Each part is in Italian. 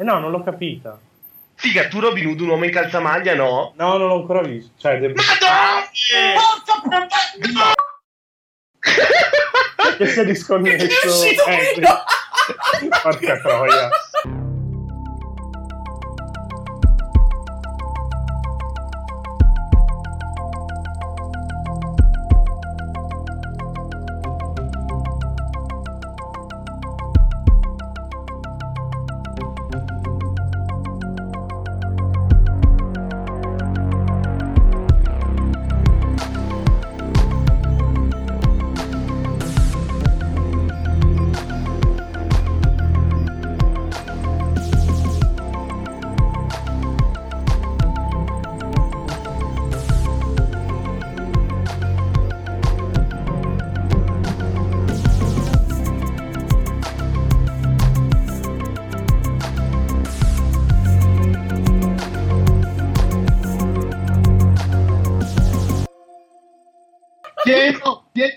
Eh no, non l'ho capita. Figa, tu Robin Hood, un uomo in calzamaglia, no? No, non l'ho ancora visto. Cioè, devo... Madonna! No! Che si è disconnesso. Che è uscito meno! Porca troia.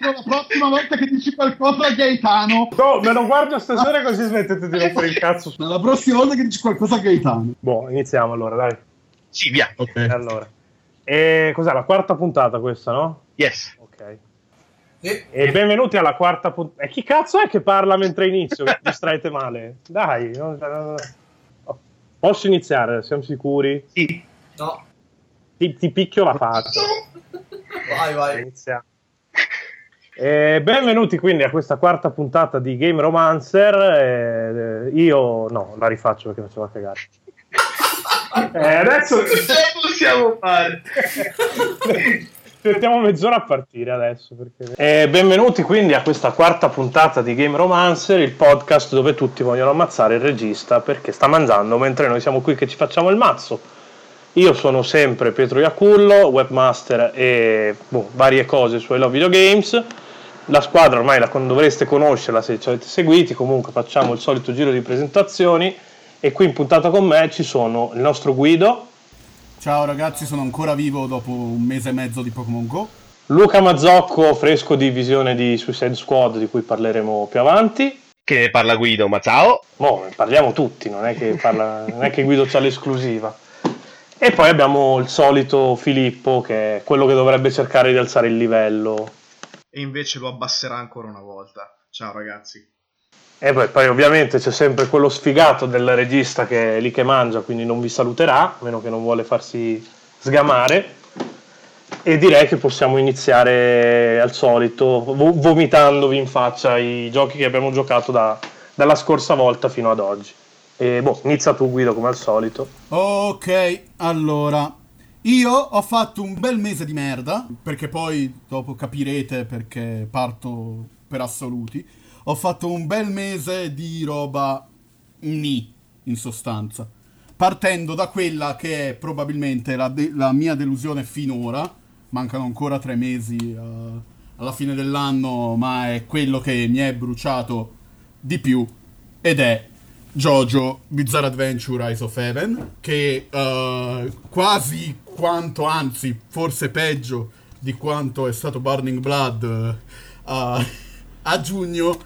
La prossima volta che dici qualcosa a Gaetano, no, me lo guardo stasera così smettete di rompere il cazzo. La prossima volta che dici qualcosa a Gaetano. Boh, iniziamo allora, dai. Sì, via. Okay. Allora, e cos'è la quarta puntata questa, no? Yes. Ok. E benvenuti alla quarta puntata. E chi cazzo è che parla mentre inizio? Che distraete male? Dai. No. Posso iniziare? Siamo sicuri? Sì. No. Ti picchio la faccia. Vai. Iniziamo. Benvenuti quindi a questa quarta puntata di Game Romancer. Io no, la rifaccio perché faceva cagare. Adesso ce la possiamo fare. Aspettiamo mezz'ora a partire adesso perché... benvenuti quindi a questa quarta puntata di Game Romancer, il podcast dove tutti vogliono ammazzare il regista perché sta mangiando mentre noi siamo qui che ci facciamo il mazzo. Io sono sempre Pietro Iacullo, webmaster e varie cose su I Love Video Games. La squadra ormai la dovreste conoscerla se ci avete seguiti, comunque facciamo il solito giro di presentazioni e qui in puntata con me ci sono il nostro Guido. Ciao ragazzi, sono ancora vivo dopo un mese e mezzo di Pokémon GO. Luca Mazzocco, fresco di visione di Suicide Squad di cui parleremo più avanti. Che parla Guido, ma ciao! Boh, parliamo tutti, non è che Guido c'ha l'esclusiva. E poi abbiamo il solito Filippo, che è quello che dovrebbe cercare di alzare il livello. E invece lo abbasserà ancora una volta. Ciao ragazzi. E poi ovviamente c'è sempre quello sfigato del regista che è lì che mangia, quindi non vi saluterà, a meno che non vuole farsi sgamare. E direi che possiamo iniziare al solito, vomitandovi in faccia i giochi che abbiamo giocato dalla scorsa volta fino ad oggi. Inizia tu Guido come al solito. Ok, allora io ho fatto un bel mese di merda, perché poi dopo capirete perché parto per assoluti. Ho fatto un bel mese di roba ni, in sostanza, partendo da quella che è probabilmente la mia delusione finora. Mancano ancora 3 mesi alla fine dell'anno, ma è quello che mi è bruciato di più ed è JoJo Bizarre Adventure Rise of Heaven, che quasi quanto, anzi forse peggio di quanto è stato Burning Blood a giugno,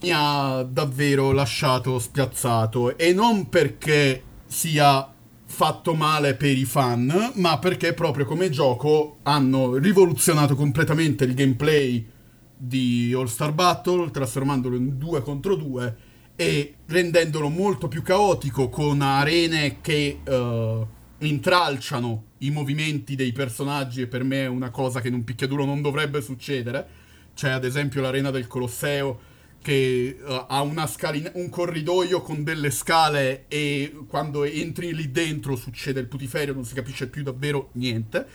mi ha davvero lasciato spiazzato, e non perché sia fatto male per i fan, ma perché proprio come gioco hanno rivoluzionato completamente il gameplay di All Star Battle, trasformandolo in 2 contro 2 e rendendolo molto più caotico, con arene che intralciano i movimenti dei personaggi, e per me è una cosa che in un picchiaduro non dovrebbe succedere. C'è ad esempio l'arena del Colosseo che ha un corridoio con delle scale, e quando entri lì dentro succede il putiferio, non si capisce più davvero niente,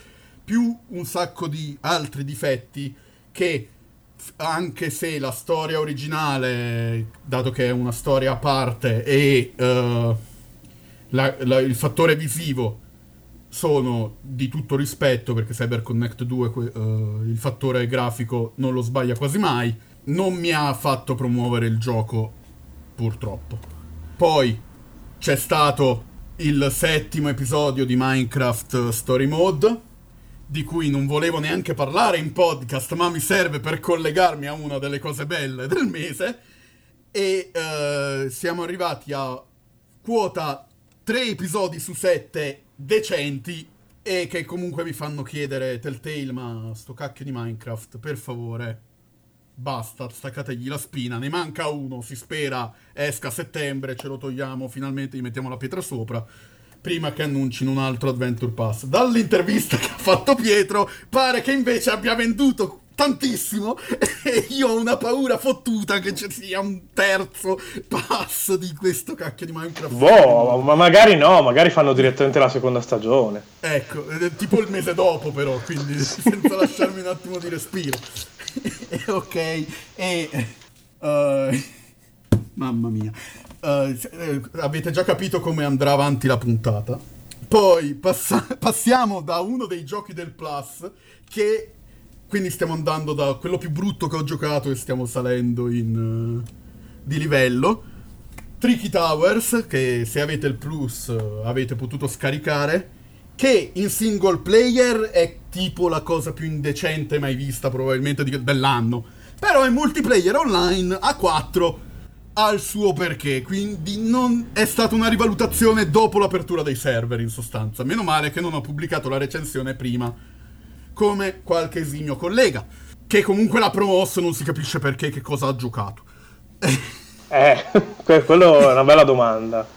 più un sacco di altri difetti che... Anche se la storia originale, dato che è una storia a parte, e il fattore visivo sono di tutto rispetto, perché CyberConnect 2 il fattore grafico non lo sbaglia quasi mai, non mi ha fatto promuovere il gioco, purtroppo. Poi c'è stato il 7° episodio di Minecraft Story Mode, di cui non volevo neanche parlare in podcast, ma mi serve per collegarmi a una delle cose belle del mese, e siamo arrivati a quota 3 episodi su 7 decenti e che comunque mi fanno chiedere Telltale, ma sto cacchio di Minecraft, per favore, basta, staccategli la spina, ne manca uno, si spera esca a settembre, ce lo togliamo finalmente, gli mettiamo la pietra sopra prima che annuncino un altro Adventure Pass. Dall'intervista che ha fatto Pietro pare che invece abbia venduto tantissimo e io ho una paura fottuta che ci sia un terzo pass di questo cacchio di Minecraft. Boh, ma magari no, magari fanno direttamente la seconda stagione, ecco, tipo il mese dopo però, quindi senza lasciarmi un attimo di respiro. Ok, e mamma mia, avete già capito come andrà avanti la puntata. Poi passiamo da uno dei giochi del Plus, che quindi stiamo andando da quello più brutto che ho giocato e stiamo salendo in di livello. Tricky Towers, che se avete il Plus avete potuto scaricare, che in single player è tipo la cosa più indecente mai vista probabilmente dell'anno. Però in multiplayer online a 4 ha il suo perché, quindi non è stata una rivalutazione dopo l'apertura dei server in sostanza. Meno male che non ho pubblicato la recensione prima, come qualche esimio collega, che comunque l'ha promosso, non si capisce perché, che cosa ha giocato. Quello è una bella domanda.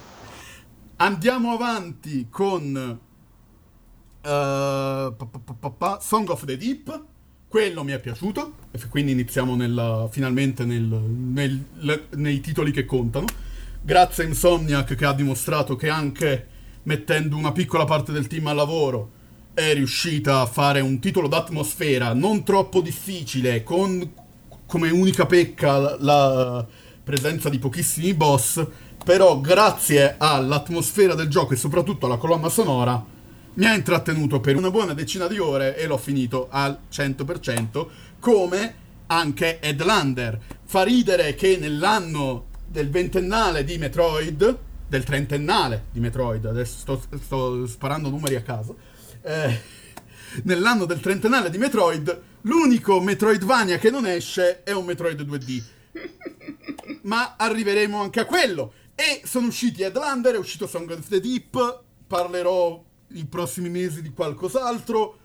Andiamo avanti con Song of the Deep, quello mi è piaciuto, quindi iniziamo finalmente nei titoli che contano. Grazie a Insomniac, che ha dimostrato che anche mettendo una piccola parte del team al lavoro è riuscita a fare un titolo d'atmosfera non troppo difficile, con come unica pecca la presenza di pochissimi boss, però grazie all'atmosfera del gioco e soprattutto alla colonna sonora mi ha intrattenuto per una buona decina di ore e l'ho finito al 100%, come anche Headlander. Fa ridere che nell'anno del ventennale di Metroid, del trentennale di Metroid, adesso sto sparando numeri a caso, nell'anno del trentennale di Metroid l'unico Metroidvania che non esce è un Metroid 2D. Ma arriveremo anche a quello. E sono usciti Headlander, è uscito Song of the Deep, parlerò i prossimi mesi di qualcos'altro,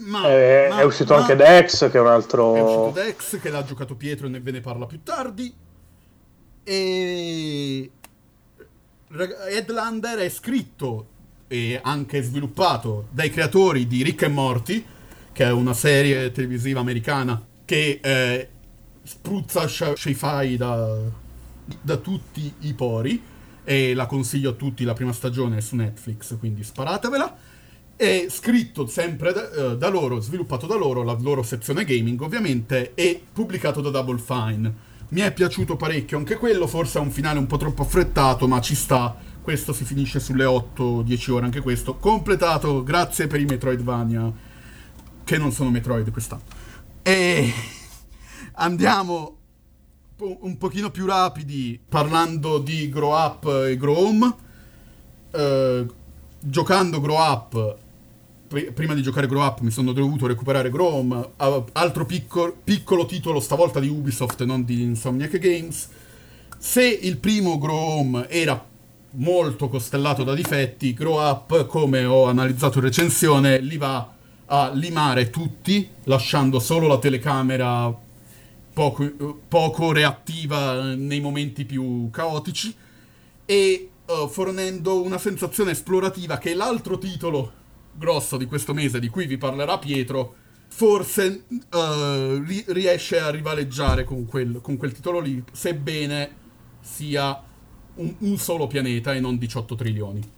ma è uscito anche Dex, che è un altro, è uscito Dex, che l'ha giocato Pietro e ve ne parla più tardi. E Headlander è scritto e anche sviluppato dai creatori di Rick and Morty, che è una serie televisiva americana che spruzza sci-fi da tutti i pori, e la consiglio a tutti, la prima stagione è su Netflix, quindi sparatevela. È scritto sempre da loro, sviluppato da loro, la loro sezione gaming ovviamente, e pubblicato da Double Fine. Mi è piaciuto parecchio anche quello, forse è un finale un po' troppo affrettato, ma ci sta. Questo si finisce sulle 8-10 ore, anche questo completato, grazie per i Metroidvania che non sono Metroid quest'anno. E andiamo un pochino più rapidi parlando di Grow Up e Grow Home. Giocando Grow Up, prima di giocare Grow Up mi sono dovuto recuperare Grow Home, altro piccolo titolo stavolta di Ubisoft, non di Insomniac Games. Se il primo Grow Home era molto costellato da difetti, Grow Up, come ho analizzato in recensione, li va a limare tutti, lasciando solo la telecamera poco reattiva nei momenti più caotici e fornendo una sensazione esplorativa che l'altro titolo grosso di questo mese, di cui vi parlerà Pietro, forse riesce a rivaleggiare con quel titolo lì, sebbene sia un solo pianeta e non 18 trilioni.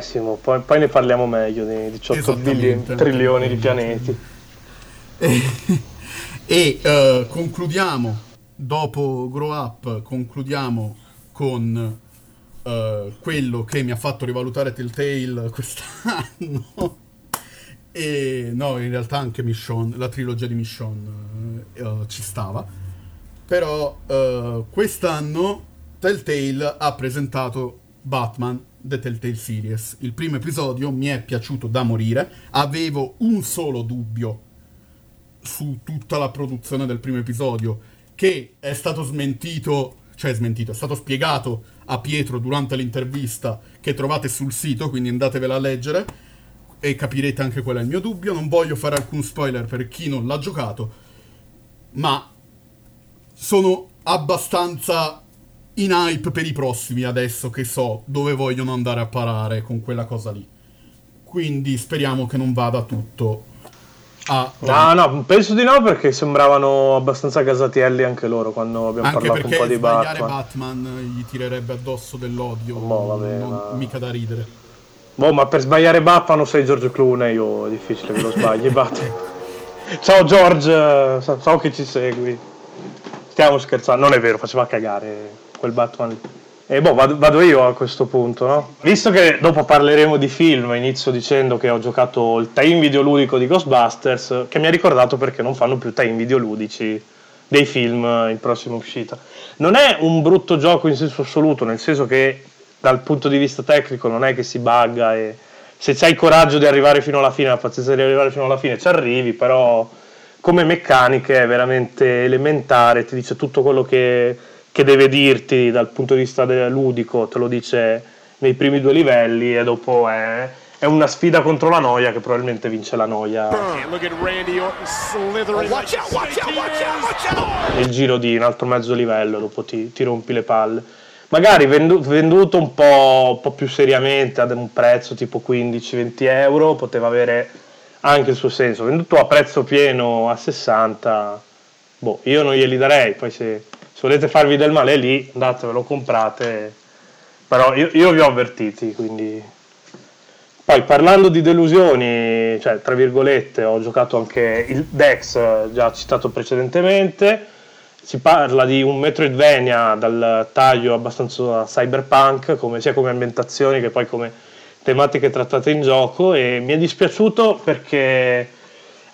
Simo, poi ne parliamo meglio dei 18 trilioni di pianeti. E concludiamo, dopo Grow Up, concludiamo con quello che mi ha fatto rivalutare Telltale quest'anno. E no, in realtà anche Mission, la trilogia di Mission ci stava. Però quest'anno Telltale ha presentato Batman The Telltale Series. Il primo episodio mi è piaciuto da morire. Avevo un solo dubbio su tutta la produzione del primo episodio, che è stato smentito cioè smentito, è stato spiegato a Pietro durante l'intervista che trovate sul sito, quindi andatevela a leggere e capirete anche qual è il mio dubbio. Non voglio fare alcun spoiler per chi non l'ha giocato, ma sono abbastanza in hype per i prossimi, adesso che so dove vogliono andare a parare con quella cosa lì. Quindi speriamo che non vada tutto a... No, penso di no, perché sembravano abbastanza gasatielli anche loro quando abbiamo parlato un po' di Batman. Anche perché Batman gli tirerebbe addosso dell'odio, mica da ridere. Boh, ma per sbagliare Batman non sei George Clooney, io è difficile che lo sbagli. Batman. Ciao George, so che ci segui. Stiamo scherzando, non è vero, faceva cagare quel Batman lì. E vado io a questo punto, no? Visto che dopo parleremo di film, inizio dicendo che ho giocato il tie-in videoludico di Ghostbusters, che mi ha ricordato perché non fanno più tie-in videoludici dei film in prossima uscita. Non è un brutto gioco in senso assoluto, nel senso che dal punto di vista tecnico non è che si bugga, e se c'hai il coraggio di arrivare fino alla fine, la pazienza di arrivare fino alla fine, ci arrivi, però come meccaniche è veramente elementare, ti dice tutto quello che deve dirti dal punto di vista ludico, te lo dice nei primi due livelli, e dopo è una sfida contro la noia che probabilmente vince la noia nel giro di un altro mezzo livello, dopo ti rompi le palle. Magari venduto un po' più seriamente ad un prezzo tipo 15-20 euro poteva avere anche il suo senso, venduto a prezzo pieno a 60, io non glieli darei. Poi se volete farvi del male lì, andatevelo, comprate, però io vi ho avvertiti, quindi. Poi parlando di delusioni, cioè tra virgolette, ho giocato anche il Dex, già citato precedentemente. Si parla di un Metroidvania dal taglio abbastanza cyberpunk, sia come ambientazioni che poi come tematiche trattate in gioco, e mi è dispiaciuto perché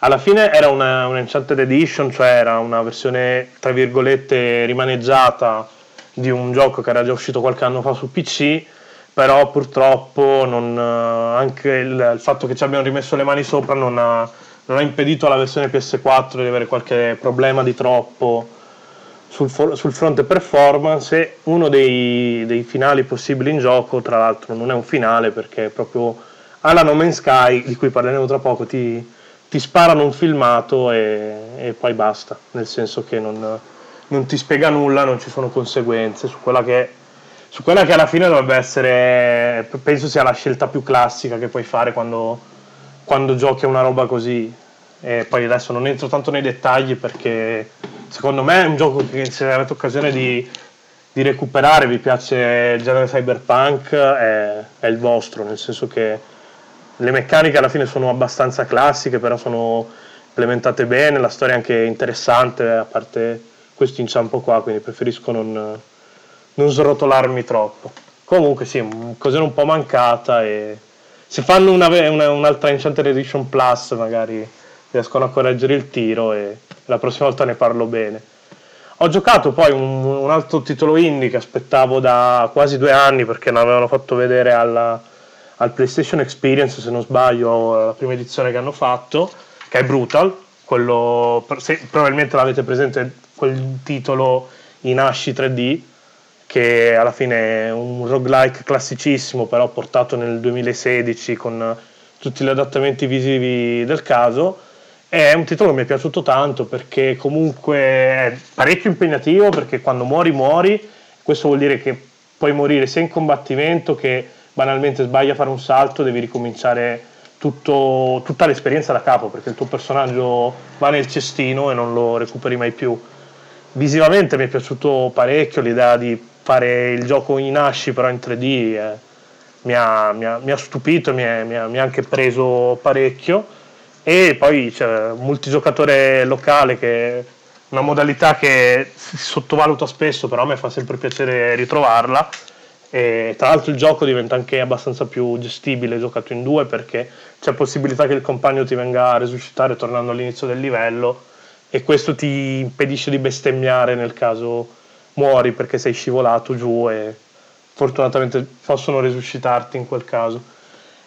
alla fine era una Enchanted Edition, cioè era una versione tra virgolette rimaneggiata di un gioco che era già uscito qualche anno fa su PC, però purtroppo anche il fatto che ci abbiano rimesso le mani sopra non ha impedito alla versione PS4 di avere qualche problema di troppo sul fronte performance. E uno dei finali possibili in gioco, tra l'altro non è un finale perché proprio alla No Man's Sky, di cui parleremo tra poco, ti sparano un filmato e poi basta, nel senso che non ti spiega nulla, non ci sono conseguenze su quella che alla fine dovrebbe essere, penso sia la scelta più classica che puoi fare quando giochi a una roba così. E poi adesso non entro tanto nei dettagli perché secondo me è un gioco che, se avete occasione di recuperare, vi piace il genere cyberpunk, è il vostro, nel senso che le meccaniche alla fine sono abbastanza classiche, però sono implementate bene, la storia è anche interessante, a parte questo inciampo qua, quindi preferisco non srotolarmi troppo. Comunque sì, cos'era un po' mancata, e se fanno un'altra Enchanted Edition Plus magari riescono a correggere il tiro, e la prossima volta ne parlo bene. Ho giocato poi un altro titolo indie che aspettavo da quasi 2 anni perché l'avevano fatto vedere al PlayStation Experience, se non sbaglio, la prima edizione che hanno fatto, che è Brutal, quello, se probabilmente l'avete presente, quel titolo in asci 3D, che alla fine è un roguelike classicissimo, però portato nel 2016 con tutti gli adattamenti visivi del caso. È un titolo che mi è piaciuto tanto perché comunque è parecchio impegnativo, perché quando muori, questo vuol dire che puoi morire sia in combattimento che banalmente sbagli a fare un salto, devi ricominciare tutta l'esperienza da capo, perché il tuo personaggio va nel cestino e non lo recuperi mai più. Visivamente mi è piaciuto parecchio l'idea di fare il gioco in asci però in 3D, mi ha stupito, mi ha anche preso parecchio. E poi c'è multigiocatore locale, che è una modalità che si sottovaluta spesso, però a me fa sempre piacere ritrovarla. E tra l'altro il gioco diventa anche abbastanza più gestibile giocato in 2, perché c'è possibilità che il compagno ti venga a resuscitare tornando all'inizio del livello, e questo ti impedisce di bestemmiare nel caso muori perché sei scivolato giù, e fortunatamente possono resuscitarti in quel caso.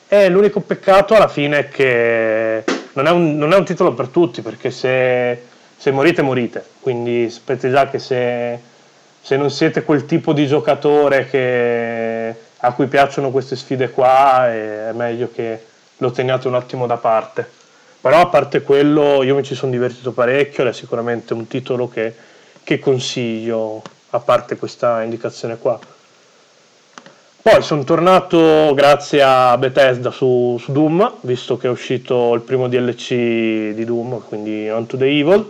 E l'unico peccato alla fine è che non è un titolo per tutti, perché se morite, quindi sapete già che se se non siete quel tipo di giocatore che, a cui piacciono queste sfide qua, è meglio che lo teniate un attimo da parte. Però a parte quello io mi ci sono divertito parecchio ed è sicuramente un titolo che consiglio, a parte questa indicazione qua. Poi sono tornato grazie a Bethesda su Doom, visto che è uscito il primo DLC di Doom, quindi Unto the Evil,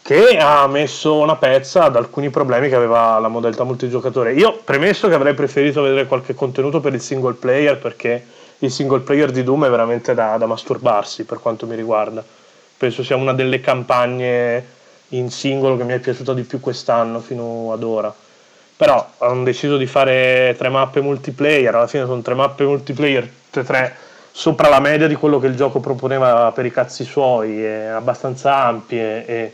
che ha messo una pezza ad alcuni problemi che aveva la modalità multigiocatore. Io, premesso che avrei preferito vedere qualche contenuto per il single player, perché il single player di Doom è veramente da masturbarsi per quanto mi riguarda. Penso sia una delle campagne in singolo che mi è piaciuta di più quest'anno fino ad ora. Però hanno deciso di fare 3 mappe multiplayer, alla fine sono 3 mappe multiplayer, tutte e 3 sopra la media di quello che il gioco proponeva per i cazzi suoi, abbastanza ampie e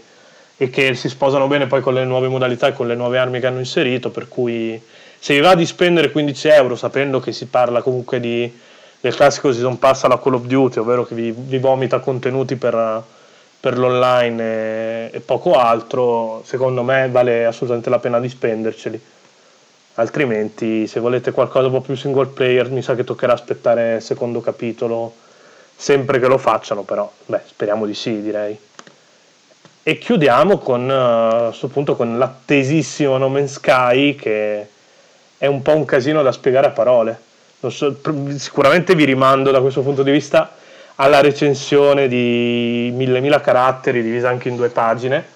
che si sposano bene poi con le nuove modalità e con le nuove armi che hanno inserito, per cui se vi va di spendere €15, sapendo che si parla comunque del classico season pass alla Call of Duty, ovvero che vi vomita contenuti per l'online e poco altro, secondo me vale assolutamente la pena di spenderceli. Altrimenti, se volete qualcosa un po' più single player, mi sa che toccherà aspettare il secondo capitolo, sempre che lo facciano, però speriamo di sì, direi. E chiudiamo a questo punto con l'attesissimo No Man's Sky, che è un po' un casino da spiegare a parole. Non so, sicuramente vi rimando da questo punto di vista alla recensione di 1000.000 caratteri divisa anche in 2 pagine,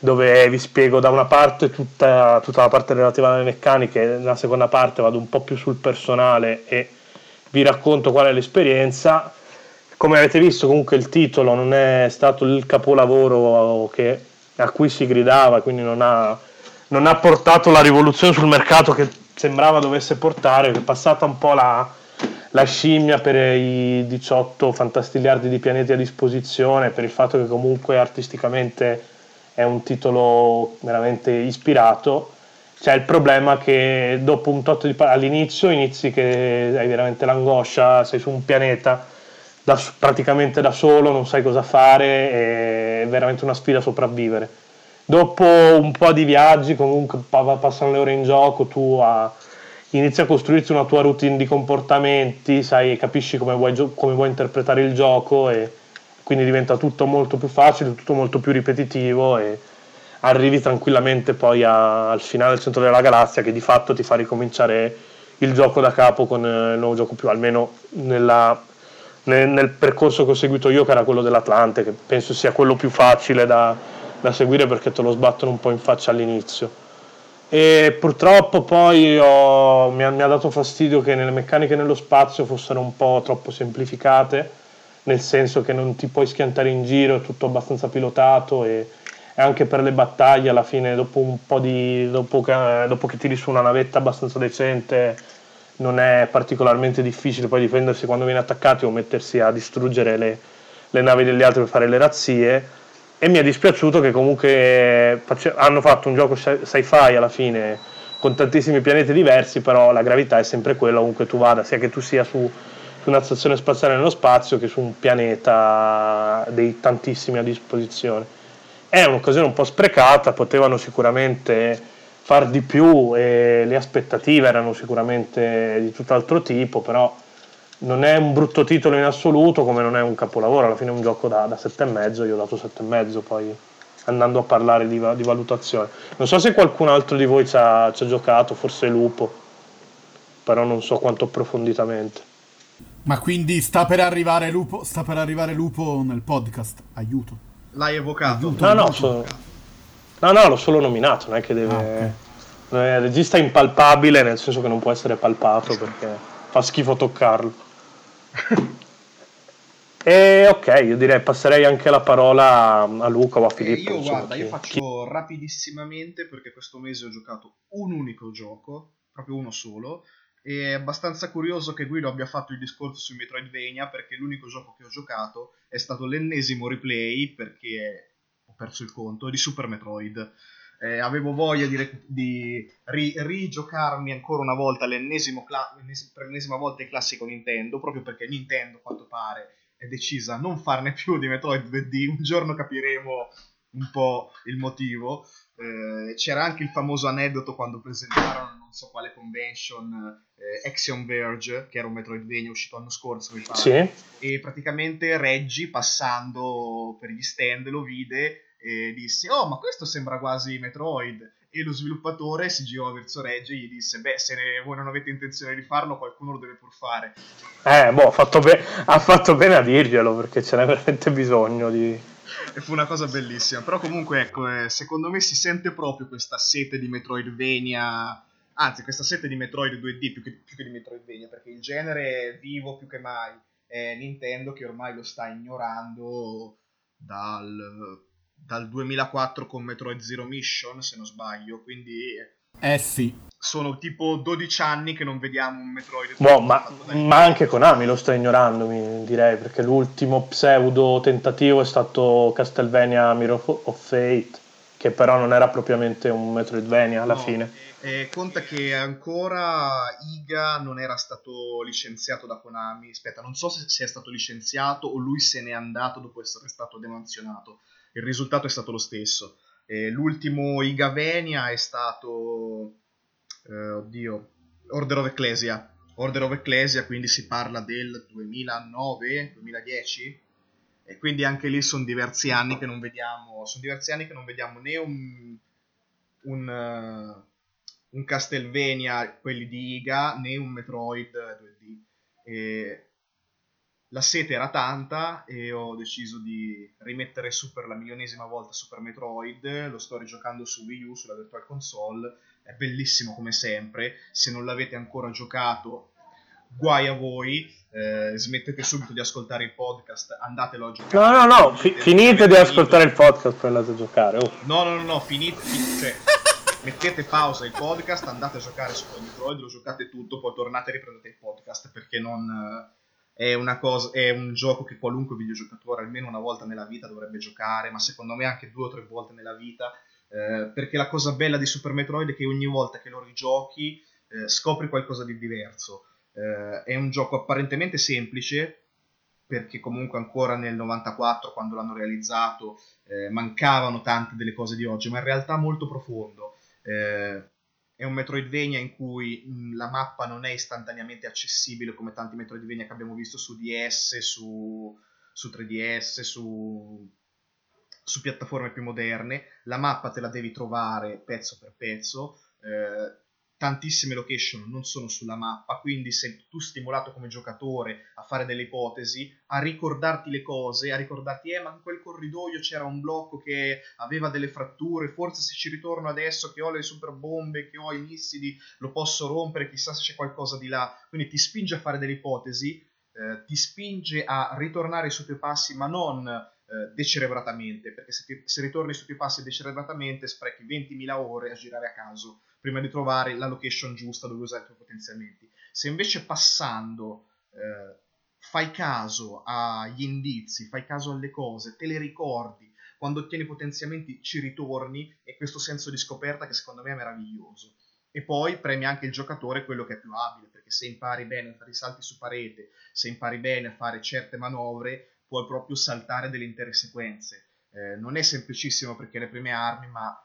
dove vi spiego da una parte tutta la parte relativa alle meccaniche, nella seconda parte vado un po' più sul personale e vi racconto qual è l'esperienza. Come avete visto, comunque il titolo non è stato il capolavoro a cui si gridava, quindi non ha portato la rivoluzione sul mercato che sembrava dovesse portare, che è passata un po' la scimmia per i 18 fantastigliardi di pianeti a disposizione, per il fatto che comunque artisticamente è un titolo veramente ispirato. C'è il problema che dopo un tot all'inizio inizi che hai veramente l'angoscia, sei su un pianeta praticamente da solo, non sai cosa fare, è veramente una sfida sopravvivere. Dopo un po' di viaggi comunque passano le ore in gioco, tu inizi a costruirti una tua routine di comportamenti, capisci come vuoi interpretare il gioco, e quindi diventa tutto molto più facile, tutto molto più ripetitivo, e arrivi tranquillamente poi al finale del Centro della Galassia, che di fatto ti fa ricominciare il gioco da capo con il nuovo gioco più, almeno nel percorso che ho seguito io, che era quello dell'Atlante, che penso sia quello più facile da seguire perché te lo sbattono un po' in faccia all'inizio. E purtroppo poi mi ha dato fastidio che le meccaniche nello spazio fossero un po' troppo semplificate, nel senso che non ti puoi schiantare in giro, è tutto abbastanza pilotato, e anche per le battaglie alla fine dopo che tiri su una navetta abbastanza decente non è particolarmente difficile poi difendersi quando viene attaccati o mettersi a distruggere le navi degli altri per fare le razzie. E mi è dispiaciuto che comunque hanno fatto un gioco sci-fi alla fine con tantissimi pianeti diversi, però la gravità è sempre quella ovunque tu vada, sia che tu sia su una stazione spaziale nello spazio che su un pianeta dei tantissimi a disposizione. È un'occasione un po' sprecata, potevano sicuramente far di più e le aspettative erano sicuramente di tutt'altro tipo, però non è un brutto titolo in assoluto, come non è un capolavoro. Alla fine è un gioco da 7,5, io ho dato 7,5 poi andando a parlare di valutazione. Non so se qualcun altro di voi ci ha giocato, forse Lupo, però non so quanto approfonditamente. Ma quindi sta per arrivare Lupo nel podcast, aiuto. L'hai evocato? No, l'ho solo nominato, non è che deve... Ah, okay. È regista impalpabile, nel senso che non può essere palpato perché fa schifo toccarlo. E ok, io direi passerei anche la parola a Luca o a Filippo. Io faccio rapidissimamente, perché questo mese ho giocato un unico gioco, proprio uno solo, e è abbastanza curioso che Guido abbia fatto il discorso su Metroidvania, perché l'unico gioco che ho giocato è stato l'ennesimo replay, perché ho perso il conto, di Super Metroid. Avevo voglia di rigiocarmi ancora una volta per l'ennesima volta il classico Nintendo, proprio perché Nintendo, a quanto pare, è decisa a non farne più di Metroidvania. Un giorno capiremo un po' il motivo, C'era anche il famoso aneddoto quando presentarono non so quale convention Axiom Verge, che era un Metroidvania uscito l'anno scorso, mi pare. Sì. E praticamente Reggie, passando per gli stand, lo vide e disse: "Oh, ma questo sembra quasi Metroid". E lo sviluppatore si girò verso Reggie e gli disse: "Beh, se voi non avete intenzione di farlo, qualcuno lo deve pur fare". Ha fatto bene a dirglielo, perché ce n'è veramente bisogno di... E fu una cosa bellissima. Però comunque, ecco, secondo me si sente proprio questa sete di Metroidvania, anzi questa sete di Metroid 2D più che di Metroidvania, perché il genere è vivo più che mai. È Nintendo che ormai lo sta ignorando dal 2004 con Metroid Zero Mission, se non sbaglio, quindi... sì. Sono tipo 12 anni che non vediamo un Metroid. Boh, ma anche Konami lo sta ignorando, direi, perché l'ultimo pseudo tentativo è stato Castlevania Mirror of Fate, che però non era propriamente un Metroidvania alla fine. Conta che ancora Iga non era stato licenziato da Konami. Aspetta, non so se è stato licenziato o lui se n'è andato dopo essere stato demansionato. Il risultato è stato lo stesso. L'ultimo Igavenia è stato Order of Ecclesia, quindi si parla del 2009-2010, e quindi anche lì sono diversi anni che non vediamo né un Castlevania, quelli di Iga, né un Metroid 2D. La sete era tanta e ho deciso di rimettere su per la milionesima volta Super Metroid. Lo sto rigiocando su Wii U, sulla Virtual Console. È bellissimo come sempre. Se non l'avete ancora giocato, guai a voi. Smettete subito di ascoltare il podcast, andatelo a giocare. No, finite di ascoltare il podcast, poi andate a giocare. No, finite. Cioè, mettete pausa il podcast, andate a giocare Super Metroid, lo giocate tutto, poi tornate e riprendete il podcast, perché non... È un gioco che qualunque videogiocatore almeno una volta nella vita dovrebbe giocare, ma secondo me anche 2 o 3 volte nella vita, perché la cosa bella di Super Metroid è che ogni volta che lo rigiochi scopri qualcosa di diverso. È un gioco apparentemente semplice, perché comunque ancora nel 94, quando l'hanno realizzato, mancavano tante delle cose di oggi, ma in realtà molto profondo. È un Metroidvania in cui la mappa non è istantaneamente accessibile come tanti Metroidvania che abbiamo visto su DS, su 3DS, su piattaforme più moderne. La mappa te la devi trovare pezzo per pezzo, tantissime location non sono sulla mappa, quindi sei tu stimolato come giocatore a fare delle ipotesi, a ricordarti le cose, a ricordarti ma in quel corridoio c'era un blocco che aveva delle fratture, forse se ci ritorno adesso che ho le super bombe, che ho i missili, lo posso rompere, chissà se c'è qualcosa di là. Quindi ti spinge a fare delle ipotesi, ti spinge a ritornare sui tuoi passi, ma non decerebratamente, perché se ritorni sui tuoi passi decerebratamente sprechi 20.000 ore a girare a caso prima di trovare la location giusta dove usare i tuoi potenziamenti. Se invece passando fai caso agli indizi, fai caso alle cose, te le ricordi, quando ottieni potenziamenti ci ritorni, e questo senso di scoperta che secondo me è meraviglioso. E poi premia anche il giocatore quello che è più abile, perché se impari bene a fare i salti su parete, se impari bene a fare certe manovre, puoi proprio saltare delle intere sequenze. Non è semplicissimo perché le prime armi, ma...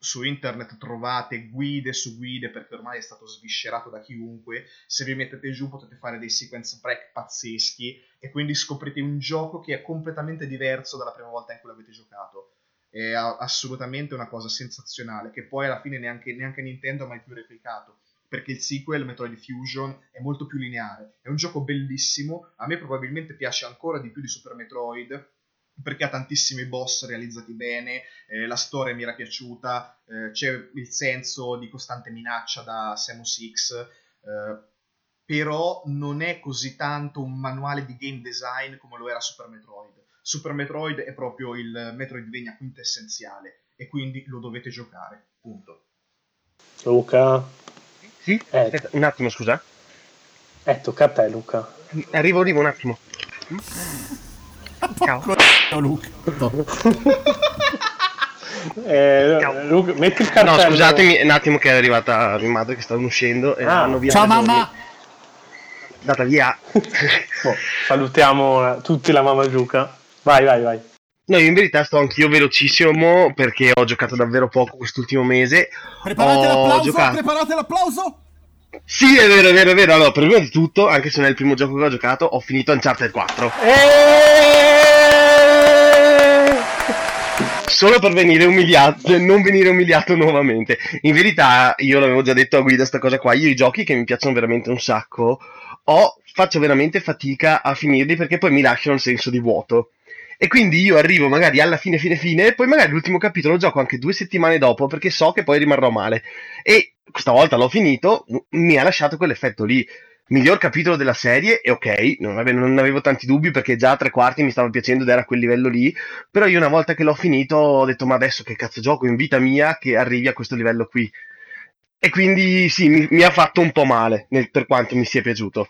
su internet trovate guide su guide, perché ormai è stato sviscerato da chiunque. Se vi mettete giù potete fare dei sequence break pazzeschi, e quindi scoprite un gioco che è completamente diverso dalla prima volta in cui l'avete giocato. È assolutamente una cosa sensazionale, che poi alla fine neanche Nintendo ha mai più replicato, perché il sequel, Metroid Fusion, è molto più lineare. È un gioco bellissimo, a me probabilmente piace ancora di più di Super Metroid, perché ha tantissimi boss realizzati bene, la storia mi era piaciuta, c'è il senso di costante minaccia da Samus X, però non è così tanto un manuale di game design come lo era Super Metroid. Super Metroid è proprio il Metroidvania quintessenziale, e quindi lo dovete giocare, punto. Luca? Sì? Un attimo, scusa. Tocca a te, Luca. Arrivo un attimo. Ciao Luca. Luca, metti il cartello. No, scusatemi un attimo, che è arrivata mia madre che stavano uscendo e vanno via. Ciao mamma. Andata via. Salutiamo tutti la mamma Giuca. Vai. No, io in verità sto anch'io velocissimo perché ho giocato davvero poco quest'ultimo mese. Preparate l'applauso, preparate l'applauso! Sì, è vero, è vero, è vero. Allora, prima di tutto, anche se non è il primo gioco che ho giocato, ho finito Uncharted 4. Solo per venire umiliato, non venire umiliato nuovamente. In verità, io l'avevo già detto a Guido sta cosa qua, io i giochi che mi piacciono veramente un sacco, faccio veramente fatica a finirli perché poi mi lasciano il senso di vuoto. E quindi io arrivo magari alla fine e poi magari l'ultimo capitolo lo gioco anche 2 settimane dopo perché so che poi rimarrò male. E questa volta l'ho finito, mi ha lasciato quell'effetto lì. Miglior capitolo della serie, e ok, non avevo tanti dubbi perché già a 3/4 mi stava piacendo ed era a quel livello lì, però io una volta che l'ho finito ho detto ma adesso che cazzo gioco in vita mia che arrivi a questo livello qui. E quindi sì, mi ha fatto un po' male per quanto mi sia piaciuto.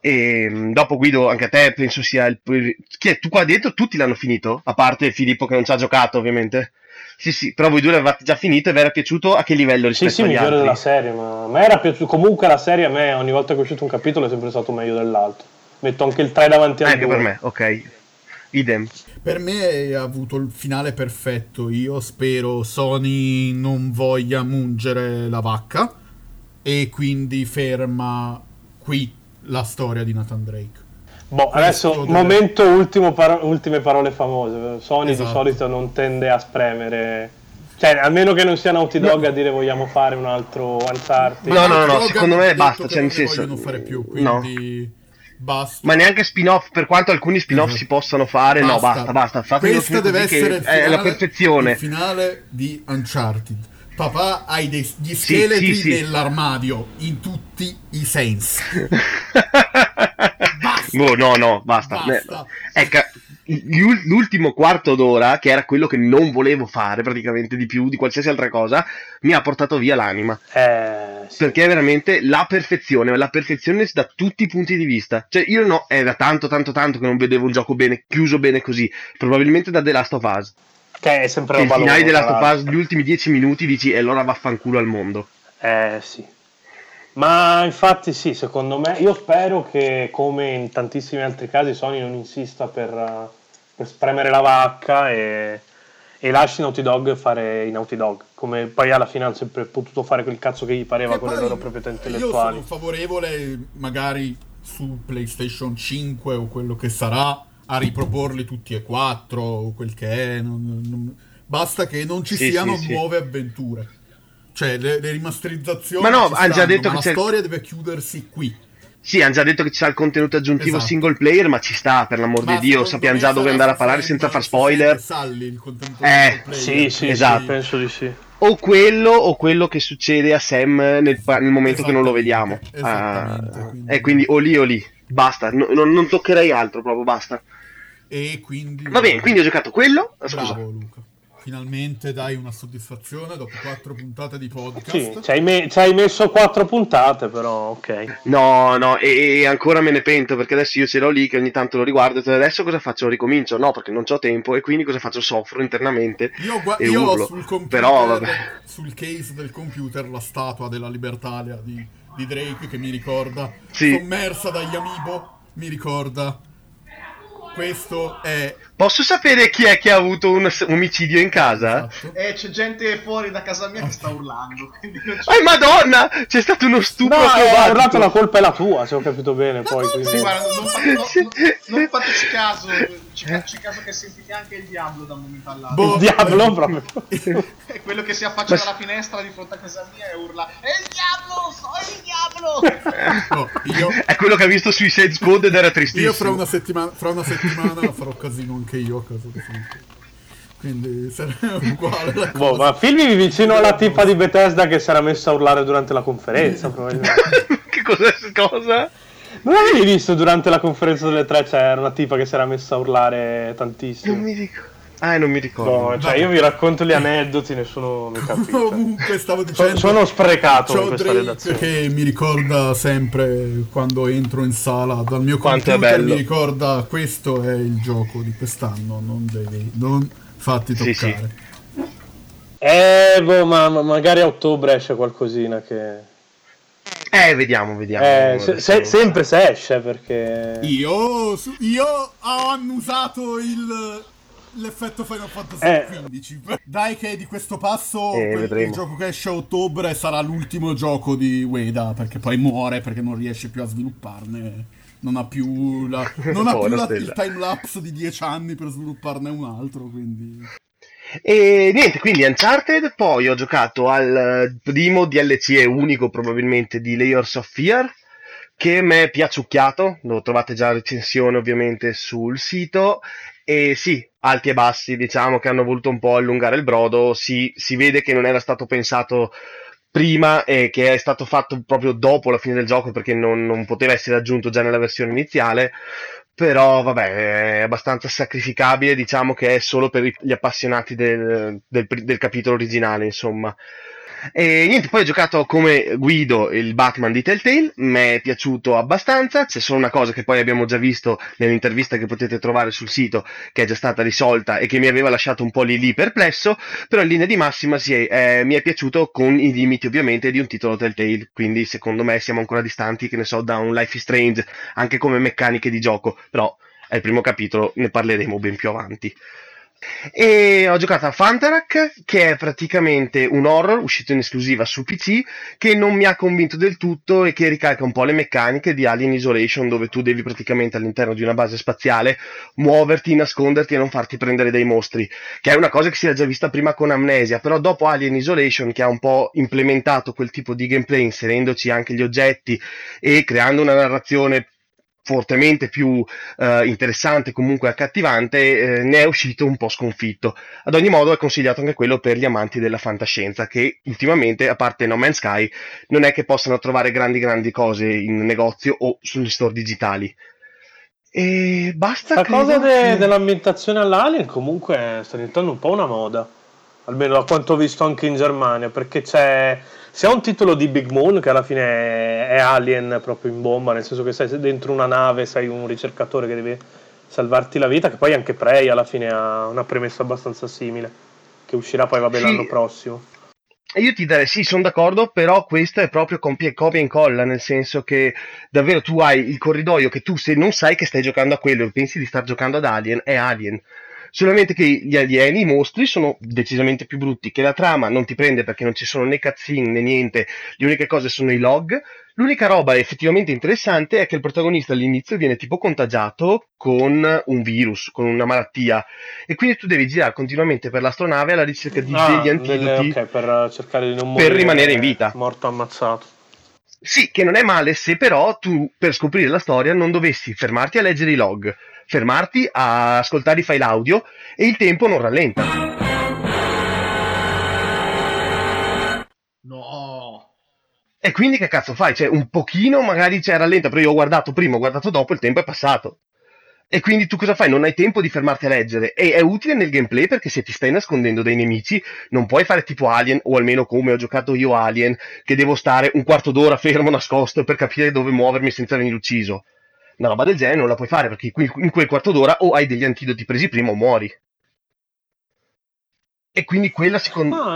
E dopo Guido, anche a te penso sia chi è? Tu qua dentro tutti l'hanno finito? A parte Filippo che non ci ha giocato ovviamente. Sì sì, però voi due l'avete già finito e vi era piaciuto a che livello rispetto agli altri? Sì sì, migliore della serie, ma a me era piaciuto. Comunque la serie a me ogni volta che è uscito un capitolo è sempre stato meglio dell'altro. Metto anche il 3 davanti al 2. Anche per me, ok. Idem. Per me ha avuto il finale perfetto. Io spero Sony non voglia mungere la vacca e quindi ferma qui la storia di Nathan Drake. Boh, adesso momento ultimo, ultime parole famose. Sony esatto. Di solito non tende a spremere, cioè almeno che non sia Naughty Dog a dire vogliamo fare un altro Uncharted. No, secondo me basta, cioè nel senso non fare più, quindi basta. Ma neanche spin-off, per quanto alcuni spin-off si possano fare, basta. No, basta, fatelo. Questa deve essere il finale, è la perfezione. Il finale di Uncharted. Papà, hai gli scheletri nell'armadio in tutti i sensi. No, basta. Ecco, l'ultimo quarto d'ora, che era quello che non volevo fare praticamente di più di qualsiasi altra cosa, mi ha portato via l'anima. Sì. Perché è veramente la perfezione da tutti i punti di vista. Cioè io è da tanto che non vedevo un gioco bene, chiuso bene così, probabilmente da The Last of Us. Che è sempre un valore. Il finale della Last of Us, gli ultimi 10 minuti dici e allora vaffanculo al mondo. Sì. Ma infatti sì, secondo me, io spero che come in tantissimi altri casi Sony non insista per spremere la vacca e lasci Naughty Dog fare i Naughty Dog, come poi alla fine hanno sempre potuto fare quel cazzo che gli pareva con le loro proprietà intellettuali. Io sono favorevole magari su PlayStation 5 o quello che sarà a riproporli tutti e 4 o quel che è, basta che non ci siano nuove avventure, cioè le rimasterizzazioni. Ma no, hanno già detto che la storia deve chiudersi qui. Sì, hanno già detto che ci sarà il contenuto aggiuntivo single player, ma ci sta, per l'amor di Dio, sappiamo già dove andare a parlare senza far spoiler. Salli il contenuto player, sì, esatto, penso di sì. O quello che succede a Sam nel momento che non lo vediamo. Esattamente. Quindi o lì. Basta, non toccherei altro, proprio basta. E quindi va bene, quindi ho giocato quello. Scusa. Bravo Luca, finalmente dai una soddisfazione dopo 4 puntate di podcast. Sì, ci hai messo 4 puntate però, ok. No, e ancora me ne pento perché adesso io ce l'ho lì che ogni tanto lo riguardo e adesso cosa faccio? Ricomincio? No, perché non c'ho tempo e quindi cosa faccio? Soffro internamente. Io urlo. Sul computer, però, vabbè. Sul case del computer la statua della libertà di Drake che mi ricorda sommersa dagli amiibo, mi ricorda questo è... Posso sapere chi è che ha avuto un omicidio in casa? Esatto. C'è gente fuori da casa mia che sta urlando. Madonna! C'è stato uno stupro. No, ha urlato la colpa è la tua, se ho capito bene. Poi quindi... Guarda, non fateci caso, ci caso che sentite anche il diavolo da un momento all'altro. Il diavolo proprio. È quello che si affaccia dalla finestra di fronte a casa mia e urla "È il diavolo! Sono il diavolo!" È quello che ha visto sui Suicide Squad ed era tristissimo. Io fra una settimana la farò casino anche io a casa di Filippo, quindi sarà uguale la cosa. Ma filmi vicino alla tipa di Bethesda che si era messa a urlare durante la conferenza probabilmente. Che cos'è questa cosa? Non l'avevi visto durante la conferenza delle 3? C'era una tipa che si era messa a urlare tantissimo. Non mi ricordo. No, cioè io vi racconto gli aneddoti, nessuno mi capisce. Comunque stavo dicendo sono sprecato in questa redazione che mi ricorda sempre quando entro in sala dal mio computer, mi ricorda questo è il gioco di quest'anno, non fatti toccare. Sì. Ma magari a ottobre esce qualcosina che vediamo. Sempre se esce, perché io ho annusato il l'effetto Final Fantasy XV. Dai che di questo passo il gioco che esce a ottobre sarà l'ultimo gioco di Ueda, perché poi muore, perché non riesce più a svilupparne. Non ha più, il time lapse di 10 anni per svilupparne un altro, quindi... E niente, quindi Uncharted, poi ho giocato al primo DLC unico probabilmente di Layers of Fear, che mi è piaciucchiato, lo trovate già in recensione ovviamente sul sito, e sì, alti e bassi, diciamo che hanno voluto un po' allungare il brodo, si vede che non era stato pensato prima e che è stato fatto proprio dopo la fine del gioco, perché non poteva essere aggiunto già nella versione iniziale, però vabbè, è abbastanza sacrificabile, diciamo che è solo per gli appassionati del capitolo originale, insomma. E niente, poi ho giocato come Guido il Batman di Telltale, mi è piaciuto abbastanza, c'è solo una cosa che poi abbiamo già visto nell'intervista che potete trovare sul sito, che è già stata risolta e che mi aveva lasciato un po' lì perplesso, però in linea di massima mi è piaciuto, con i limiti ovviamente di un titolo Telltale, quindi secondo me siamo ancora distanti, che ne so, da un Life is Strange, anche come meccaniche di gioco, però è il primo capitolo, ne parleremo ben più avanti. E ho giocato a Fantarak, che è praticamente un horror uscito in esclusiva su PC, che non mi ha convinto del tutto e che ricalca un po' le meccaniche di Alien Isolation, dove tu devi praticamente all'interno di una base spaziale muoverti, nasconderti e non farti prendere dai mostri, che è una cosa che si era già vista prima con Amnesia, però dopo Alien Isolation, che ha un po' implementato quel tipo di gameplay inserendoci anche gli oggetti e creando una narrazione fortemente più interessante, comunque accattivante, ne è uscito un po' sconfitto. Ad ogni modo è consigliato anche quello per gli amanti della fantascienza, che ultimamente, a parte No Man's Sky, non è che possano trovare grandi cose in negozio o sugli store digitali. E basta. La cosa dell'ambientazione all'Alien comunque sta diventando un po' una moda, almeno a quanto ho visto anche in Germania, perché c'è... Se ha un titolo di Big Moon, che alla fine è Alien proprio in bomba, nel senso che sei dentro una nave, sei un ricercatore che deve salvarti la vita, che poi anche Prey alla fine ha una premessa abbastanza simile, che uscirà poi vabbè l'anno prossimo. Io ti darei sì, sono d'accordo, però questo è proprio copia e incolla, nel senso che davvero tu hai il corridoio che tu, se non sai che stai giocando a quello e pensi di star giocando ad Alien, è Alien. Solamente che gli alieni, i mostri, sono decisamente più brutti, che la trama non ti prende perché non ci sono né cutscene né niente, le uniche cose sono i log. L'unica roba effettivamente interessante è che il protagonista all'inizio viene tipo contagiato con un virus, con una malattia, e quindi tu devi girare continuamente per l'astronave alla ricerca di degli antidoti per cercare di non morire, per rimanere in vita. Morto ammazzato. Sì, che non è male se però tu, per scoprire la storia, non dovessi fermarti a leggere i log, fermarti a ascoltare i file audio, e il tempo non rallenta. No. E quindi che cazzo fai? Cioè un pochino magari rallenta, però io ho guardato prima, ho guardato dopo, il tempo è passato. E quindi tu cosa fai? Non hai tempo di fermarti a leggere, e è utile nel gameplay perché se ti stai nascondendo dai nemici non puoi fare tipo Alien, o almeno come ho giocato io Alien, che devo stare un quarto d'ora fermo nascosto per capire dove muovermi senza venire ucciso. Una roba del genere non la puoi fare, perché in quel quarto d'ora o hai degli antidoti presi prima o muori. E quindi quella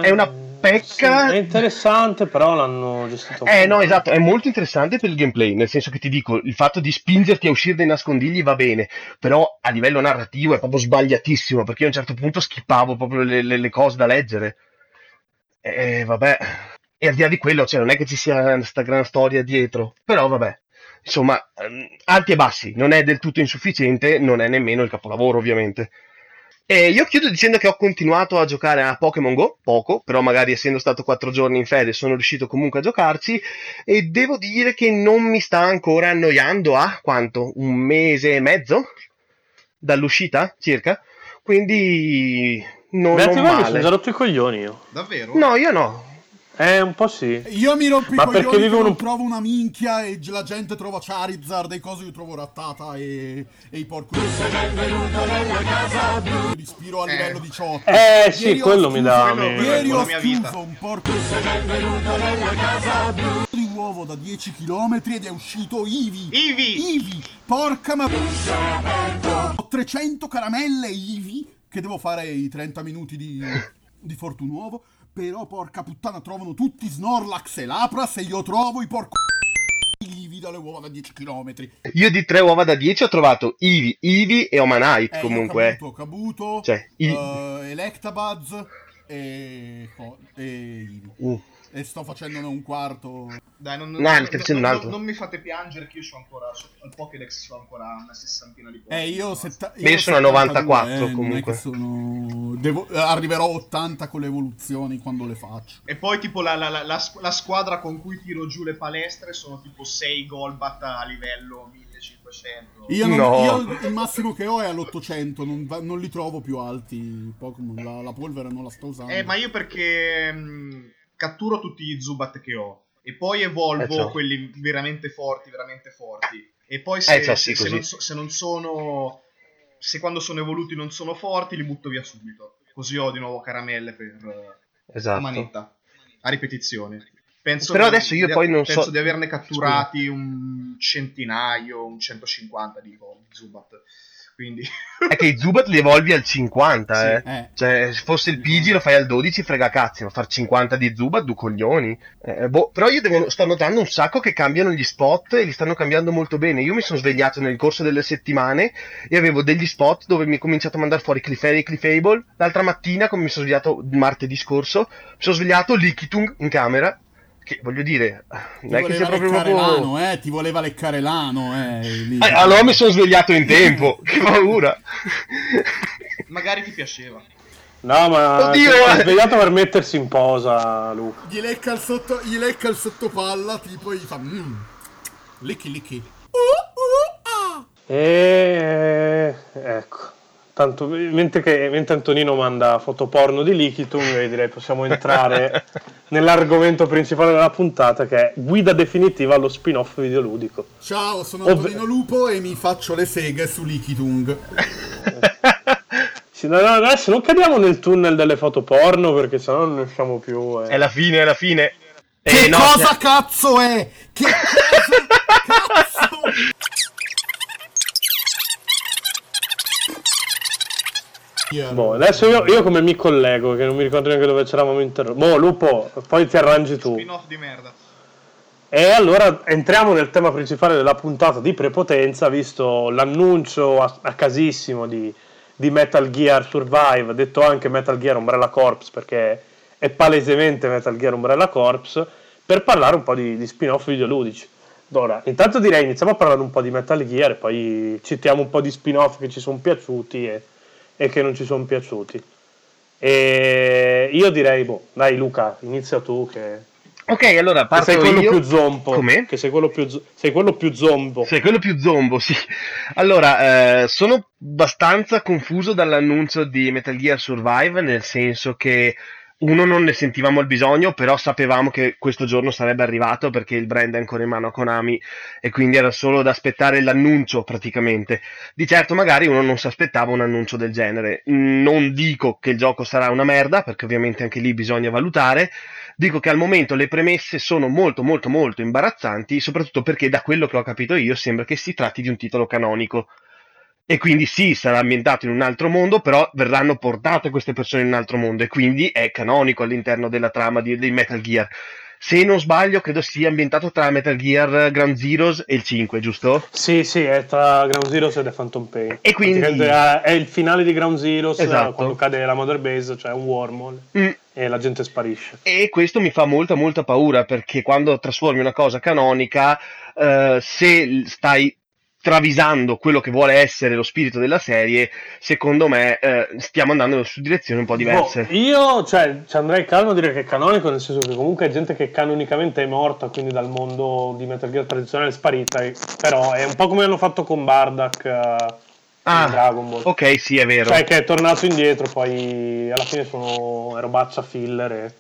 è una pecca... Sì, è interessante, però l'hanno gestito... no, esatto, è molto interessante per il gameplay, nel senso che ti dico, il fatto di spingerti a uscire dai nascondigli va bene, però a livello narrativo è proprio sbagliatissimo, perché io a un certo punto skippavo proprio le cose da leggere. Vabbè... E al di là di quello, cioè, non è che ci sia questa gran storia dietro, però vabbè. Insomma, alti e bassi, non è del tutto insufficiente, non è nemmeno il capolavoro ovviamente. E io chiudo dicendo che ho continuato a giocare a Pokémon GO, poco, però magari essendo stato 4 giorni in fede sono riuscito comunque a giocarci, e devo dire che non mi sta ancora annoiando a quanto? 1 mese e mezzo? Dall'uscita circa? Quindi non male. Mi sono già rotto i coglioni io. Davvero? No, io no. Un po' sì. Io mi rompo i coglioni, non trovo una minchia e la gente trova Charizard e cose, io trovo Rattata e i porco. Benvenuto nella casa blu. Ispiro a livello 18. Sì, quello mi dà. Ieri ho schiuso un porco. Benvenuto nella casa blu. Di uovo da 10 km ed è uscito Eevee. Porca ma... Ho 300 caramelle Eevee, che devo fare i 30 minuti di Fortunuovo. Però porca puttana, trovano tutti Snorlax e Lapras e io trovo i porco alle uova da 10 km. Io di tre uova da 10 ho trovato Eevee e Omanite, comunque. Kabuto, cioè, Electabuzz e Eevee. E sto facendone un quarto. Dai, non mi fate piangere che io ho ancora al Pokédex ho ancora una sessantina di Pokédex. Io sono a 94 comunque. Arriverò 80 con le evoluzioni quando le faccio. E poi tipo la squadra con cui tiro giù le palestre sono tipo 6 Golbat a livello 1500. Io il massimo che ho è all'800, non li trovo più alti Pokémon, la polvere non la sto usando. Ma io perché catturo tutti gli Zubat che ho e poi evolvo quelli veramente forti e poi se quando sono evoluti non sono forti li butto via subito, così ho di nuovo caramelle per manetta a ripetizione. Penso di averne catturati un centinaio, un 150 dico Zubat. Quindi è che i Zubat li evolvi al 50, sì, Cioè, se fosse il Pidgey lo fai al 12, frega cazzi, ma far 50 di Zubat, du coglioni. Però io sto notando un sacco che cambiano gli spot e li stanno cambiando molto bene. Io mi sono svegliato nel corso delle settimane e avevo degli spot dove mi è cominciato a mandare fuori Clefairy e Clefable. L'altra mattina, come mi sono svegliato martedì scorso, mi sono svegliato Lickitung in camera. Che, voglio dire, non è che sia proprio l'ano, ti voleva leccare l'ano, allora mi sono svegliato in tempo. Che paura. Magari ti piaceva. No, ma si è svegliato per mettersi in posa, Luca. Gli lecca il sottopalla, tipo gli fa licchi. Ecco. Tanto, mentre Antonino manda fotoporno di Lickitung, io direi possiamo entrare nell'argomento principale della puntata, che è guida definitiva allo spin-off videoludico. Ciao, sono Antonino Lupo e mi faccio le seghe su Lickitung. No, adesso non cadiamo nel tunnel delle fotoporno, perché sennò non ne usciamo più. È la fine. Che cosa cazzo è? Che cosa cazzo? Adesso io come mi collego, che non mi ricordo neanche dove c'eravamo interrotti. Lupo, poi ti arrangi tu. Spin-off di merda. E allora entriamo nel tema principale della puntata di prepotenza, visto l'annuncio a casissimo di Metal Gear Survive, detto anche Metal Gear Umbrella Corps, perché è palesemente Metal Gear Umbrella Corps, per parlare un po' di spin-off videoludici. Allora, intanto direi iniziamo a parlare un po' di Metal Gear e poi citiamo un po' di spin-off che ci sono piaciuti e che non ci sono piaciuti. E io direi, dai Luca, inizia tu che... Ok, allora parto io. Sei quello più zombo, sì. Allora, sono abbastanza confuso dall'annuncio di Metal Gear Survive, nel senso che uno non ne sentivamo il bisogno, però sapevamo che questo giorno sarebbe arrivato perché il brand è ancora in mano a Konami e quindi era solo da aspettare l'annuncio praticamente. Di certo magari uno non si aspettava un annuncio del genere. Non dico che il gioco sarà una merda, perché ovviamente anche lì bisogna valutare. Dico che al momento le premesse sono molto molto molto imbarazzanti, soprattutto perché da quello che ho capito io sembra che si tratti di un titolo canonico. E quindi sì, sarà ambientato in un altro mondo, però verranno portate queste persone in un altro mondo e quindi è canonico all'interno della trama di Metal Gear. Se non sbaglio, credo sia ambientato tra Metal Gear, Ground Zeroes e il 5, giusto? Sì, è tra Ground Zeroes e The Phantom Pain. E quindi è il finale di Ground Zeroes, esatto. Quando cade la Mother Base, cioè un wormhole. E la gente sparisce. E questo mi fa molta molta paura, perché quando trasformi una cosa canonica, se stai travisando quello che vuole essere lo spirito della serie, secondo me stiamo andando su direzioni un po' diverse. Io ci andrei calmo a dire che è canonico, nel senso che comunque è gente che canonicamente è morta, quindi dal mondo di Metal Gear tradizionale è sparita, però è un po' come hanno fatto con Bardock in Dragon Ball. Ok, sì, è vero. Cioè che è tornato indietro, poi alla fine sono robaccia filler e...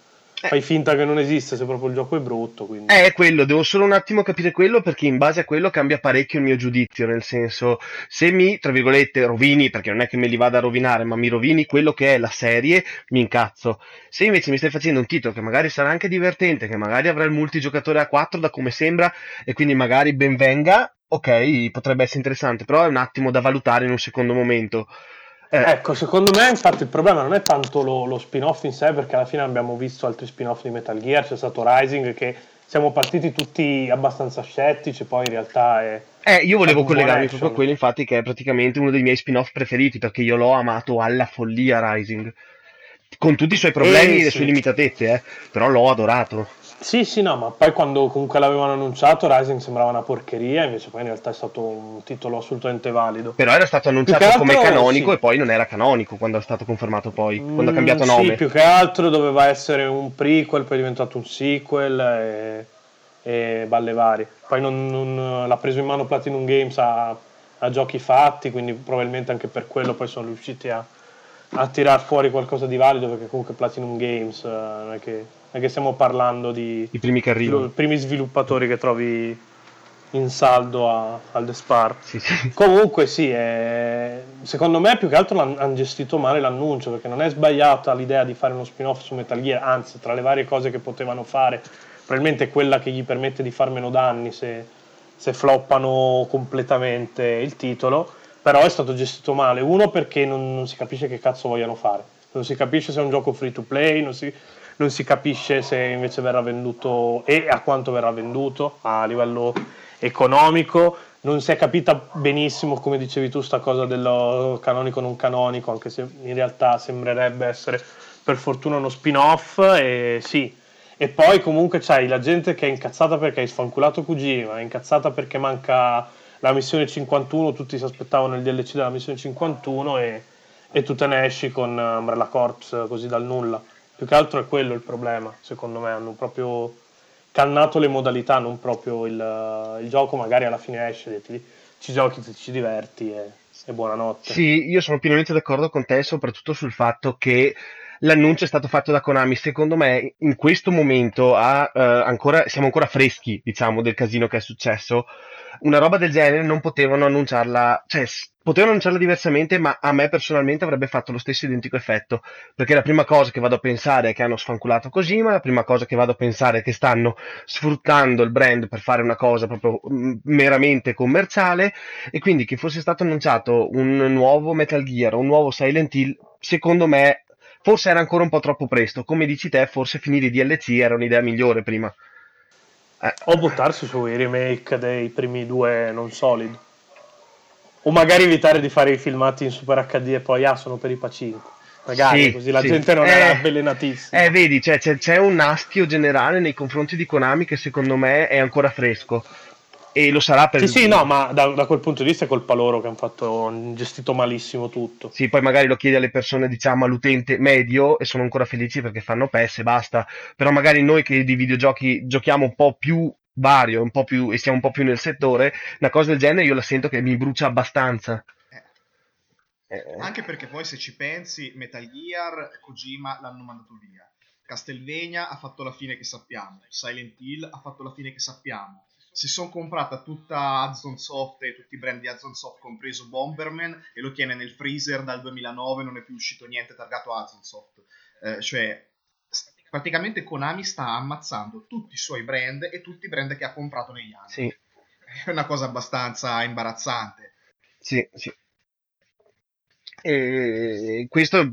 Fai finta che non esiste, se proprio il gioco è brutto, quindi. Quello, devo solo un attimo capire quello, perché in base a quello cambia parecchio il mio giudizio, nel senso, se mi, tra virgolette, rovini, perché non è che me li vada a rovinare, ma mi rovini quello che è la serie, mi incazzo. Se invece mi stai facendo un titolo che magari sarà anche divertente, che magari avrà il multigiocatore a 4 da come sembra, e quindi magari ben venga, ok, potrebbe essere interessante, però è un attimo da valutare in un secondo momento. Ecco, secondo me infatti il problema non è tanto lo spin-off in sé, perché alla fine abbiamo visto altri spin-off di Metal Gear, c'è stato Rising che siamo partiti tutti abbastanza scettici, poi in realtà è... io volevo collegarmi proprio a quello, infatti, che è praticamente uno dei miei spin-off preferiti, perché io l'ho amato alla follia Rising, con tutti i suoi problemi e le sue limitatezze, però l'ho adorato. Sì, sì, no, ma poi quando comunque l'avevano annunciato Rising sembrava una porcheria, invece poi in realtà è stato un titolo assolutamente valido. Però era stato annunciato come canonico e poi non era canonico quando è stato confermato poi, quando ha cambiato nome. Sì, più che altro doveva essere un prequel, poi è diventato un sequel e balle varie. Poi non l'ha preso in mano Platinum Games a giochi fatti, quindi probabilmente anche per quello poi sono riusciti a tirar fuori qualcosa di valido, perché comunque Platinum Games non è che... Perché stiamo parlando di i primi che arrivano, i primi sviluppatori che trovi in saldo al Despar. Sì, sì. Comunque sì, secondo me più che altro hanno gestito male l'annuncio, perché non è sbagliata l'idea di fare uno spin-off su Metal Gear, anzi tra le varie cose che potevano fare probabilmente quella che gli permette di far meno danni se floppano completamente il titolo, però è stato gestito male. Uno, perché non si capisce che cazzo vogliano fare, non si capisce se è un gioco free to play, non si capisce se invece verrà venduto e a quanto verrà venduto a livello economico. Non si è capita benissimo, come dicevi tu, sta cosa dello canonico non canonico, anche se in realtà sembrerebbe essere per fortuna uno spin-off. E sì, e poi comunque c'hai la gente che è incazzata perché hai sfanculato Kojima, è incazzata perché manca la missione 51, tutti si aspettavano il DLC della missione 51 e tu te ne esci con Umbrella Corps così dal nulla. Più che altro è quello il problema, secondo me. Hanno proprio cannato le modalità, non proprio il gioco. Magari alla fine esce, ci giochi, ci diverti e buonanotte. Sì, io sono pienamente d'accordo con te, soprattutto sul fatto che l'annuncio è stato fatto da Konami. Secondo me in questo momento siamo ancora freschi, diciamo, del casino che è successo. Una roba del genere non potevano annunciarla, cioè potevano annunciarla diversamente, ma a me personalmente avrebbe fatto lo stesso identico effetto, perché la prima cosa che vado a pensare è che hanno sfanculato Kojima, la prima cosa che vado a pensare è che stanno sfruttando il brand per fare una cosa proprio meramente commerciale, e quindi che fosse stato annunciato un nuovo Metal Gear, un nuovo Silent Hill, secondo me forse era ancora un po' troppo presto. Come dici te, forse finire i DLC era un'idea migliore prima. O buttarsi sui remake dei primi due non solid, o magari evitare di fare i filmati in Super HD e poi sono per i Pacinco, magari sì, così la gente non era avvelenatissima. Vedi, cioè, c'è un astio generale nei confronti di Konami che secondo me è ancora fresco, e lo sarà per sì, no, ma da quel punto di vista è colpa loro che hanno gestito malissimo tutto. Sì, poi magari lo chiedi alle persone, diciamo all'utente medio, e sono ancora felici perché fanno PES e basta, però magari noi che di videogiochi giochiamo un po' più vario, un po' più, e siamo un po' più nel settore, una cosa del genere io la sento che mi brucia abbastanza. Anche perché poi se ci pensi, Metal Gear Kojima l'hanno mandato via, Castlevania ha fatto la fine che sappiamo, Silent Hill ha fatto la fine che sappiamo, si sono comprata tutta Hudson Soft e tutti i brand di Hudson Soft, compreso Bomberman, e lo tiene nel freezer dal 2009, non è più uscito niente targato Hudson Soft. Cioè praticamente Konami sta ammazzando tutti i suoi brand e tutti i brand che ha comprato negli anni. Sì. È una cosa abbastanza imbarazzante. Sì, sì. E questo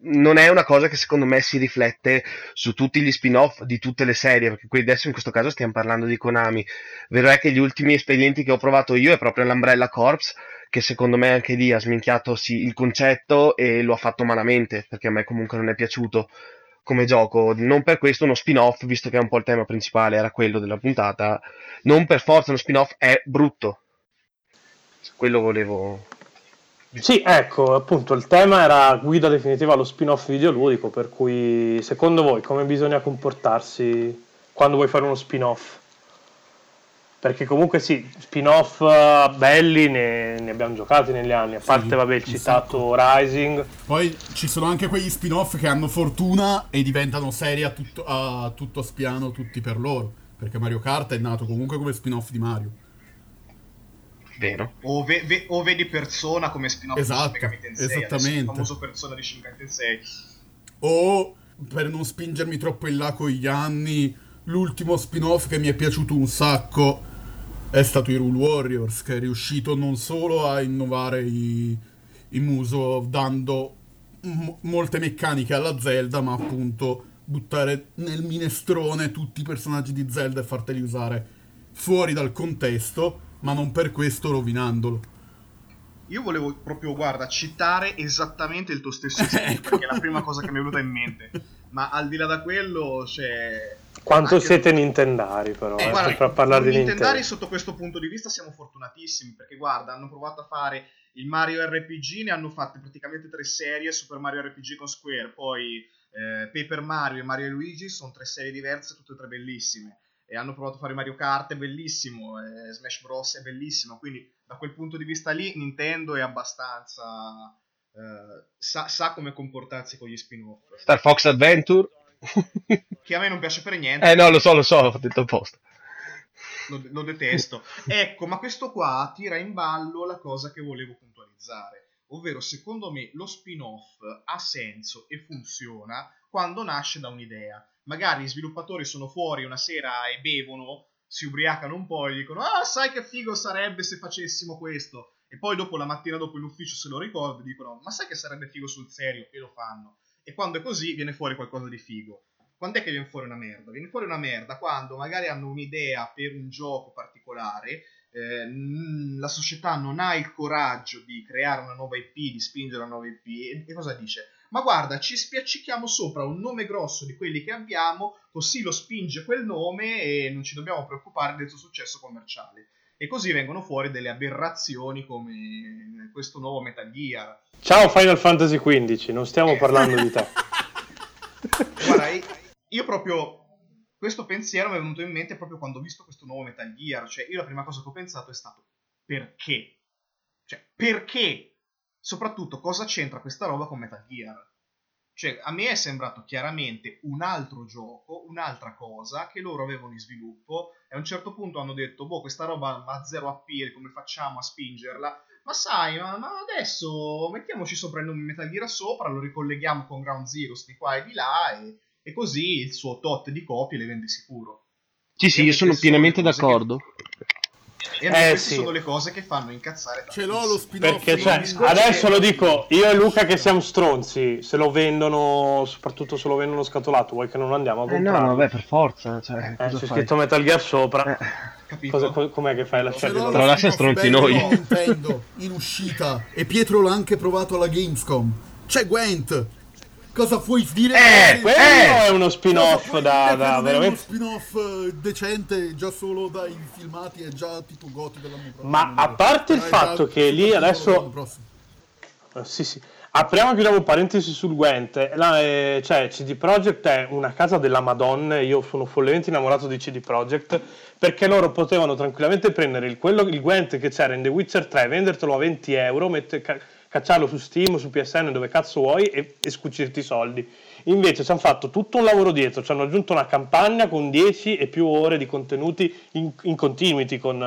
non è una cosa che secondo me si riflette su tutti gli spin-off di tutte le serie, perché adesso in questo caso stiamo parlando di Konami. Vero è che gli ultimi espedienti che ho provato io è proprio l'Umbrella Corps, che secondo me anche lì ha sminchiato il concetto e lo ha fatto malamente, perché a me comunque non è piaciuto come gioco. Non per questo uno spin-off, visto che è un po' il tema principale, era quello della puntata, non per forza uno spin-off è brutto. Quello volevo... Sì, ecco, appunto il tema era guida definitiva allo spin-off videoludico, per cui secondo voi come bisogna comportarsi quando vuoi fare uno spin-off? Perché comunque sì, spin-off belli ne abbiamo giocati negli anni, a parte il citato Rising. Poi ci sono anche quegli spin-off che hanno fortuna e diventano serie a tutto spiano, tutti per loro, perché Mario Kart è nato comunque come spin-off di Mario. Vero. O vedi Persona come spin-off, esatto, di Shin Megami Tensei, esattamente. Il famoso Persona di Shin Megami Tensei. O, per non spingermi troppo in là con gli anni, l'ultimo spin-off che mi è piaciuto un sacco è stato i Rule Warriors, che è riuscito non solo a innovare i Musou dando molte meccaniche alla Zelda, ma appunto buttare nel minestrone tutti i personaggi di Zelda e farteli usare fuori dal contesto, ma non per questo rovinandolo. Io volevo proprio, guarda, citare esattamente il tuo stesso esempio, perché è la prima cosa che mi è venuta in mente. Ma al di là da quello, cioè... Quanto siete nintendari, però, guarda, a parlare di nintendari sotto questo punto di vista siamo fortunatissimi, perché guarda, hanno provato a fare il Mario RPG, ne hanno fatte praticamente 3 serie, Super Mario RPG con Square, poi Paper Mario e Mario e Luigi, sono 3 serie diverse, tutte e 3 bellissime. E hanno provato a fare Mario Kart, è bellissimo, Smash Bros è bellissimo, quindi da quel punto di vista lì Nintendo è abbastanza... sa come comportarsi con gli spin-off. Star Fox Adventure? Che a me non piace per niente. No, lo so, ho detto apposta. Lo detesto. Ecco, ma questo qua tira in ballo la cosa che volevo puntualizzare, ovvero secondo me lo spin-off ha senso e funziona quando nasce da un'idea. Magari gli sviluppatori sono fuori una sera e bevono, si ubriacano un po' e dicono sai che figo sarebbe se facessimo questo, e poi dopo la mattina dopo l'ufficio se lo ricordo dicono ma sai che sarebbe figo sul serio, e lo fanno. E quando è così viene fuori qualcosa di figo. Quando è che viene fuori una merda? Viene fuori una merda quando magari hanno un'idea per un gioco particolare, la società non ha il coraggio di creare una nuova IP, di spingere una nuova IP, e cosa dice? Ma guarda, ci spiaccichiamo sopra un nome grosso di quelli che abbiamo, così lo spinge quel nome e non ci dobbiamo preoccupare del suo successo commerciale. E così vengono fuori delle aberrazioni come questo nuovo Metal Gear. Ciao Final Fantasy XV, non stiamo parlando di te. Guarda, io proprio... questo pensiero mi è venuto in mente proprio quando ho visto questo nuovo Metal Gear. Cioè, io la prima cosa che ho pensato è stato perché? Cioè, perché? Soprattutto, cosa c'entra questa roba con Metal Gear? Cioè, a me è sembrato chiaramente un altro gioco, un'altra cosa che loro avevano in sviluppo, e a un certo punto hanno detto, questa roba ha zero appeal, come facciamo a spingerla? Ma sai, ma adesso mettiamoci sopra il nome Metal Gear sopra, lo ricolleghiamo con Ground Zeroes di qua e di là, e così il suo tot di copie le vende sicuro. Sì, io sono pienamente d'accordo. E queste sì. Sono le cose che fanno incazzare tanti. Ce l'ho lo spin-off, perché adesso lo dico io e Luca che siamo stronzi, se lo vendono, soprattutto se lo vendono scatolato, vuoi che non andiamo a comprare? No, vabbè, per forza, cioè, c'è fai? Scritto Metal Gear sopra, capito? Com'è che fai? Lo lascia stronzi noi. Nintendo in uscita, e Pietro l'ha anche provato alla Gamescom, c'è Gwent. Cosa puoi dire? Quello è uno spin-off da veramente uno spin-off decente, già solo dai filmati è già tipo Goti dell'anno prossimo. Ma a parte il fatto che lì adesso sì. Apriamo e chiudiamo parentesi sul Gwent. Cioè, CD Projekt è una casa della Madonna, io sono follemente innamorato di CD Projekt, perché loro potevano tranquillamente prendere il Gwent che c'era in The Witcher 3, vendertelo a €20, cacciarlo su Steam, su PSN, dove cazzo vuoi, e scucirti i soldi. Invece ci hanno fatto tutto un lavoro dietro, ci hanno aggiunto una campagna con 10 e più ore di contenuti in continuity con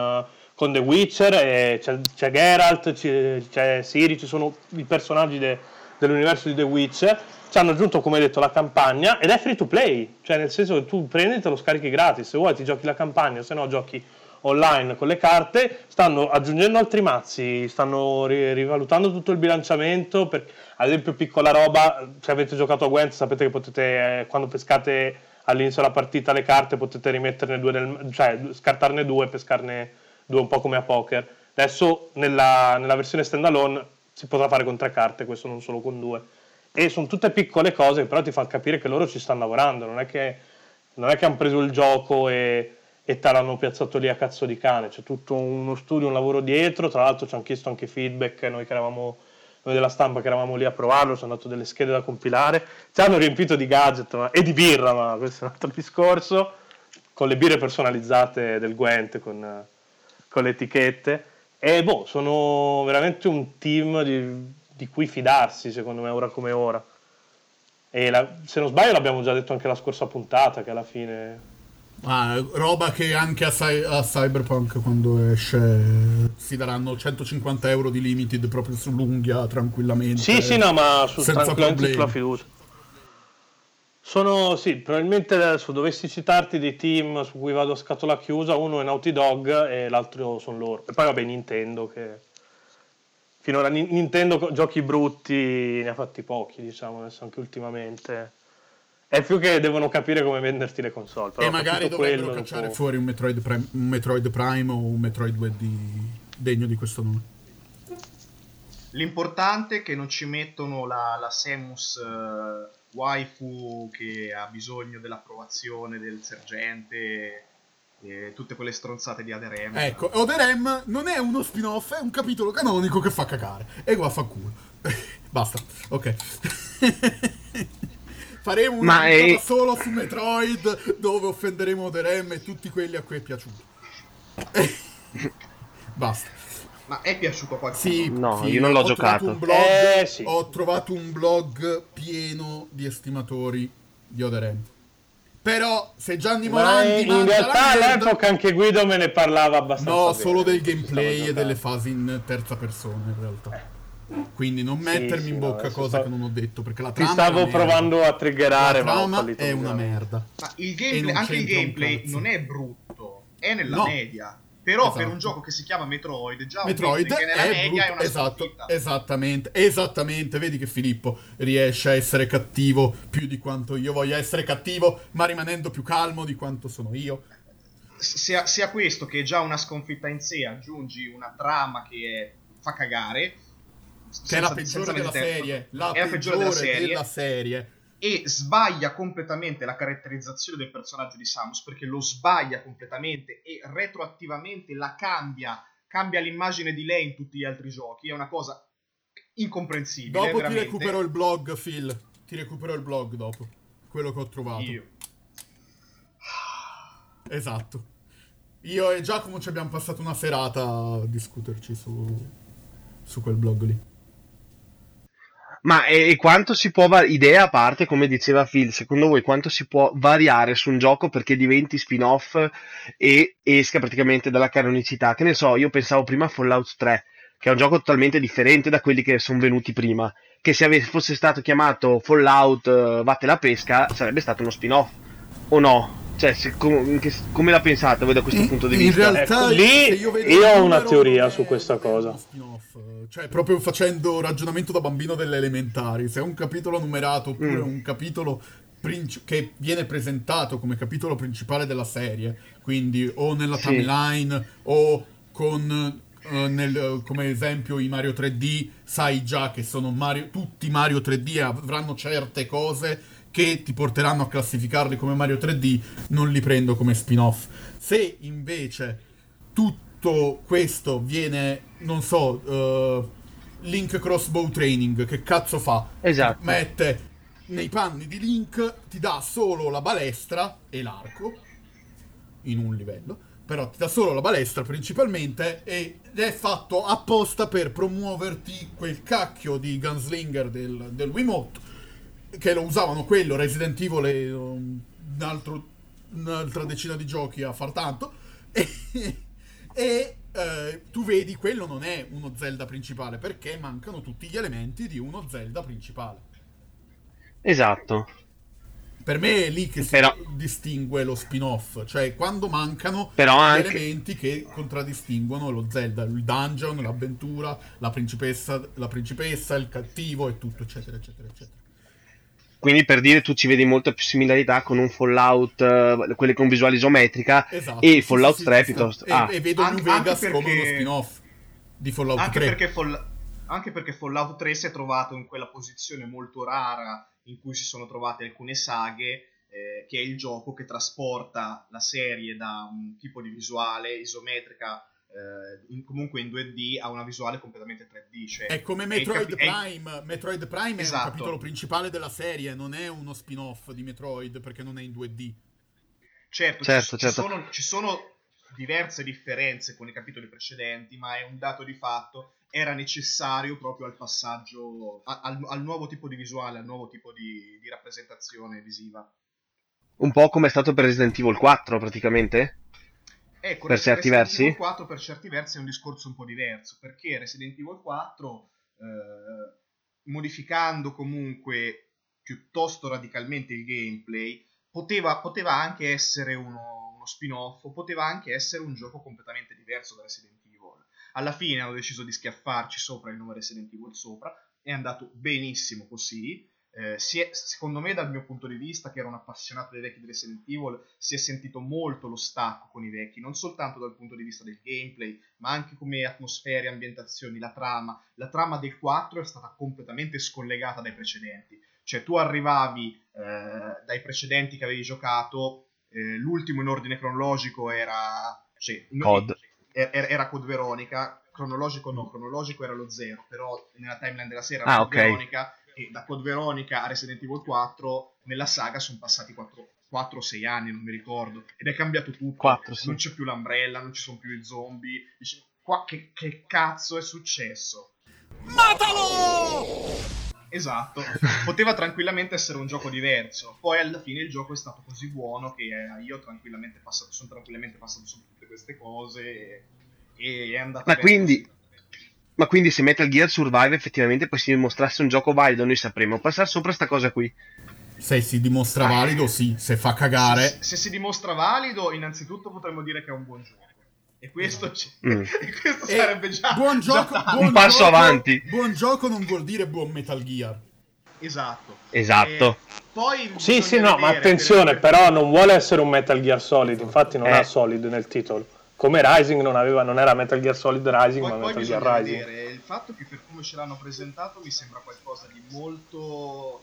The Witcher, e c'è Geralt, c'è Ciri, ci sono i personaggi dell'universo di The Witcher. Ci hanno aggiunto, come detto, la campagna, ed è free to play, cioè nel senso che tu prendi e te lo scarichi gratis, se vuoi ti giochi la campagna, se no giochi online con le carte. Stanno aggiungendo altri mazzi, stanno rivalutando tutto il bilanciamento, per ad esempio piccola roba, se avete giocato a Gwent sapete che potete quando pescate all'inizio della partita le carte potete rimetterne 2 cioè scartarne 2 e pescarne 2, un po' come a poker. Adesso nella versione standalone si potrà fare con 3 carte, questo non solo con 2, e sono tutte piccole cose che però ti fanno capire che loro ci stanno lavorando, non è che hanno preso il gioco e te l'hanno piazzato lì a cazzo di cane. C'è tutto uno studio, un lavoro dietro. Tra l'altro ci hanno chiesto anche feedback, noi della stampa che eravamo lì a provarlo, ci hanno dato delle schede da compilare, ci hanno riempito di gadget e di birra, ma questo è un altro discorso, con le birre personalizzate del Gwent, con le etichette, e sono veramente un team di cui fidarsi, secondo me, ora come ora. E se non sbaglio l'abbiamo già detto anche la scorsa puntata, che alla fine... roba che anche a Cyberpunk, quando esce, si daranno €150 di limited proprio sull'unghia, tranquillamente. Sì, no, ma tranquillamente sulla fiducia. Sono, sì, probabilmente adesso dovessi citarti dei team su cui vado a scatola chiusa, uno è Naughty Dog e l'altro sono loro. E poi Nintendo, che finora Nintendo giochi brutti ne ha fatti pochi, diciamo, adesso anche ultimamente. È più che devono capire come venderti le console. Però e magari dovrebbero cacciare fuori un Metroid Prime o un Metroid 2D degno di questo nome. L'importante è che non ci mettono la Samus waifu che ha bisogno dell'approvazione del sergente e tutte quelle stronzate di Aderem. Ecco, Aderem non è uno spin-off, è un capitolo canonico che fa cagare. E vaffanculo. Basta, ok. Faremo una puntata solo su Metroid dove offenderemo Aderem e tutti quelli a cui è piaciuto. Basta. Ma è piaciuto qualcosa? Sì, no, sì, io non l'ho giocato. Sì. Ho trovato un blog pieno di estimatori di Aderem. Però se Gianni Morandi in realtà all'epoca anche Guido me ne parlava abbastanza. No, bene, solo del gameplay e delle fasi in terza persona in realtà. Quindi non mettermi in bocca cose che non ho detto, perché la trama stavo provando a triggerare, la trama è una merda. Ma il gameplay, anche il gameplay non è brutto, è nella media. Però esatto, per un gioco che si chiama Metroid, già Metroid che nella media è una sconfitta. Esattamente, vedi che Filippo riesce a essere cattivo più di quanto io voglia essere cattivo, ma rimanendo più calmo di quanto sono io. Sia questo che è già una sconfitta in sé, aggiungi una trama che fa cagare, che è la peggiore della serie, e sbaglia completamente la caratterizzazione del personaggio di Samus, perché lo sbaglia completamente e retroattivamente la cambia l'immagine di lei in tutti gli altri giochi. È una cosa incomprensibile. Dopo veramente. Ti recupero il blog, Phil. Ti recupero il blog dopo, quello che ho trovato. Io. Esatto. Io e Giacomo ci abbiamo passato una serata a discuterci su quel blog lì. Ma e quanto si può idea a parte, come diceva Phil, secondo voi quanto si può variare su un gioco perché diventi spin-off e esca praticamente dalla canonicità? Che ne so, io pensavo prima a Fallout 3, che è un gioco totalmente differente da quelli che sono venuti prima, che se fosse stato chiamato Fallout Vatte la Pesca sarebbe stato uno spin-off, o no? Cioè, come la pensate voi da questo punto di vista? In realtà io ho una teoria su questa cosa. Cioè, proprio facendo ragionamento da bambino delle elementari, se è un capitolo numerato oppure un capitolo che viene presentato come capitolo principale della serie, quindi o nella timeline o con come esempio i Mario 3D, sai già che sono tutti Mario 3D e avranno certe cose che ti porteranno a classificarli come Mario 3D, non li prendo come spin-off. Se invece tutto questo viene, non so, Link Crossbow Training, che cazzo fa? Esatto. Mette nei panni di Link, ti dà solo la balestra e l'arco, in un livello, però ti dà solo la balestra principalmente, ed è fatto apposta per promuoverti quel cacchio di gunslinger del Wiimote, che lo usavano quello, Resident Evil e un'altra decina di giochi a far tanto, tu vedi quello non è uno Zelda principale, perché mancano tutti gli elementi di uno Zelda principale. Esatto. Per me è lì che distingue lo spin-off, cioè quando mancano gli elementi che contraddistinguono lo Zelda, il dungeon, l'avventura, la principessa, il cattivo e tutto, eccetera, eccetera, eccetera. Quindi per dire, tu ci vedi molta più similarità con un Fallout, quelli con visuale isometrica, esatto, e Fallout 3 piuttosto. E vedo New Vegas come uno spin-off di Fallout 3. Anche perché Fallout 3 si è trovato in quella posizione molto rara in cui si sono trovate alcune saghe, che è il gioco che trasporta la serie da un tipo di visuale isometrica, comunque in 2D, ha una visuale completamente 3D, cioè è come Metroid Prime esatto. È un capitolo principale della serie, non è uno spin-off di Metroid perché non è in 2D. certo. Ci sono diverse differenze con i capitoli precedenti, ma è un dato di fatto, era necessario proprio al passaggio al nuovo tipo di visuale, al nuovo tipo di rappresentazione visiva, un po' come è stato per Resident Evil 4 praticamente. Ecco, per certi versi? Resident Evil 4 per certi versi è un discorso un po' diverso, perché Resident Evil 4, modificando comunque piuttosto radicalmente il gameplay, poteva anche essere uno spin-off, poteva anche essere un gioco completamente diverso da Resident Evil. Alla fine hanno deciso di schiaffarci sopra il nome Resident Evil sopra, è andato benissimo così, Secondo me, dal mio punto di vista, che era un appassionato dei vecchi di Resident Evil, si è sentito molto lo stacco con i vecchi, non soltanto dal punto di vista del gameplay, ma anche come atmosfere, ambientazioni, la trama. La trama del 4 è stata completamente scollegata dai precedenti. Cioè, tu arrivavi dai precedenti che avevi giocato, l'ultimo in ordine cronologico era... Cioè, era Code Veronica, cronologico no, cronologico era lo 0, però nella timeline della serie era Code Veronica... E da Code Veronica a Resident Evil 4 nella saga sono passati 4-6 anni, non mi ricordo, ed è cambiato tutto. 4, sì. Non c'è più l'Umbrella, non ci sono più i zombie. Dici, qua che cazzo è successo? Matalo! Esatto, poteva tranquillamente essere un gioco diverso. Poi alla fine il gioco è stato così buono che io sono tranquillamente passato su tutte queste cose e è andato bene. Ma quindi se Metal Gear Survive effettivamente poi si dimostrasse un gioco valido, noi sapremo passare sopra sta cosa qui. Se si dimostra valido, sì. Se fa cagare... Se si dimostra valido, innanzitutto potremmo dire che è un buon gioco. E questo, questo sarebbe già... Buon gioco, un passo avanti. Buon gioco non vuol dire buon Metal Gear. Esatto. Poi no, ma attenzione, però non vuole essere un Metal Gear Solid, infatti non ha Solid nel titolo. Come Rising non era Metal Gear Solid Rising, ma Metal Gear Rising. Il fatto che per come ce l'hanno presentato mi sembra qualcosa di molto,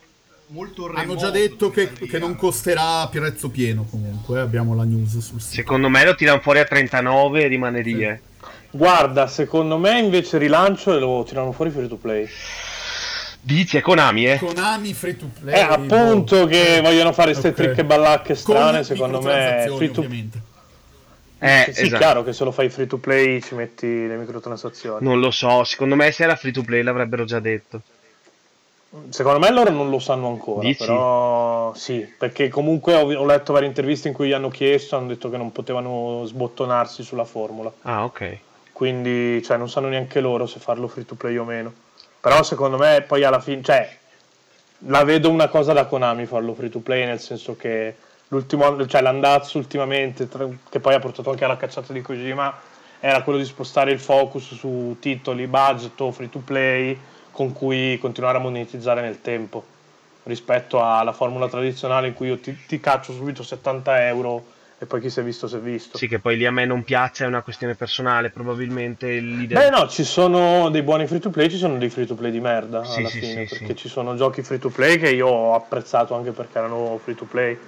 molto remoto. Hanno già detto che non costerà prezzo pieno, comunque. Abbiamo la news sul sito. Secondo me lo tirano fuori a 39 e rimane lì. Guarda, secondo me invece rilancio e lo tirano fuori free to play. Dice Konami, Konami free to play. Appunto che vogliono fare queste tricche ballacche strane, con secondo me. Free to play. Sì, esatto. Chiaro che se lo fai free to play ci metti le microtransazioni. Non lo so, secondo me se era free to play l'avrebbero già detto. Secondo me loro non lo sanno ancora. Dici? Però sì, perché comunque ho letto varie interviste in cui gli hanno chiesto, hanno detto che non potevano sbottonarsi sulla formula. Ah, ok. Quindi non sanno neanche loro se farlo free to play o meno. Però secondo me poi alla fine, la vedo una cosa da Konami farlo free to play, nel senso che l'ultimo, l'andazzo ultimamente, che poi ha portato anche alla cacciata di Kojima, era quello di spostare il focus su titoli, budget, free to play, con cui continuare a monetizzare nel tempo, rispetto alla formula tradizionale in cui io ti caccio subito €70 e poi chi si è visto si è visto. Sì, che poi lì a me non piace, è una questione personale, probabilmente l'idea... Beh no, ci sono dei buoni free to play, ci sono dei free to play di merda alla fine, perché ci sono giochi free to play che io ho apprezzato anche perché erano free to play.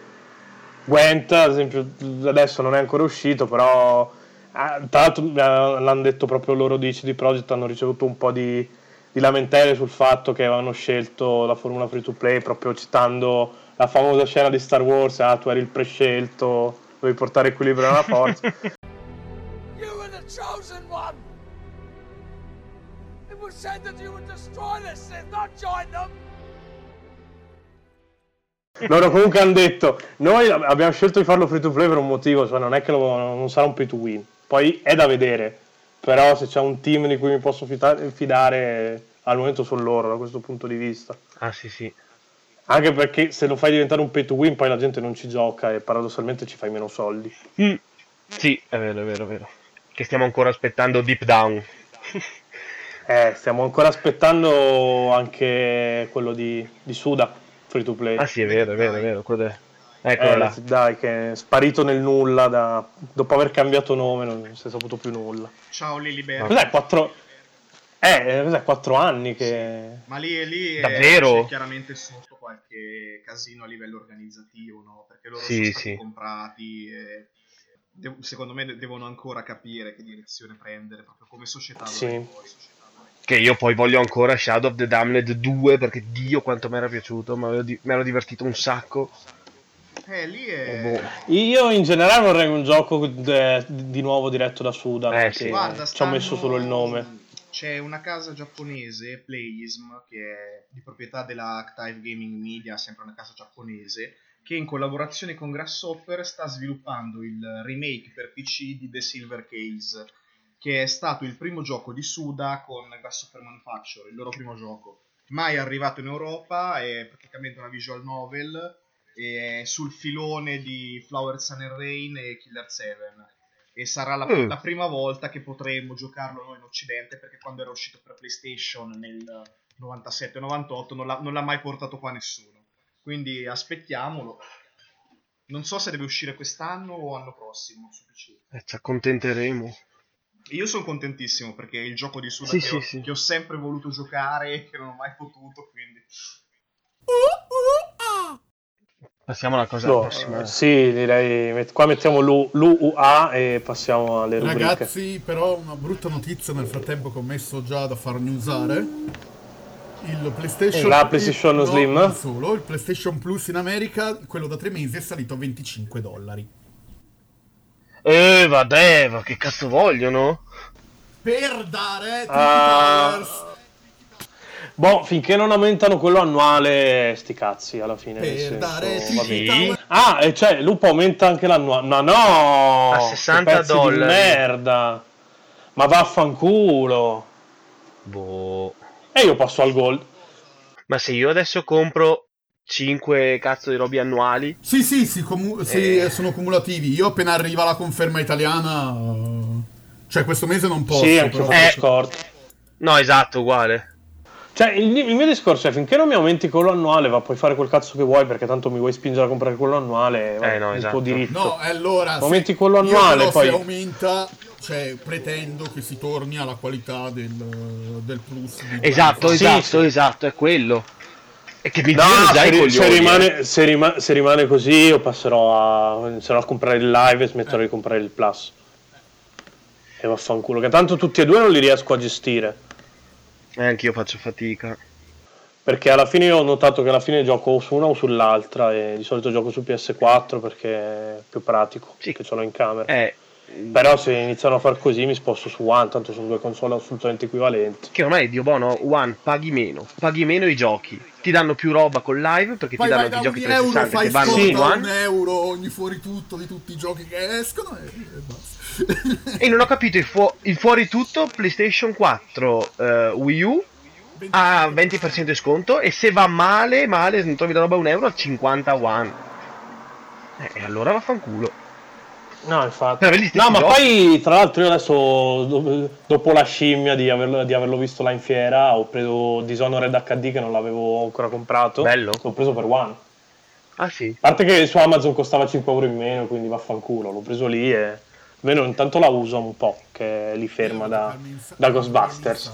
Gwent, ad esempio, adesso non è ancora uscito, però tra l'altro l'hanno detto proprio loro di CD Projekt, hanno ricevuto un po' di lamentele sul fatto che avevano scelto la formula free to play, proprio citando la famosa scena di Star Wars, tu eri il prescelto, dovevi portare equilibrio alla forza. You were the chosen one. It was said that you would destroy this city, not join them. Loro comunque hanno detto, noi abbiamo scelto di farlo free to play per un motivo, non è che non sarà un pay to win, poi è da vedere, però se c'è un team di cui mi posso fidare al momento sono loro da questo punto di vista. Anche perché se lo fai diventare un pay to win poi la gente non ci gioca e paradossalmente ci fai meno soldi. Sì, è vero, che stiamo ancora aspettando Deep Down. Stiamo ancora aspettando anche quello di Suda free to play. Ah sì, è vero. Quello eccolo là. Dai, che è sparito nel nulla dopo aver cambiato nome, non si è saputo più nulla. Ciao Liliberto. Cos'è 4? 4 anni che sì. Ma lì davvero? È chiaramente sotto qualche casino a livello organizzativo, no? Perché loro sono stati comprati e secondo me devono ancora capire che direzione prendere proprio come società. Che io poi voglio ancora Shadow of the Damned 2, perché Dio quanto mi era piaciuto, mi ero divertito un sacco. Lì è... Io in generale vorrei un gioco di nuovo diretto da Suda, guarda, ci ho messo solo il nome. C'è una casa giapponese, Playism, che è di proprietà della Active Gaming Media, sempre una casa giapponese, che in collaborazione con Grasshopper sta sviluppando il remake per PC di The Silver Case, che è stato il primo gioco di Suda con Grasshopper Manufacture, il loro primo gioco. Mai arrivato in Europa, è praticamente una visual novel, è sul filone di Flower Sun and Rain e Killer 7. E sarà la prima volta che potremo giocarlo noi in Occidente, perché quando era uscito per PlayStation nel 97-98, non l'ha mai portato qua nessuno, quindi aspettiamolo. Non so se deve uscire quest'anno o l'anno prossimo su PC. Ci accontenteremo. Io sono contentissimo perché è il gioco di Suda che ho sempre voluto giocare e che non ho mai potuto, quindi... Passiamo alla cosa prossima. Sì, direi... qua mettiamo l'UA e passiamo alle rubriche. Ragazzi, però una brutta notizia nel frattempo che ho messo già da far newsare. Il PlayStation... la PlayStation Slim? No, non solo. Il PlayStation Plus in America, quello da 3 mesi, è salito a $25. Vabbè, ma che cazzo vogliono? Per dare $30. Boh, finché non aumentano quello annuale, sti cazzi, alla fine. Per dare $30. Ah, e cioè, Lupo aumenta anche l'annuale. No, no! A $60. Di merda. Ma vaffanculo. Boh. E io passo al gold. Ma se io adesso compro 5 cazzo di robi annuali? Sì, sono cumulativi. Io appena arriva la conferma italiana... cioè, questo mese non posso. Sì, anche scorto. No, esatto, uguale. Cioè, il mio discorso è finché non mi aumenti quello annuale, puoi fare quel cazzo che vuoi, perché tanto mi vuoi spingere a comprare quello annuale, no, è esatto. Il tuo diritto. No, allora, aumenti quello annuale, poi... se aumenta, cioè, pretendo che si torni alla qualità del plus. Esatto, è quello. E che mi se rimane così, io passerò a comprare il live e smetterò di comprare il plus. E vaffanculo, che tanto tutti e due non li riesco a gestire. Anch'io faccio fatica. Perché alla fine io ho notato che alla fine gioco su una o sull'altra. E di solito gioco su PS4 perché è più pratico, sì, che ce l'ho in camera. Però se iniziano a far così mi sposto su One, tanto sono due console assolutamente equivalenti. Che ormai, Dio buono, One paghi meno i giochi. Ti danno più roba con live perché ti danno i giochi 360 che vanno su One. €1 ogni fuori tutto di tutti i giochi che escono e basta. E non ho capito il fuori tutto PlayStation 4 Wii U a 20% di sconto, e se va male se non trovi la roba €1 a 51. E allora vaffanculo. No, infatti. No, ma poi tra l'altro io adesso, dopo la scimmia di averlo visto là in fiera, ho preso Dishonored HD che non l'avevo ancora comprato. Bello. L'ho preso per One. Ah sì. A parte che su Amazon costava €5 in meno, quindi vaffanculo, l'ho preso lì e almeno intanto la uso un po', che li ferma da Ghostbusters.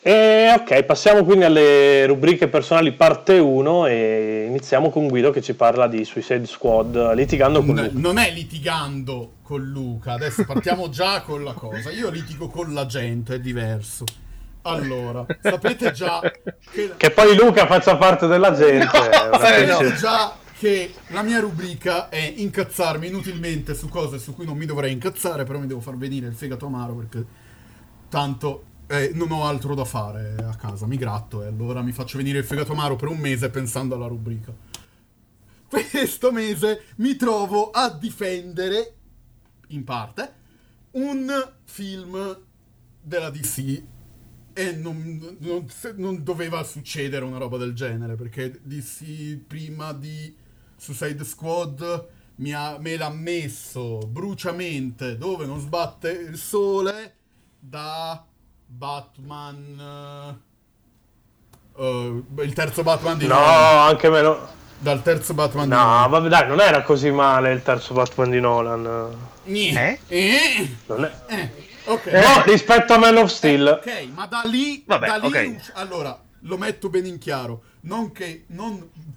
E ok, passiamo quindi alle rubriche personali parte 1 e iniziamo con Guido che ci parla di Suicide Squad litigando con Luca. Non è litigando con Luca, adesso partiamo già con la cosa. Io litigo con la gente, è diverso. Allora, sapete già che poi Luca faccia parte della gente. Che la mia rubrica è incazzarmi inutilmente su cose su cui non mi dovrei incazzare, però mi devo far venire il fegato amaro perché tanto non ho altro da fare a casa, mi gratto e allora mi faccio venire il fegato amaro per un mese pensando alla rubrica. Questo mese mi trovo a difendere, in parte, un film della DC e non doveva succedere una roba del genere, perché DC prima di Suicide Squad me l'ha messo bruciamente dove non sbatte il sole da Batman il terzo Batman di Nolan. Anche meno dal terzo Batman di Nolan. Vabbè, dai, non era così male il terzo Batman di Nolan. Non è okay. No, rispetto a Man of Steel ok, ma da lì, vabbè, da lì okay. Allora lo metto ben in chiaro, non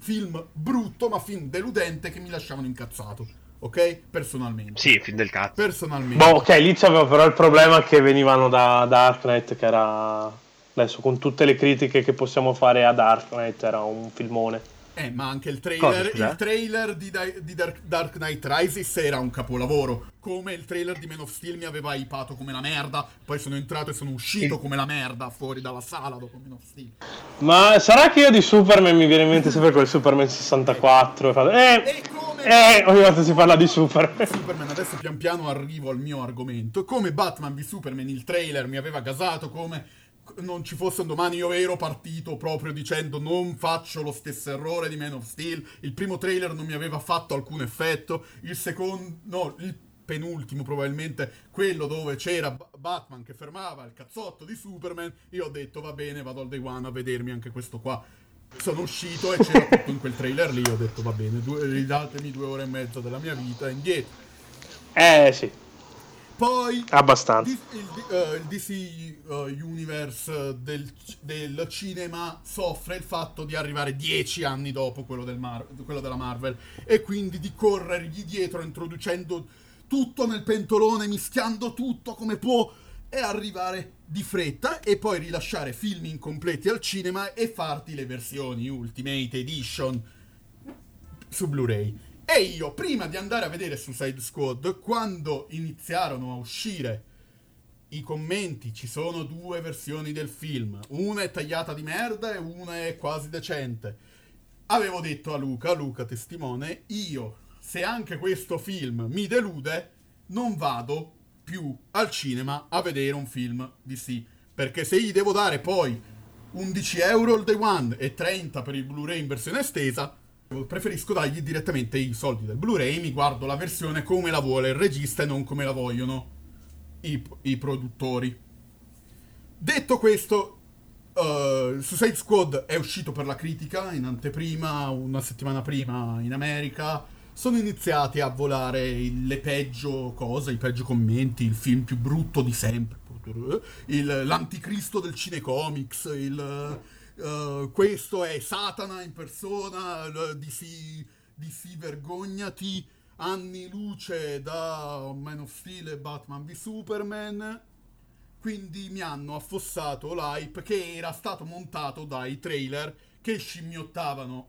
film brutto, ma film deludente che mi lasciavano incazzato, ok? Personalmente. Sì, film del cazzo. Personalmente. Boh, ok, lì c'avevo però il problema che venivano da Dark Knight, che era... adesso con tutte le critiche che possiamo fare a Dark Knight, era un filmone. Ma anche il trailer, il trailer di Dark Knight Rises era un capolavoro. Come il trailer di Man of Steel mi aveva hypato come la merda. Poi sono entrato e sono uscito come la merda fuori dalla sala dopo Man of Steel. Ma sarà che io di Superman mi viene in mente sempre quel Superman 64? Ogni volta si parla di Superman. Adesso pian piano arrivo al mio argomento. Come Batman v Superman il trailer mi aveva gasato come... non ci fosse un domani, io ero partito proprio dicendo non faccio lo stesso errore di Man of Steel. Il primo trailer non mi aveva fatto alcun effetto, il penultimo probabilmente, quello dove c'era Batman che fermava il cazzotto di Superman, io ho detto va bene, vado al Day One a vedermi anche questo qua. Sono uscito e c'era tutto in quel trailer lì, ho detto va bene, ridatemi 2 ore e mezza della mia vita indietro. Sì. Poi abbastanza. Il DC Universe del cinema soffre il fatto di arrivare 10 anni dopo quello della Marvel e quindi di corrergli dietro introducendo tutto nel pentolone, mischiando tutto come può e arrivare di fretta e poi rilasciare film incompleti al cinema e farti le versioni Ultimate Edition su Blu-ray. E io, prima di andare a vedere Suicide Squad, quando iniziarono a uscire i commenti, ci sono 2 versioni del film, una è tagliata di merda e una è quasi decente, avevo detto a Luca testimone, io, se anche questo film mi delude, non vado più al cinema a vedere un film DC, perché se gli devo dare poi 11 euro il Day One e 30 per il Blu-ray in versione estesa, preferisco dargli direttamente i soldi del Blu-ray, mi guardo la versione come la vuole il regista e non come la vogliono i produttori. Detto questo, Suicide Squad è uscito per la critica in anteprima, una settimana prima in America, sono iniziati a volare le peggio cose, i peggio commenti, il film più brutto di sempre, l'anticristo del cinecomics, questo è Satana in persona, DC vergognati, anni luce da Man of Steel e Batman v Superman. Quindi mi hanno affossato l'hype che era stato montato dai trailer che scimmiottavano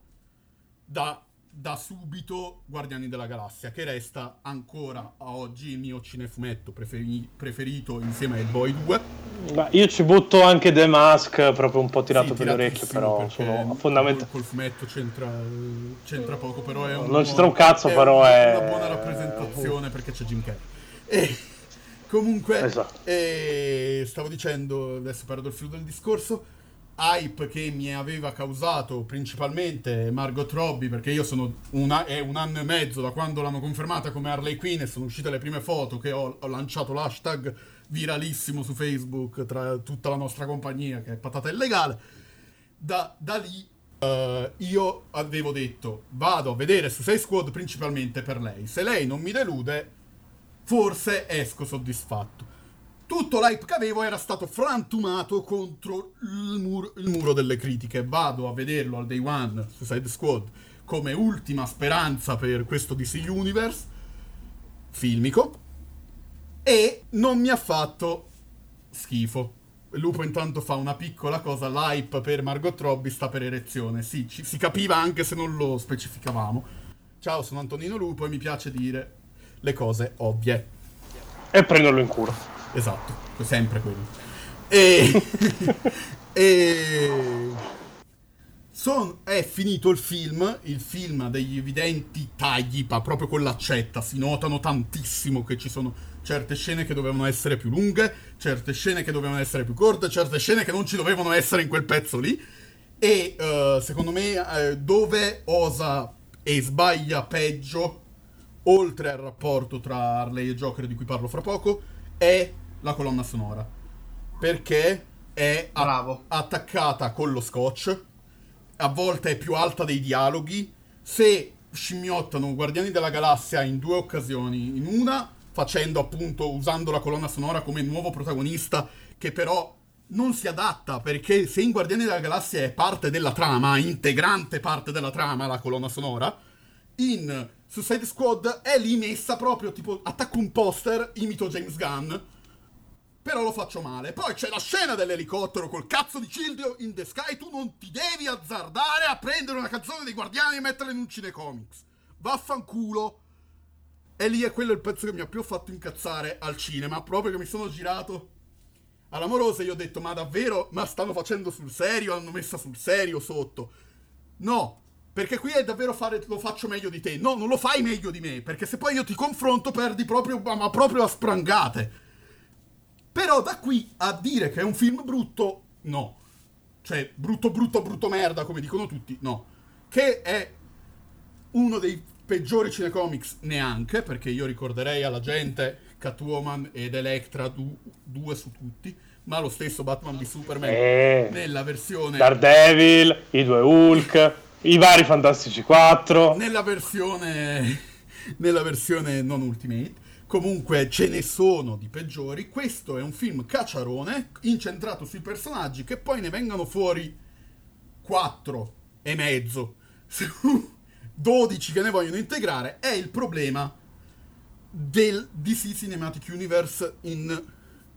da subito Guardiani della Galassia, che resta ancora a oggi il mio cinefumetto preferito insieme a Hellboy 2. Ma io ci butto anche The Mask, proprio un po' tirato per le orecchie, però sono fondamentalmente col fumetto c'entra poco, però è non c'entra un cazzo, però è una buona rappresentazione perché c'è Jim Carrey. E comunque esatto. Stavo dicendo, adesso perdo il filo del discorso. Hype che mi aveva causato principalmente Margot Robbie, perché io sono è 1 anno e mezzo da quando l'hanno confermata come Harley Quinn e sono uscite le prime foto che ho lanciato l'hashtag viralissimo su Facebook tra tutta la nostra compagnia che è patata illegale. Da lì io avevo detto vado a vedere Suicide Squad principalmente per lei, se lei non mi delude forse esco soddisfatto. Tutto l'hype che avevo era stato frantumato contro il muro delle critiche. Vado a vederlo al Day One, Suicide Squad, come ultima speranza per questo DC Universe filmico, e non mi ha fatto schifo. Lupo intanto fa una piccola cosa, l'hype per Margot Robbie sta per erezione. Sì, si capiva anche se non lo specificavamo. Ciao, sono Antonino Lupo e mi piace dire le cose ovvie. E prenderlo in culo. Esatto, sempre quello. È finito il film ha degli evidenti tagli, proprio con l'accetta, si notano tantissimo che ci sono certe scene che dovevano essere più lunghe, certe scene che dovevano essere più corte, certe scene che non ci dovevano essere in quel pezzo lì, e secondo me dove osa e sbaglia peggio, oltre al rapporto tra Harley e Joker di cui parlo fra poco, è la colonna sonora, perché è attaccata con lo scotch, a volte è più alta dei dialoghi. Se scimmiottano Guardiani della Galassia in 2 occasioni, in una facendo appunto, usando la colonna sonora come nuovo protagonista, che però non si adatta, perché se in Guardiani della Galassia è parte della trama, integrante parte della trama la colonna sonora, in Suicide Squad è lì messa proprio tipo attacco un poster, imito James Gunn, però lo faccio male. Poi c'è la scena dell'elicottero col cazzo di Cildio in the Sky, tu non ti devi azzardare a prendere una canzone dei Guardiani e metterla in un cinecomics, vaffanculo. E lì è quello il pezzo che mi ha più fatto incazzare al cinema, proprio che mi sono girato all'amorosa e gli ho detto ma davvero, ma stanno facendo sul serio, l'hanno messa sul serio sotto? No, perché qui è davvero fare lo faccio meglio di te. No, non lo fai meglio di me, perché se poi io ti confronto perdi proprio a sprangate. Però da qui a dire che è un film brutto, no. Cioè, brutto merda, come dicono tutti, no. Che è uno dei peggiori cinecomics, neanche, perché io ricorderei alla gente Catwoman ed Electra, due su tutti, ma lo stesso Batman di Superman nella versione Daredevil, i due Hulk, i vari Fantastici 4, nella versione non Ultimate. Comunque ce ne sono di peggiori. Questo è un film cacciarone incentrato sui personaggi, che poi ne vengano fuori 4 e mezzo, 12 che ne vogliono integrare. È il problema del DC Cinematic Universe in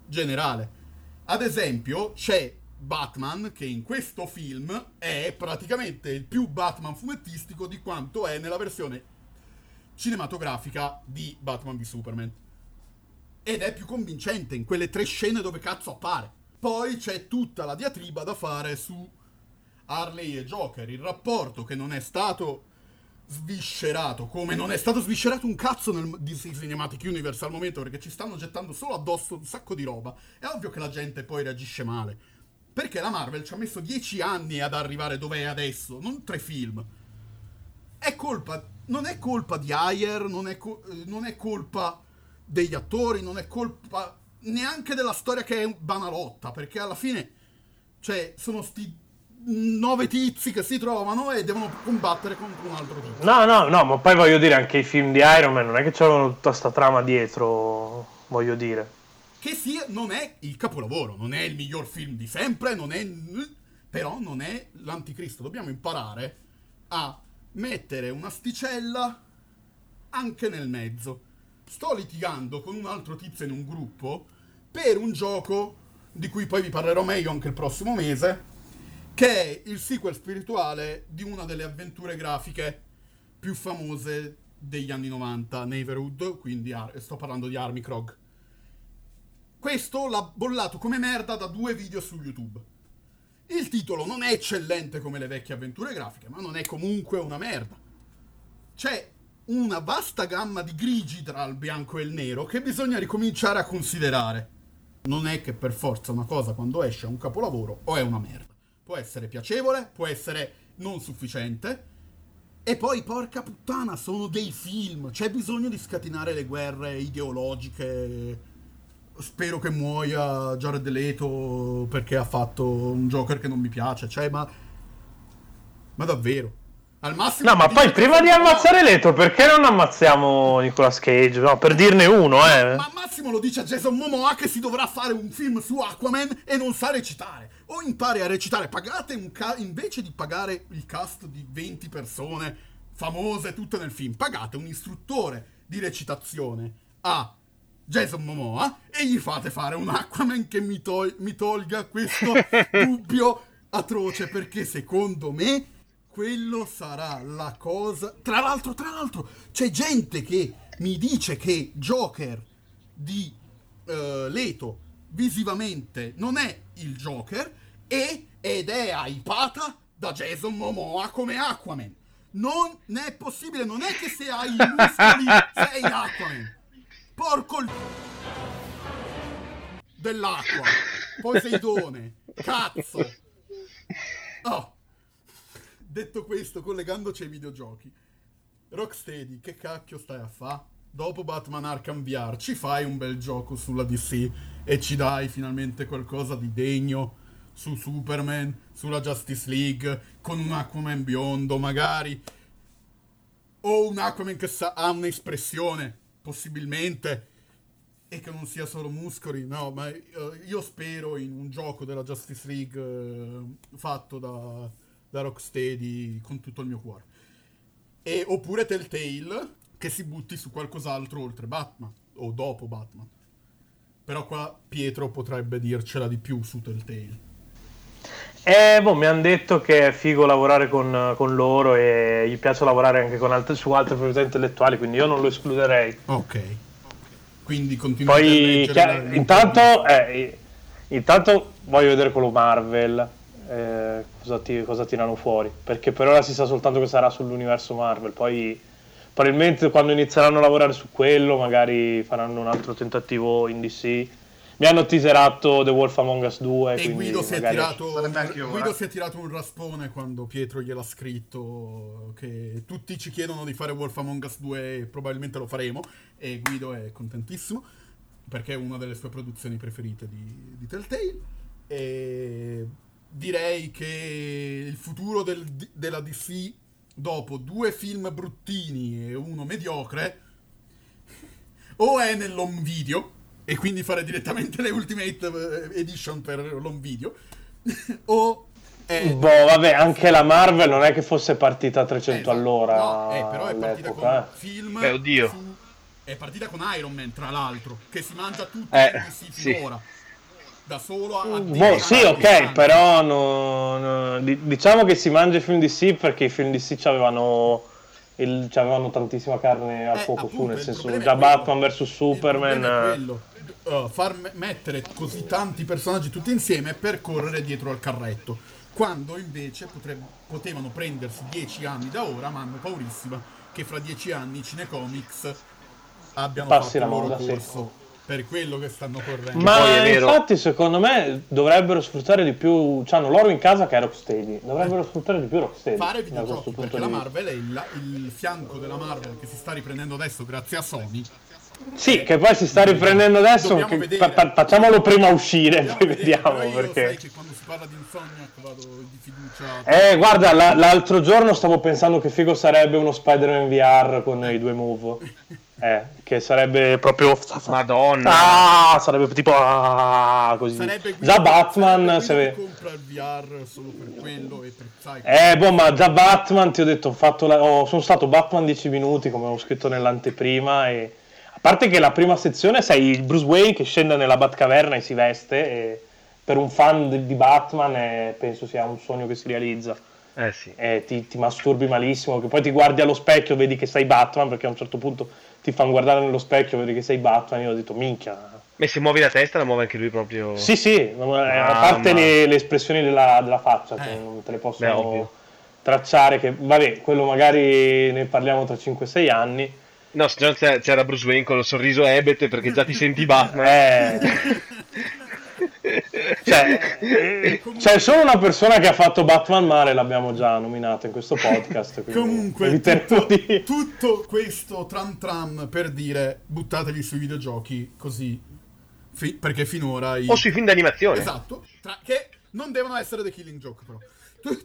generale. Ad esempio c'è Batman, che in questo film è praticamente il più Batman fumettistico di quanto è nella versione cinematografica di Batman v Superman, ed è più convincente in quelle 3 scene dove cazzo appare. Poi c'è tutta la diatriba da fare su Harley e Joker, il rapporto che non è stato sviscerato, come non è stato sviscerato un cazzo nel DC Cinematic Universe al momento, perché ci stanno gettando solo addosso un sacco di roba. È ovvio che la gente poi reagisce male, perché la Marvel ci ha messo 10 anni ad arrivare dove è adesso, non 3 film. Non è colpa di Ayer, non è colpa degli attori, non è colpa neanche della storia, che è banalotta, perché alla fine, cioè, sono sti 9 tizi che si trovano e devono combattere contro un altro tizio. No, ma poi voglio dire, anche i film di Iron Man non è che c'erano tutta sta trama dietro, voglio dire. Che sia, non è il capolavoro, non è il miglior film di sempre, però non è l'anticristo. Dobbiamo imparare a mettere un'asticella anche nel mezzo. Sto litigando con un altro tizio in un gruppo per un gioco di cui poi vi parlerò meglio anche il prossimo mese, che è il sequel spirituale di una delle avventure grafiche più famose degli anni 90, Neighborhood, quindi sto parlando di Army Krog. Questo l'ha bollato come merda da 2 video su YouTube. Il titolo non è eccellente come le vecchie avventure grafiche, ma non è comunque una merda. C'è una vasta gamma di grigi tra il bianco e il nero che bisogna ricominciare a considerare. Non è che per forza una cosa, quando esce, è un capolavoro o è una merda. Può essere piacevole, può essere non sufficiente. E poi, porca puttana, sono dei film. C'è bisogno di scatenare le guerre ideologiche. Spero che muoia Jared Leto perché ha fatto un Joker che non mi piace. Cioè, ma davvero. Al massimo. No, ma poi prima di ammazzare Leto, perché non ammazziamo Nicolas Cage? No, per dirne uno, Ma Massimo lo dice a Jason Momoa che si dovrà fare un film su Aquaman e non sa recitare. O impari a recitare, pagate invece di pagare il cast di 20 persone famose tutte nel film, pagate un istruttore di recitazione a Jason Momoa e gli fate fare un Aquaman che mi tolga questo dubbio atroce, perché secondo me quello sarà la cosa. Tra l'altro c'è gente che mi dice che Joker di Leto visivamente non è il Joker ed è hypata da Jason Momoa come Aquaman. Non è possibile, non è che se hai i muscoli sei Aquaman. Porco il dell'acqua. Poseidone, cazzo. Oh. Detto questo, collegandoci ai videogiochi, Rocksteady, che cacchio stai a fa'? Dopo Batman Arkham VR ci fai un bel gioco sulla DC e ci dai finalmente qualcosa di degno su Superman, sulla Justice League, con un Aquaman biondo magari, o un Aquaman che ha un'espressione possibilmente e che non sia solo muscoli. No, ma io spero in un gioco della Justice League fatto da Rocksteady con tutto il mio cuore, oppure Telltale che si butti su qualcos'altro oltre Batman o dopo Batman. Però qua Pietro potrebbe dircela di più su Telltale. Mi hanno detto che è figo lavorare con loro e gli piace lavorare anche su altre proprietà intellettuali, quindi io non lo escluderei. Ok. Quindi continuiamo. Poi intanto voglio vedere quello Marvel. Cosa tirano fuori? Perché per ora si sa soltanto che sarà sull'universo Marvel, poi probabilmente quando inizieranno a lavorare su quello magari faranno un altro tentativo in DC. Mi hanno teaserato The Wolf Among Us 2 e Guido si è tirato un raspone quando Pietro gliel'ha scritto, che tutti ci chiedono di fare Wolf Among Us 2 e probabilmente lo faremo, e Guido è contentissimo. perché è una delle sue produzioni preferite di Telltale. E direi che il futuro della DC, dopo due film bruttini e uno mediocre, o è nell'home video, e quindi fare direttamente le Ultimate Edition per l'home video, o è... Boh, vabbè, anche la Marvel non è che fosse partita a 300 all'ora. No, però è partita con film. Oddio. È partita con Iron Man, tra l'altro, che si mangia tutto finora. Da solo a anni. Però diciamo che si mangia i film DC, perché i film DC c'avevano tantissima carne al fuoco, appunto, nel senso già Batman vs Superman. Far mettere così tanti personaggi tutti insieme per correre dietro al carretto, quando invece potevano prendersi 10 anni da ora, ma hanno paurissima che fra 10 anni i cinecomics abbiano passi fatto il loro corso per quello che stanno correndo. Ma infatti secondo me dovrebbero sfruttare di più, c'hanno loro in casa che è Rocksteady, dovrebbero sfruttare di più Rocksteady, fare videogiochi, perché la Marvel è il fianco della Marvel che si sta riprendendo adesso grazie a Sony. Sì, che poi si sta riprendendo adesso, facciamolo prima uscire, poi vediamo, perché sai che quando si parla di Insomniac vado di fiducia. Guarda, l'altro giorno stavo pensando che figo sarebbe uno Spider-Man VR con i due move. Che sarebbe proprio Madonna. Sarebbe tipo così. Sarebbe già Batman, se compra il VR solo per quello e per boh, ma già Batman, ti ho detto, sono stato Batman 10 minuti, come ho scritto nell'anteprima, e a parte che la prima sezione, sai, il Bruce Wayne che scende nella Batcaverna e si veste, e per un fan di Batman penso sia un sogno che si realizza. Sì. Ti masturbi malissimo, che poi ti guardi allo specchio, vedi che sei Batman, perché a un certo punto ti fanno guardare nello specchio, vedi che sei Batman, io ho detto minchia. E se muovi la testa la muove anche lui proprio? Sì, a parte le espressioni della faccia, che non te le possono tracciare, che vabbè, quello magari ne parliamo tra 5-6 anni. No, c'era Bruce Wayne con lo sorriso ebete, perché già ti senti Batman. C'è solo una persona che ha fatto Batman male, l'abbiamo già nominato in questo podcast. Comunque, tutto questo tram per dire buttatevi sui videogiochi, così perché finora... O sui film d'animazione. Esatto, che non devono essere The Killing Joke, però.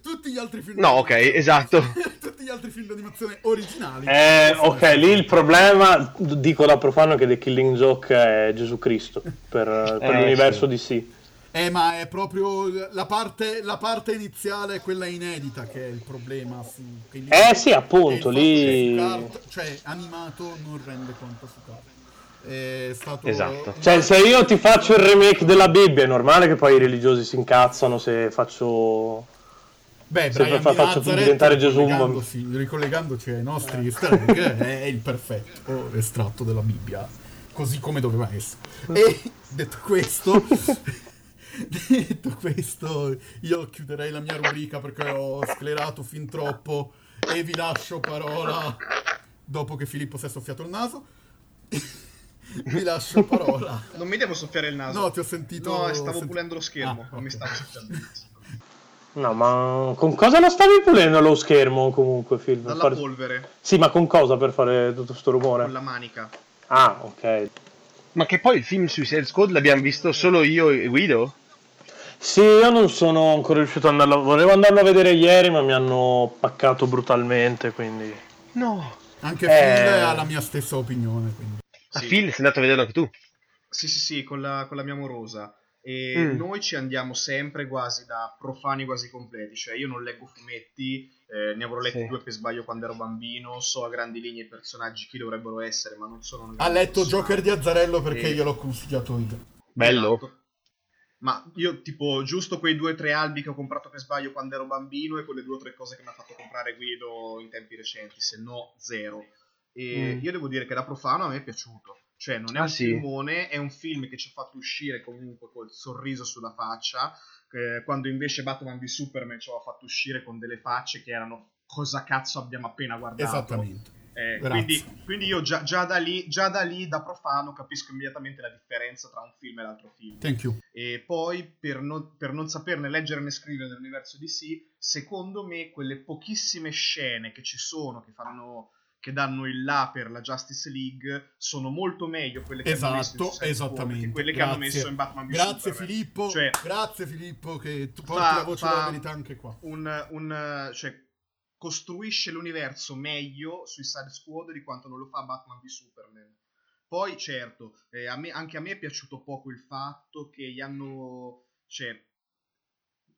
Tutti gli altri film tutti gli altri film d'animazione originali lì il problema, dico da profano, che The Killing Joke è Gesù Cristo per l'universo DC, ma è proprio la parte iniziale, quella inedita, che è il problema appunto lì, cioè animato non rende conto su carta. Cioè, se io ti faccio il remake della Bibbia, è normale che poi i religiosi si incazzano se faccio... Beh, Brian faccio diventare Gesù, ricollegandoci ai nostri Easter egg, è il perfetto estratto della Bibbia, così come doveva essere. E detto questo, io chiuderei la mia rubrica, perché ho sclerato fin troppo, e vi lascio parola dopo che Filippo si è soffiato il naso. Vi lascio parola. Non mi devo soffiare il naso. No, ti ho sentito. No, stavo pulendo lo schermo, non mi stavo soffiando il naso. No, ma con cosa lo stavi pulendo lo schermo, comunque, Phil? Dalla polvere. Sì, ma con cosa per fare tutto sto rumore? Con la manica. Ah, ok. Ma che poi il film su Sales Code l'abbiamo visto solo io e Guido? Sì, io non sono ancora riuscito ad andarlo... Volevo andarlo a vedere ieri, ma mi hanno paccato brutalmente, quindi... No! Anche Phil ha la mia stessa opinione, quindi... Ah, sì. Phil, sei andato a vederlo anche tu? Sì, con la mia amorosa. E noi ci andiamo sempre quasi da profani quasi completi, cioè io non leggo fumetti, ne avrò letti 2 per sbaglio quando ero bambino, so a grandi linee i personaggi chi dovrebbero essere, ma non sono... Ha letto Joker di Azzarello perché gliel'ho consigliato io. Bello. Esatto. Ma io tipo giusto quei 2 o 3 albi che ho comprato per sbaglio quando ero bambino, e quelle 2 o 3 cose che mi ha fatto comprare Guido in tempi recenti, se no zero. E io devo dire che da profano a me è piaciuto. Cioè non è un filmone, è un film che ci ha fatto uscire comunque col sorriso sulla faccia, quando invece Batman v Superman ci ha fatto uscire con delle facce che erano cosa cazzo abbiamo appena guardato. Esattamente. Quindi io già da lì, da profano, capisco immediatamente la differenza tra un film e l'altro film. Thank you. E poi per non saperne leggere né scrivere nell'universo DC, secondo me quelle pochissime scene che ci sono, che faranno che danno il là per la Justice League sono molto meglio quelle che hanno messo in Cyberpunk, quelle che hanno messo in Batman v Superman. Filippo, cioè, grazie Filippo che tu porti la voce della verità anche qua. Cioè, costruisce l'universo meglio sui Suicide Squad di quanto non lo fa Batman v Superman. Poi certo, anche a me è piaciuto poco il fatto che gli hanno... Cioè,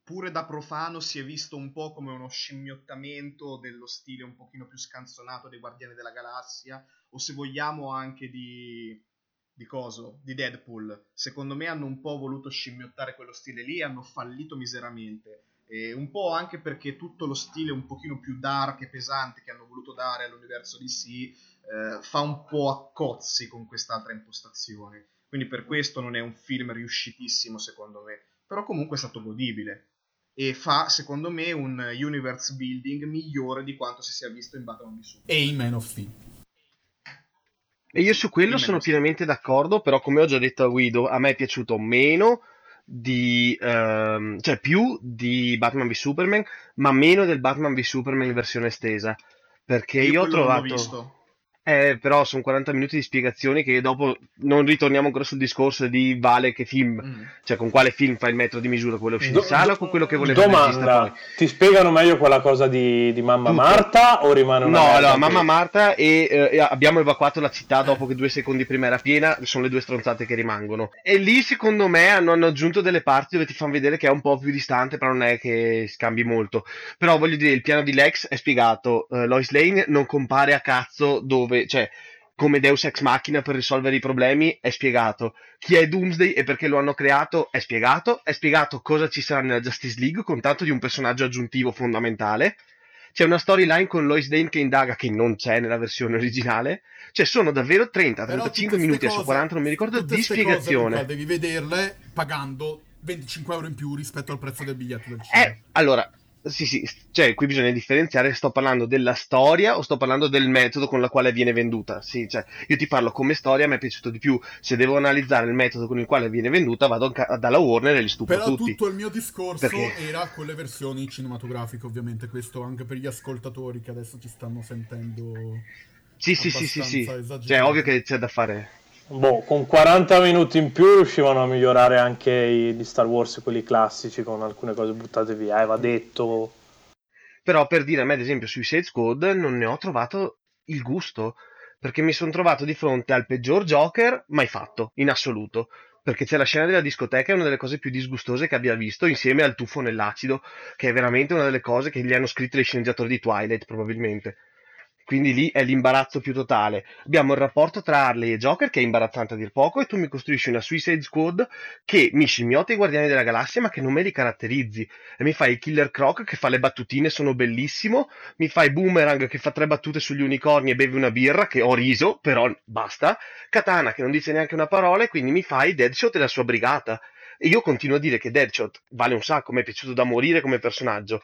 pure da profano si è visto un po' come uno scimmiottamento dello stile un pochino più scanzonato dei Guardiani della Galassia, o se vogliamo anche di Deadpool. Secondo me hanno un po' voluto scimmiottare quello stile lì e hanno fallito miseramente. E un po' anche perché tutto lo stile un pochino più dark e pesante che hanno voluto dare all'universo DC fa un po' a cozzi con quest'altra impostazione. Quindi per questo non è un film riuscitissimo secondo me, però comunque è stato godibile. E fa, secondo me, un universe building migliore di quanto si sia visto in Batman v Superman. E in Man of Steel. E io su quello sono pienamente d'accordo, però come ho già detto a Guido, a me è piaciuto meno di... cioè più di Batman v Superman, ma meno del Batman v Superman in versione estesa. Perché io ho trovato... Visto. Però sono 40 minuti di spiegazioni che dopo non ritorniamo ancora sul discorso di vale che film, cioè con quale film fa il metro di misura, quello uscito in sala o con quello che voleva il regista poi. Ti spiegano meglio quella cosa di mamma tutto. Marta o rimane una No, mamma Marta e abbiamo evacuato la città dopo che 2 secondi prima era piena, sono le 2 stronzate che rimangono. E lì secondo me hanno aggiunto delle parti dove ti fanno vedere che è un po' più distante, però non è che scambi molto. Però voglio dire, il piano di Lex è spiegato, Lois Lane non compare a cazzo dove, cioè come Deus Ex Machina per risolvere i problemi è spiegato, chi è Doomsday e perché lo hanno creato è spiegato cosa ci sarà nella Justice League con tanto di un personaggio aggiuntivo fondamentale, c'è una storyline con Lois Lane che indaga che non c'è nella versione originale, cioè sono davvero 30-35 minuti su 40 non mi ricordo di spiegazione, cose, devi vederle pagando 25 euro in più rispetto al prezzo del biglietto del cinema. Allora sì, cioè qui bisogna differenziare, sto parlando della storia o sto parlando del metodo con la quale viene venduta. Sì, cioè io ti parlo come storia, mi è piaciuto di più. Se devo analizzare il metodo con il quale viene venduta, vado dalla Warner e li stupro però tutti. Però tutto il mio discorso era con le versioni cinematografiche, ovviamente, questo anche per gli ascoltatori che adesso ci stanno sentendo. Sì. Cioè ovvio che c'è da fare. Con 40 minuti in più riuscivano a migliorare anche gli Star Wars, quelli classici, con alcune cose buttate via, va detto. Però per dire, a me ad esempio sui Suicide Squad non ne ho trovato il gusto, perché mi sono trovato di fronte al peggior Joker mai fatto, in assoluto, perché c'è la scena della discoteca, è una delle cose più disgustose che abbia visto, insieme al tuffo nell'acido, che è veramente una delle cose che gli hanno scritto gli sceneggiatori di Twilight, probabilmente. Quindi lì è l'imbarazzo più totale. Abbiamo il rapporto tra Harley e Joker che è imbarazzante a dir poco e tu mi costruisci una Suicide Squad che mi scimmiota i Guardiani della Galassia ma che non me li caratterizzi. E mi fai il Killer Croc che fa le battutine, sono bellissimo. Mi fai Boomerang che fa 3 battute sugli unicorni e beve una birra, che ho riso, però basta. Katana che non dice neanche una parola e quindi mi fai Deadshot e la sua brigata. E io continuo a dire che Deadshot vale un sacco, mi è piaciuto da morire come personaggio,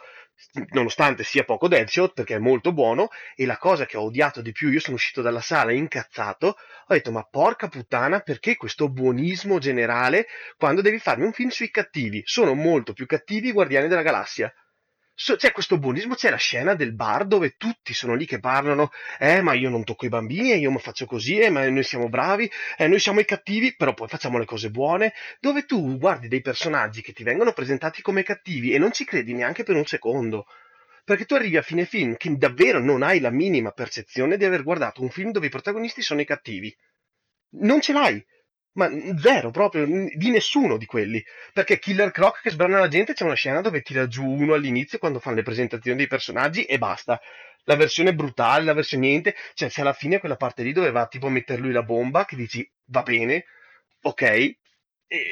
nonostante sia poco Deadshot, perché è molto buono, e la cosa che ho odiato di più, io sono uscito dalla sala incazzato, ho detto ma porca puttana, perché questo buonismo generale quando devi farmi un film sui cattivi? Sono molto più cattivi i Guardiani della Galassia. C'è questo buonismo, c'è la scena del bar dove tutti sono lì che parlano, ma io non tocco i bambini, io mi faccio così, ma noi siamo bravi, noi siamo i cattivi, però poi facciamo le cose buone, dove tu guardi dei personaggi che ti vengono presentati come cattivi e non ci credi neanche per un secondo, perché tu arrivi a fine film che davvero non hai la minima percezione di aver guardato un film dove i protagonisti sono i cattivi, non ce l'hai. Ma zero proprio, di nessuno di quelli, perché Killer Croc che sbrana la gente c'è una scena dove tira giù uno all'inizio quando fanno le presentazioni dei personaggi e basta, la versione brutale, la versione niente, cioè c'è alla fine quella parte lì dove va tipo a metter lui la bomba che dici va bene, ok,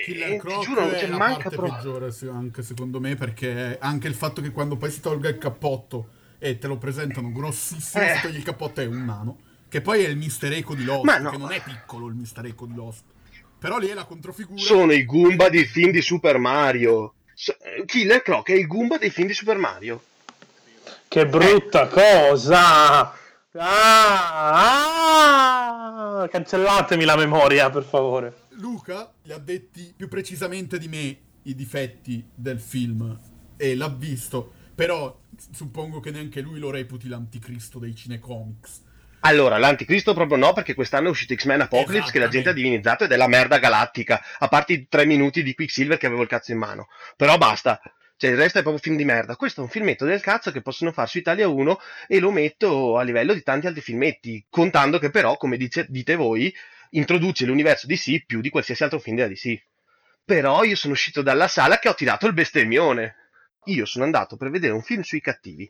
Killer Croc giuro, è la manca parte peggiore anche secondo me, perché anche il fatto che quando poi si tolga il cappotto e te lo presentano grossissimo, si toglie il cappotto è un nano, che poi è il Mister Eco di Lost, che non è piccolo il Mister Eco di Lost. Però lì è la controfigura. Sono i Goomba dei film di Super Mario. Killer Croc è il Goomba dei film di Super Mario. Che brutta cosa! Cancellatemi la memoria, per favore. Luca gli ha detti più precisamente di me i difetti del film e l'ha visto. Però suppongo che neanche lui lo reputi l'anticristo dei cinecomics. Allora, l'anticristo proprio no, perché quest'anno è uscito X-Men Apocalypse che la gente ha divinizzato ed è la merda galattica, a parte i 3 minuti di Quicksilver che avevo il cazzo in mano. Però basta, cioè il resto è proprio film di merda. Questo è un filmetto del cazzo che possono far su Italia 1 e lo metto a livello di tanti altri filmetti, contando che però, come dite voi, introduce l'universo DC più di qualsiasi altro film della DC. Però io sono uscito dalla sala che ho tirato il bestemmione. Io sono andato per vedere un film sui cattivi.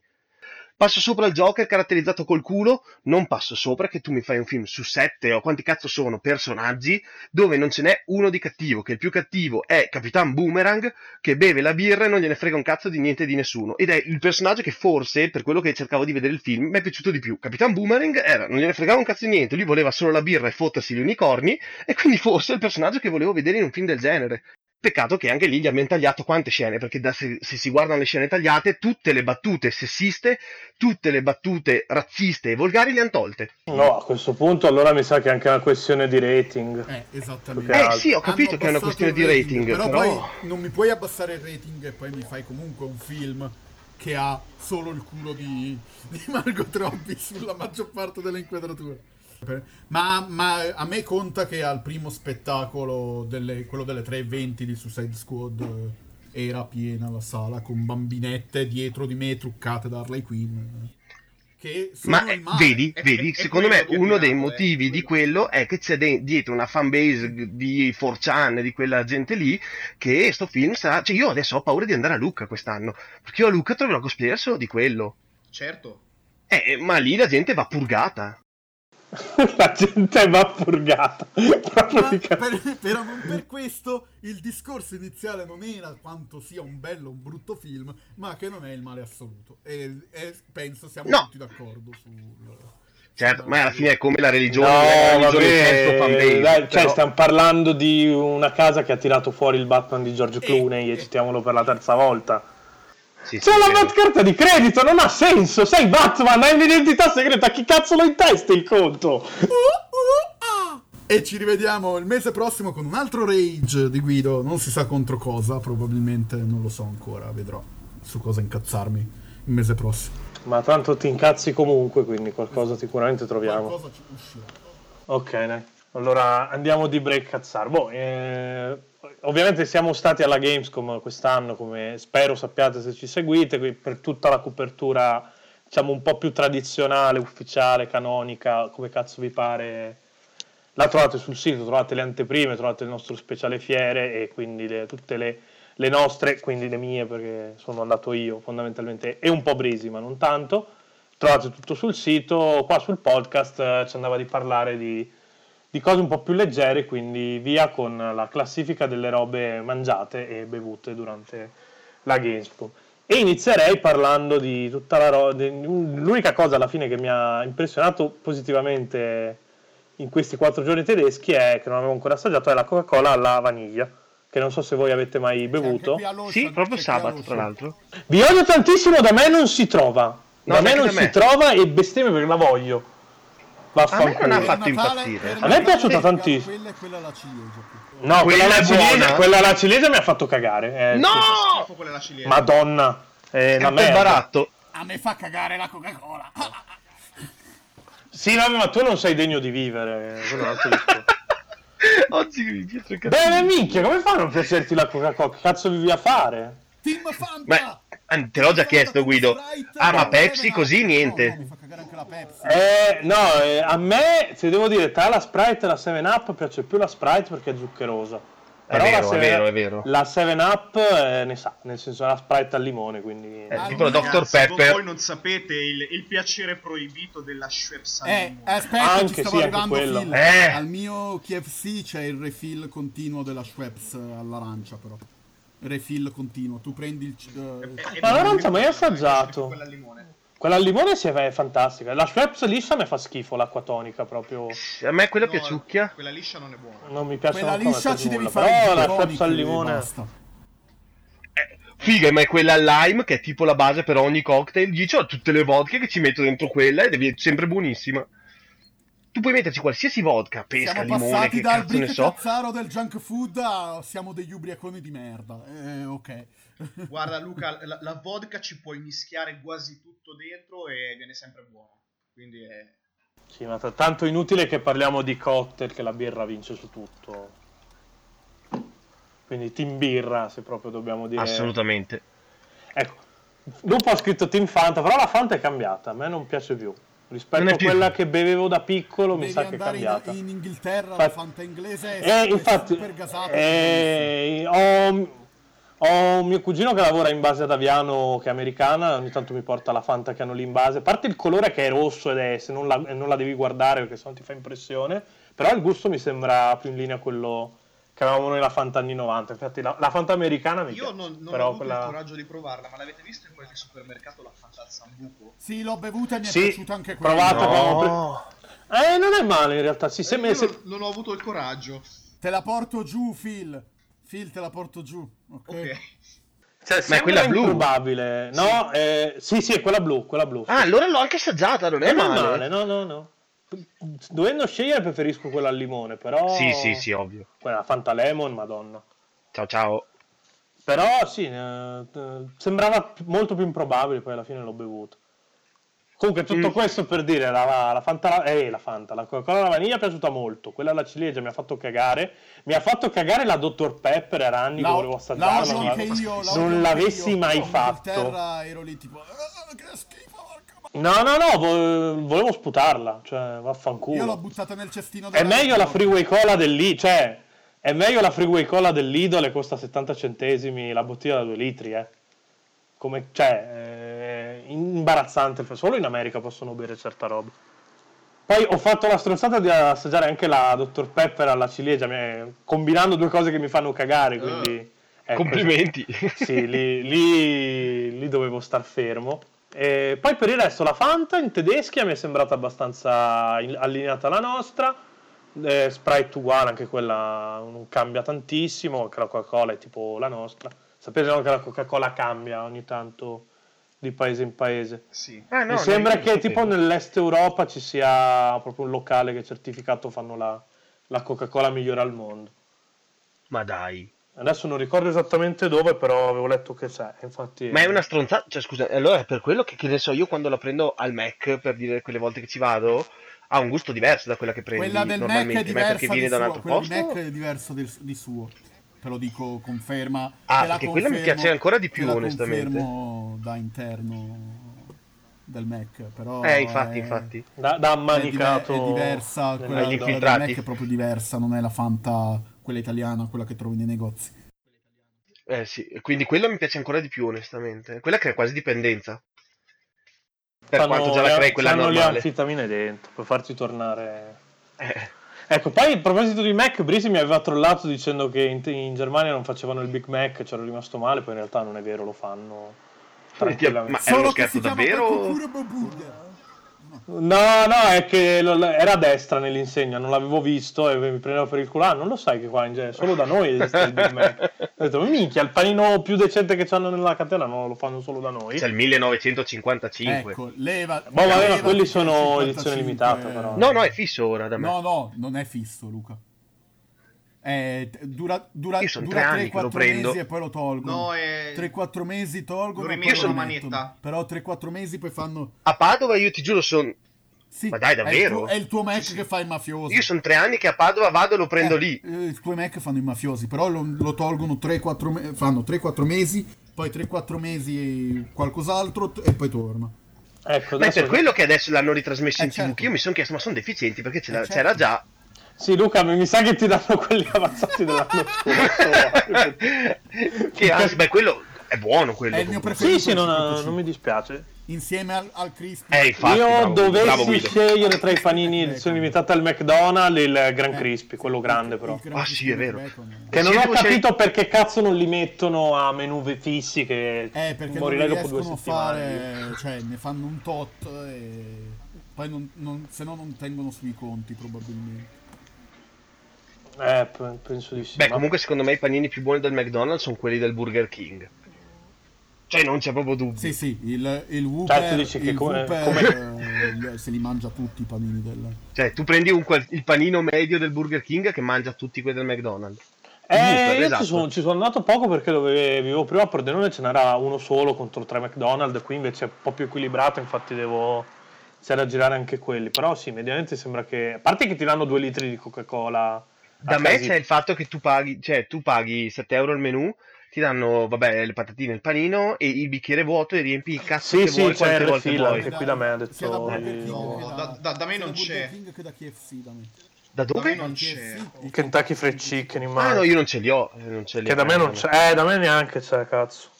Passo sopra il Joker caratterizzato col culo, non passo sopra che tu mi fai un film su 7 o quanti cazzo sono personaggi dove non ce n'è uno di cattivo, che il più cattivo è Capitan Boomerang che beve la birra e non gliene frega un cazzo di niente di nessuno, ed è il personaggio che forse, per quello che cercavo di vedere il film, mi è piaciuto di più. Capitan Boomerang era, non gliene fregava un cazzo di niente, lui voleva solo la birra e fottersi gli unicorni, e quindi forse è il personaggio che volevo vedere in un film del genere. Peccato che anche lì gli abbiano tagliato quante scene, perché se si guardano le scene tagliate, tutte le battute sessiste, tutte le battute razziste e volgari le han tolte. No, a questo punto allora mi sa che è anche una questione di rating. Esattamente. Sì, ho capito che è una questione di rating, però poi non mi puoi abbassare il rating e poi mi fai comunque un film che ha solo il culo di Margot Robbie sulla maggior parte delle inquadrature. Ma a me conta che al primo spettacolo, quello delle 3:20 di Suicide Squad, era piena la sala con bambinette dietro di me truccate da Harley Quinn. Che sono vedi, secondo me uno dei motivi di quello è che c'è dietro una fanbase di 4chan, di quella gente lì, che sto film sarà... Cioè io adesso ho paura di andare a Lucca quest'anno, perché io a Lucca troverò cosplayer solo di quello. Certo. Ma lì la gente va purgata. La gente va purgata. Però non per questo il discorso iniziale non era quanto sia un bello o un brutto film, ma che non è il male assoluto. E penso siamo tutti d'accordo sul... Certo, ma alla fine è come la religione. No, vabbè, cioè stiamo parlando di una casa che ha tirato fuori il Batman di George Clooney e citiamolo per la terza volta. C'è la carta di credito, non ha senso. Sei Batman, hai un'identità segreta. Chi cazzo lo intesta il conto? E ci rivediamo il mese prossimo con un altro rage di Guido. Non si sa contro cosa, probabilmente non lo so ancora. Vedrò su cosa incazzarmi il mese prossimo. Ma tanto ti incazzi comunque, quindi qualcosa sicuramente troviamo. Qualcosa ci uscirà. Ok, dai. Allora andiamo di break cazzar. Ovviamente siamo stati alla Gamescom quest'anno, come spero sappiate se ci seguite, per tutta la copertura, diciamo, un po' più tradizionale, ufficiale, canonica, come cazzo vi pare. La trovate sul sito, trovate le anteprime, trovate il nostro speciale fiere e quindi tutte le nostre, quindi le mie, perché sono andato io fondamentalmente, e un po' Brisi, ma non tanto. Trovate tutto sul sito. Qua sul podcast ci andava di parlare di cose un po' più leggere, quindi via con la classifica delle robe mangiate e bevute durante la Gamescom. E inizierei parlando di tutta la roba. L'unica cosa alla fine che mi ha impressionato positivamente in questi 4 giorni tedeschi è che non avevo ancora assaggiato, è la Coca-Cola alla vaniglia, che non so se voi avete mai bevuto. Sì, proprio sabato tra l'altro. Vi odio tantissimo, da me non si trova. Da me non si trova e bestemmio perché la voglio. A me non ha fatto impazzire. A me è piaciuta tantissimo. Quella alla ciliegia. No, quella alla ciliegia mi ha fatto cagare. No! Madonna, è una merda. Baratto. A me fa cagare la Coca-Cola. Sì, vabbè, ma tu non sei degno di vivere. Oggi Pietro Cazzo. Bene, minchia, come fanno a piacerti la Coca-Cola? Che cazzo vivi a fare? Team Fanta! Te l'ho già chiesto, Guido. Ah, ma Pepsi così niente. Mi fa cagare anche la Pepsi. A me, se devo dire, tra la Sprite e la 7up piace più la Sprite perché è zuccherosa. Però è vero. La 7up ne sa, nel senso la Sprite al limone, quindi tipo la Dr Pepper. Voi non sapete il piacere proibito della Schweppes al limone. Aspetta, ci stavo arrivando, Phil. Al mio KFC c'è il refill continuo della Schweppes all'arancia, però. Refill continuo, tu prendi l'arancia, ma hai assaggiato quella al limone? Quella al limone è fantastica. La Schweppes liscia mi fa schifo, l'acquatonica proprio. A me quella piaciucchia. Quella liscia non è buona. Non mi piace quella liscia, ci devi fare la Schweppes al limone. Figa, ma è quella al lime che è tipo la base per ogni cocktail. Io c'ho tutte le vodka che ci metto dentro quella ed è sempre buonissima. Tu puoi metterci qualsiasi vodka, pesca, limone, che cazzo ne so. Siamo passati dal brick cazzaro del junk food a siamo degli ubriaconi di merda. Ok. Guarda Luca, la vodka ci puoi mischiare quasi tutto dentro e viene sempre buono. Quindi Sì, ma tanto inutile che parliamo di cocktail, che la birra vince su tutto. Quindi team birra, se proprio dobbiamo dire. Assolutamente. Ecco, dopo ho scritto team Fanta, però la Fanta è cambiata, a me non piace più. Rispetto a quella che bevevo da piccolo, mi sa che è cambiata. In Inghilterra la Fanta inglese è infatti, super gasata. Ho mio cugino che lavora in base ad Aviano, che è americana, ogni tanto mi porta la Fanta che hanno lì in base. A parte il colore che è rosso ed è, se non la devi guardare perché sennò ti fa impressione, però il gusto mi sembra più in linea quello che avevamo noi la Fanta anni 90. Infatti la Fanta americana mi piace. Io non ho avuto il coraggio di provarla, ma l'avete visto in quel supermercato, la Fanta al Sambuco? Sì, l'ho bevuta e mi è piaciuta anche quella. Provata, no. Non è male in realtà. Sì, non ho avuto il coraggio. Te la porto giù, Phil, te la porto giù. Ok. Cioè, ma è quella improbabile. Blu? No, sì. Sì, è quella blu. Ah, allora l'ho anche assaggiata, non è male. No. Dovendo scegliere preferisco quella al limone, però sì, ovvio. Quella Fanta Lemon, madonna. Ciao. Però sì, sembrava molto più improbabile, poi alla fine l'ho bevuto. Comunque tutto questo per dire la Coca-Cola alla vaniglia è piaciuta molto, quella alla ciliegia mi ha fatto cagare la Dr. Pepper, era anni che volevo assaggiarla, non l'avessi mai fatto. In terra ero lì tipo che schifo. No, volevo sputarla, cioè vaffanculo. Io l'ho buttata nel cestino. È meglio la Freeway Cola dell'Idole, cioè è meglio la Freeway Cola dell'Idole, costa 70 centesimi la bottiglia da 2 litri, Come, cioè, imbarazzante, solo in America possono bere certa roba. Poi ho fatto la stronzata di assaggiare anche la Dr. Pepper alla ciliegia, combinando due cose che mi fanno cagare, quindi complimenti. Sì, lì dovevo star fermo. E poi per il resto la Fanta in tedesca mi è sembrata abbastanza allineata alla nostra, Sprite uguale, anche quella non cambia tantissimo, anche la Coca-Cola è tipo la nostra. Sapete che la Coca-Cola cambia ogni tanto di paese in paese? Sì. Mi sembra che tipo nell'est Europa ci sia proprio un locale che certificato fanno la Coca-Cola migliore al mondo. Ma dai. Adesso non ricordo esattamente dove, però avevo letto che c'è, infatti. Ma è una stronzata, cioè scusa, allora è per quello che ne so io quando la prendo al Mac, per dire quelle volte che ci vado, ha un gusto diverso da quella che prendi normalmente, ma perché viene da un altro posto. Quella del Mac è diverso di suo, te lo dico, conferma. Ah, perché quella mi piace ancora di più, onestamente. Da interno del Mac, però infatti. Da ammanicato. È diversa, quella del Mac è proprio diversa, non è la Fanta quella italiana, quella che trovi nei negozi. Sì, quindi quella mi piace ancora di più, onestamente. Quella crea quasi dipendenza. Per quanto già la crei quella normale. Hanno le anfitamine dentro, per farti tornare... Ecco, poi a proposito di Mac, Brisi mi aveva trollato dicendo che in Germania non facevano il Big Mac, c'ero rimasto male, poi in realtà non è vero, lo fanno tranquillamente. Ma è uno scherzo davvero? No, è che era a destra nell'insegna, non l'avevo visto e mi prendevo per il culo. Ah, non lo sai che qua in genere solo da noi esiste il Big Mac. Ho detto, minchia, il panino più decente che hanno nella catena no, lo fanno solo da noi. C'è il 1955. Ecco, leva, quelli sono edizione limitata però. No, è fisso ora da me. No, non è fisso, Luca. Dura 3-4 mesi e poi lo tolgo. No, 3-4 mesi tolgo. Io sono manetta. Però 3-4 mesi poi fanno. A Padova io ti giuro sono. Sì, ma dai, davvero? È il tuo Mac che fa il mafioso. Io sono 3 anni che a Padova vado e lo prendo lì. Il tuo Mac fanno i mafiosi, però lo tolgono 3-4 mesi, poi 3-4 mesi qualcos'altro e poi torna. Ecco, ma è per quello che adesso l'hanno ritrasmesso in TV. Io mi sono chiesto, ma sono deficienti perché c'era già. Sì, Luca, mi sa che ti danno quelli avanzati dell'anno scorso. Che anzi, quello è buono, quello. È il mio preferito. Sì, non mi dispiace. Insieme al Crispy. Infatti, io dovessi scegliere tra i panini edizione limitata al McDonald's il Gran Crispy, quello grande però. Ah sì, è vero. Che non ho capito perché cazzo non li mettono a menu fissi che perché morirei dopo 2 settimane. Cioè, ne fanno un tot e poi se no non tengono sui conti probabilmente. Penso di sì. Comunque secondo me i panini più buoni del McDonald's sono quelli del Burger King. Cioè non c'è proprio dubbio. Sì, il Whooper, certo, dice che come se li mangia tutti i panini del... Cioè tu prendi il panino medio del Burger King che mangia tutti quelli del McDonald's. Whooper, io esatto. ci sono andato poco perché dove vivevo prima a Pordenone ce n'era uno solo contro 3 McDonald's, qui invece è un po' più equilibrato, infatti devo c'era da girare anche quelli, però sì, mediamente sembra che, a parte che ti danno 2 litri di Coca-Cola da me, c'è il fatto che tu paghi, cioè tu paghi 7 euro il menù, ti danno, vabbè, le patatine, il panino e il bicchiere vuoto e riempi il cazzo che vuoi, quante volte vuoi. Anche qui da me ha detto da me non c'è. Da dove? Da non c'è il Kentucky Fried Chicken in mano. Ah no, io non ce li ho, non ce li che ho, da me non c'è. Da me neanche c'è, cazzo.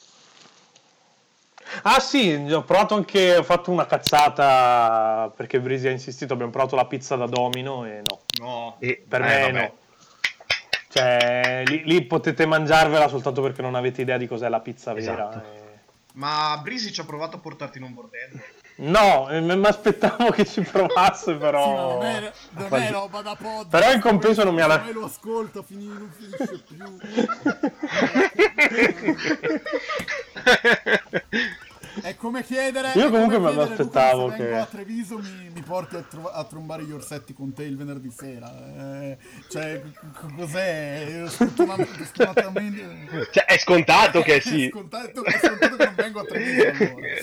Ah sì, ho provato anche, ho fatto una cazzata perché Brisi ha insistito, abbiamo provato la pizza da Domino e no. E per me vabbè. No. Cioè, lì potete mangiarvela soltanto perché non avete idea di cos'è la pizza vera. Esatto. Ma Brisi ci ha provato a portarti in un bordello. No, mi aspettavo che ci provasse, però. Sì, non è roba da pod. Però in compenso non mi ha lasciato. Lo ascolto, non finisce più. È come chiedere. Io comunque me l'aspettavo che vengo a Treviso mi porti a trombare gli orsetti con te il venerdì sera. Cioè, cos'è? Cioè, è scontato che sì. È scontato che non vengo a Treviso. Allora.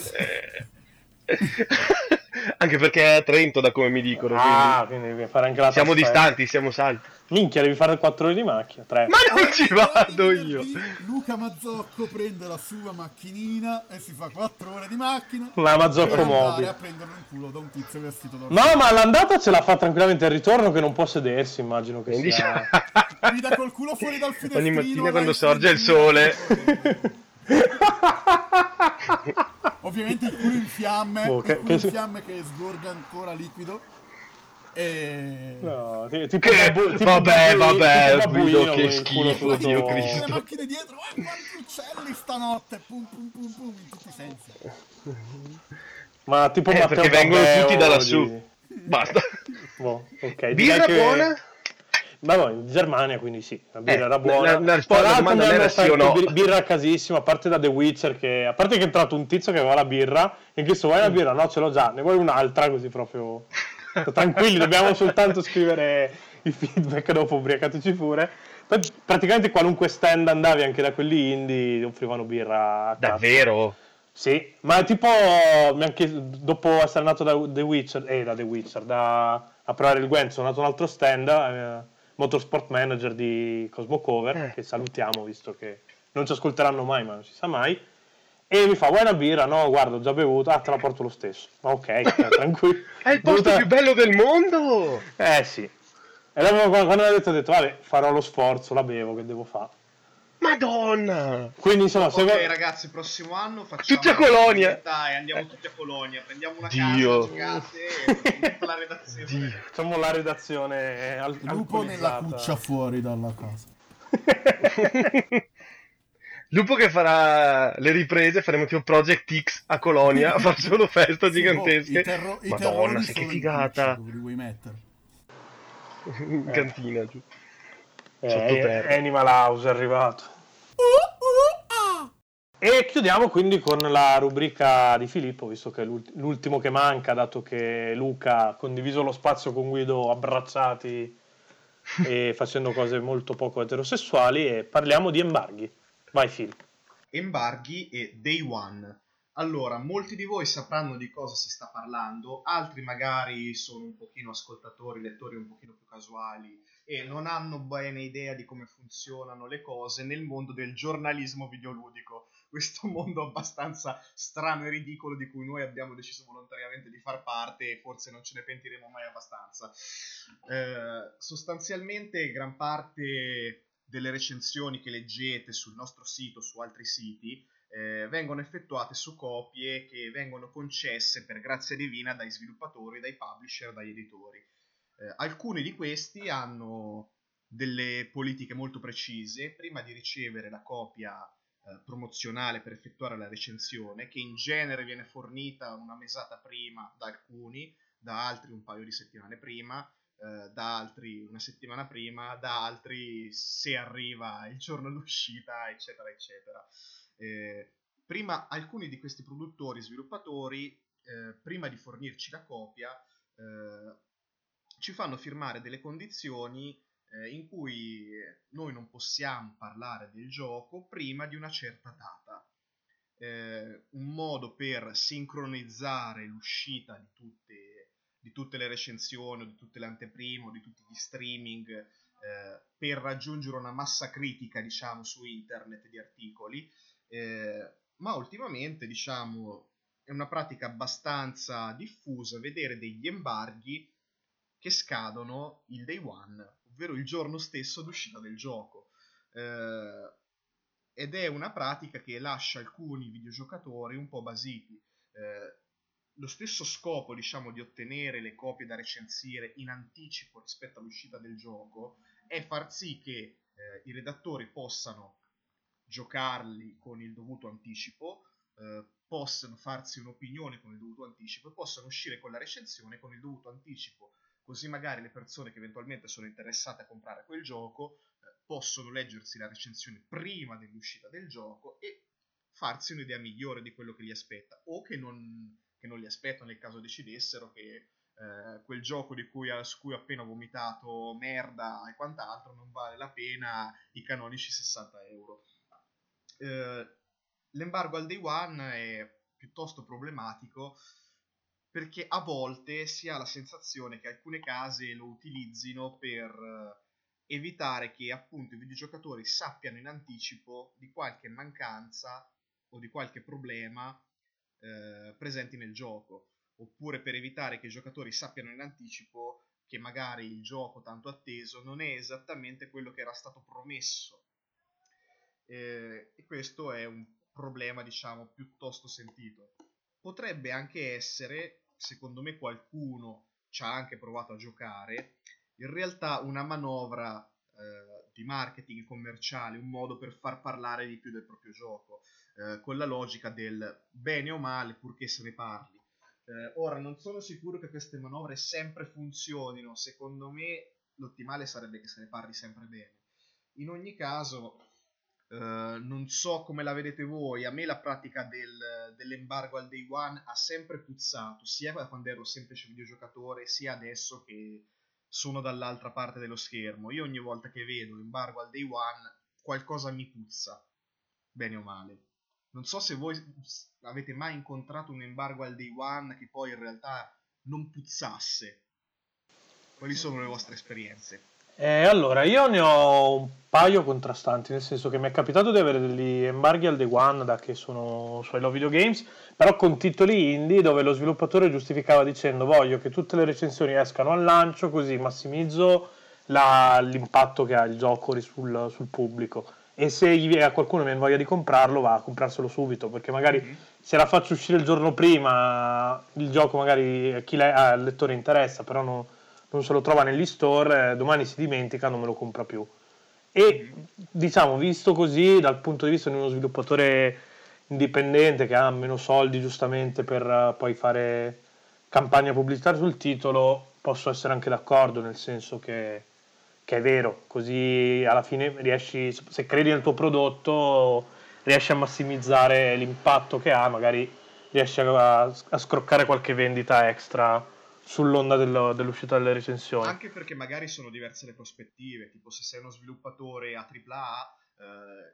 Anche perché è a Trento, da come mi dicono. Ah, quindi devi fare anche la siamo tasca, distanti, siamo salti. Minchia, devi fare 4 ore di macchina. 3. Ma non ci vado io. Luca Mazzocco prende la sua macchinina e si fa 4 ore di macchina. La Mazzocco mobile. A prenderlo in culo da un tizio vestito da. No, ma l'andata ce l'ha fatta tranquillamente, il ritorno che non può sedersi, immagino che sia. Mi dà col culo fuori dal finestrino. Ogni mattina quando sorge il sole. Ovviamente il culo in fiamme, che sgorga ancora liquido. E no, tipo che vabbè, Guido, che schifo, Dio Cristo. Le macchine dietro, quanti uccelli stanotte, pum pum pum pum in tutti i sensi. Ma tipo perché vengono tutti da lassù. Basta. Boh, okay. Birra buona? Ma no, in Germania, quindi sì, la birra era buona. La risposta domanda era sì o no. Birra casissima, a parte da The Witcher, che a parte che è entrato un tizio che aveva la birra e che se vuoi la birra, no, ce l'ho già, ne vuoi un'altra, così proprio tranquilli, dobbiamo soltanto scrivere i feedback dopo, ubriacateci pure. Praticamente qualunque stand andavi, anche da quelli indie, offrivano birra a cazzo. Davvero? Sì, ma tipo anche dopo essere andato a provare il Gwent, sono andato a un altro stand, Motorsport Manager di Cosmo Cover, che salutiamo visto che non ci ascolteranno mai, ma non si sa mai, e mi fa vuoi una birra? No, guarda, ho già bevuto. Ah, te la porto lo stesso. Ma ok, tranquillo. È il posto più bello del mondo. Sì. E dopo, quando l'ha detto, ho detto vabbè, farò lo sforzo, la bevo, che devo fare. Madonna! Quindi insomma, ragazzi, prossimo anno facciamo tutti a Colonia. Dai, andiamo tutti a Colonia, prendiamo una casa, giocate, la redazione. Facciamo la redazione al lupo nella cuccia fuori dalla casa. Lupo che farà le riprese, faremo tipo Project X a Colonia, fa solo festa gigantesche. Madonna, che figata. Dove li vuoi mettere? In cantina giù. Animal House è arrivato. E chiudiamo quindi con la rubrica di Filippo, visto che è l'ultimo che manca, dato che Luca ha condiviso lo spazio con Guido abbracciati e facendo cose molto poco eterosessuali, e parliamo di embarghi. Vai Fil. Embarghi e Day One. Allora, molti di voi sapranno di cosa si sta parlando, altri magari sono un pochino ascoltatori, lettori un pochino più casuali e non hanno bene idea di come funzionano le cose nel mondo del giornalismo videoludico, questo mondo abbastanza strano e ridicolo di cui noi abbiamo deciso volontariamente di far parte e forse non ce ne pentiremo mai abbastanza. Sostanzialmente gran parte delle recensioni che leggete sul nostro sito, su altri siti, vengono effettuate su copie che vengono concesse per grazia divina dai sviluppatori, dai publisher, dagli editori. Alcuni di questi hanno delle politiche molto precise. Prima di ricevere la copia promozionale per effettuare la recensione, che in genere viene fornita una mesata prima da alcuni, da altri un paio di settimane prima, da altri una settimana prima, da altri se arriva il giorno d'uscita, eccetera, eccetera. Prima alcuni di questi produttori, sviluppatori, prima di fornirci la copia, ci fanno firmare delle condizioni in cui noi non possiamo parlare del gioco prima di una certa data. un modo per sincronizzare l'uscita di tutte le recensioni, di tutte le anteprime, di tutti gli streaming, per raggiungere una massa critica, diciamo, su internet di articoli, ma ultimamente, diciamo, è una pratica abbastanza diffusa vedere degli embarghi che scadono il day one, ovvero il giorno stesso d'uscita del gioco, ed è una pratica che lascia alcuni videogiocatori un po' basiti. Lo stesso scopo, diciamo, di ottenere le copie da recensire in anticipo rispetto all'uscita del gioco è far sì che i redattori possano giocarli con il dovuto anticipo, possano farsi un'opinione con il dovuto anticipo e possano uscire con la recensione con il dovuto anticipo, così magari le persone che eventualmente sono interessate a comprare quel gioco possono leggersi la recensione prima dell'uscita del gioco e farsi un'idea migliore di quello che li aspetta, o che non li aspettano, nel caso decidessero che quel gioco su cui ho appena vomitato merda e quant'altro non vale la pena i canonici 60€. L'embargo al day one è piuttosto problematico, perché a volte si ha la sensazione che alcune case lo utilizzino per evitare che, appunto, i videogiocatori sappiano in anticipo di qualche mancanza o di qualche problema presenti nel gioco, oppure per evitare che i giocatori sappiano in anticipo che magari il gioco tanto atteso non è esattamente quello che era stato promesso, e questo è un problema, diciamo, piuttosto sentito. Potrebbe anche essere, secondo me qualcuno ci ha anche provato a giocare, in realtà una manovra di marketing commerciale, un modo per far parlare di più del proprio gioco, con la logica del bene o male purché se ne parli. Ora non sono sicuro che queste manovre sempre funzionino, secondo me l'ottimale sarebbe che se ne parli sempre bene. In ogni caso, non so come la vedete voi, a me la pratica dell'embargo al day one ha sempre puzzato, sia quando ero semplice videogiocatore sia adesso che sono dall'altra parte dello schermo. Io ogni volta che vedo embargo al day one qualcosa mi puzza, bene o male. Non so se voi avete mai incontrato un embargo al day one che poi in realtà non puzzasse. Quali sono le vostre esperienze? Allora, io ne ho un paio contrastanti, nel senso che mi è capitato di avere degli embarghi al day one da che sono su I Love Video Games, però con titoli indie dove lo sviluppatore giustificava dicendo voglio che tutte le recensioni escano al lancio, così massimizzo l'impatto che ha il gioco sul pubblico, e se a qualcuno viene voglia di comprarlo va a comprarselo subito, perché magari se la faccio uscire il giorno prima il gioco magari al lettore interessa, però non se lo trova negli store, domani si dimentica, non me lo compra più. E diciamo, visto così dal punto di vista di uno sviluppatore indipendente che ha meno soldi giustamente per poi fare campagna pubblicitaria sul titolo, posso essere anche d'accordo, nel senso che è vero, così alla fine riesci, se credi nel tuo prodotto riesci a massimizzare l'impatto che ha, magari riesci a scroccare qualche vendita extra sull'onda dell'uscita delle recensioni. Anche perché magari sono diverse le prospettive, tipo se sei uno sviluppatore a AAA,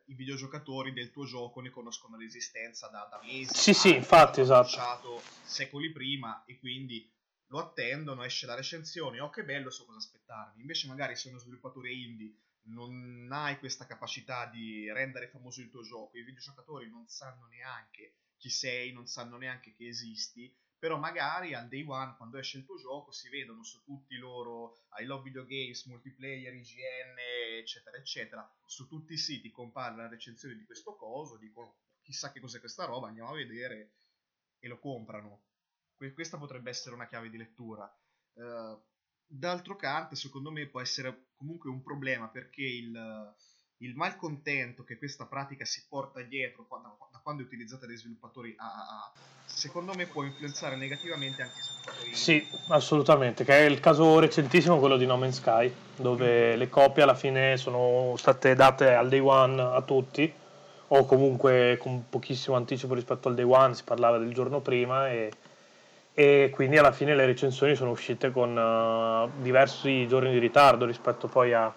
i videogiocatori del tuo gioco ne conoscono l'esistenza da mesi, sì, infatti, esatto, secoli prima, e quindi lo attendono, esce la recensione, oh che bello, so cosa aspettarmi. Invece magari se uno sviluppatore indie non hai questa capacità di rendere famoso il tuo gioco, i videogiocatori non sanno neanche chi sei, non sanno neanche che esisti, però magari al day one, quando esce il tuo gioco, si vedono su tutti i loro I Love Video Games, Multiplayer, IGN, eccetera eccetera, su tutti i siti compare la recensione di questo coso, dicono chissà che cos'è questa roba, andiamo a vedere, e lo comprano. Questa potrebbe essere una chiave di lettura. D'altro canto, secondo me può essere comunque un problema, perché il malcontento che questa pratica si porta dietro da quando è utilizzata dai sviluppatori AAA, secondo me può influenzare negativamente anche i sviluppatori. Sì, assolutamente, che è il caso recentissimo, quello di No Man's Sky, dove le copie alla fine sono state date al day one a tutti, o comunque con pochissimo anticipo rispetto al day one, si parlava del giorno prima, e quindi alla fine le recensioni sono uscite con diversi giorni di ritardo rispetto poi a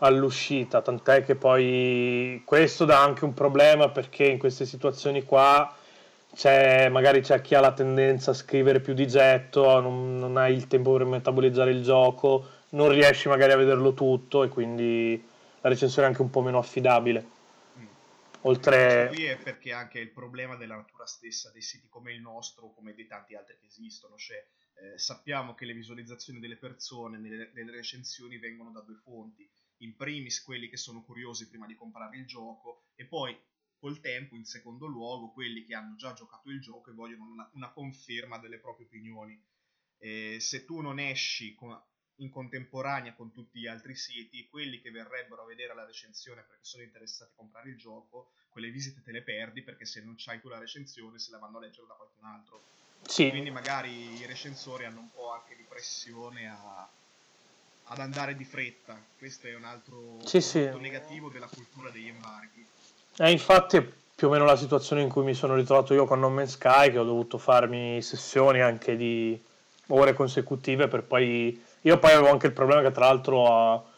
all'uscita, tant'è che poi questo dà anche un problema, perché in queste situazioni qua magari c'è chi ha la tendenza a scrivere più di getto, non hai il tempo per metabolizzare il gioco, non riesci magari a vederlo tutto, e quindi la recensione è anche un po' meno affidabile. Oltre qui è perché anche il problema della natura stessa dei siti come il nostro, come di tanti altri che esistono, cioè sappiamo che le visualizzazioni delle persone nelle recensioni vengono da due fonti, in primis quelli che sono curiosi prima di comprare il gioco, e poi col tempo, in secondo luogo, quelli che hanno già giocato il gioco e vogliono una conferma delle proprie opinioni. Se tu non esci in contemporanea con tutti gli altri siti, quelli che verrebbero a vedere la recensione perché sono interessati a comprare il gioco, quelle visite te le perdi, perché se non c'hai tu la recensione se la vanno a leggere da qualcun altro. Sì. Quindi magari i recensori hanno un po' anche di pressione ad andare di fretta. Questo è un altro punto negativo della cultura degli embarghi. Infatti più o meno la situazione in cui mi sono ritrovato io con No Man's Sky, che ho dovuto farmi sessioni anche di ore consecutive per poi... Io poi avevo anche il problema che tra l'altro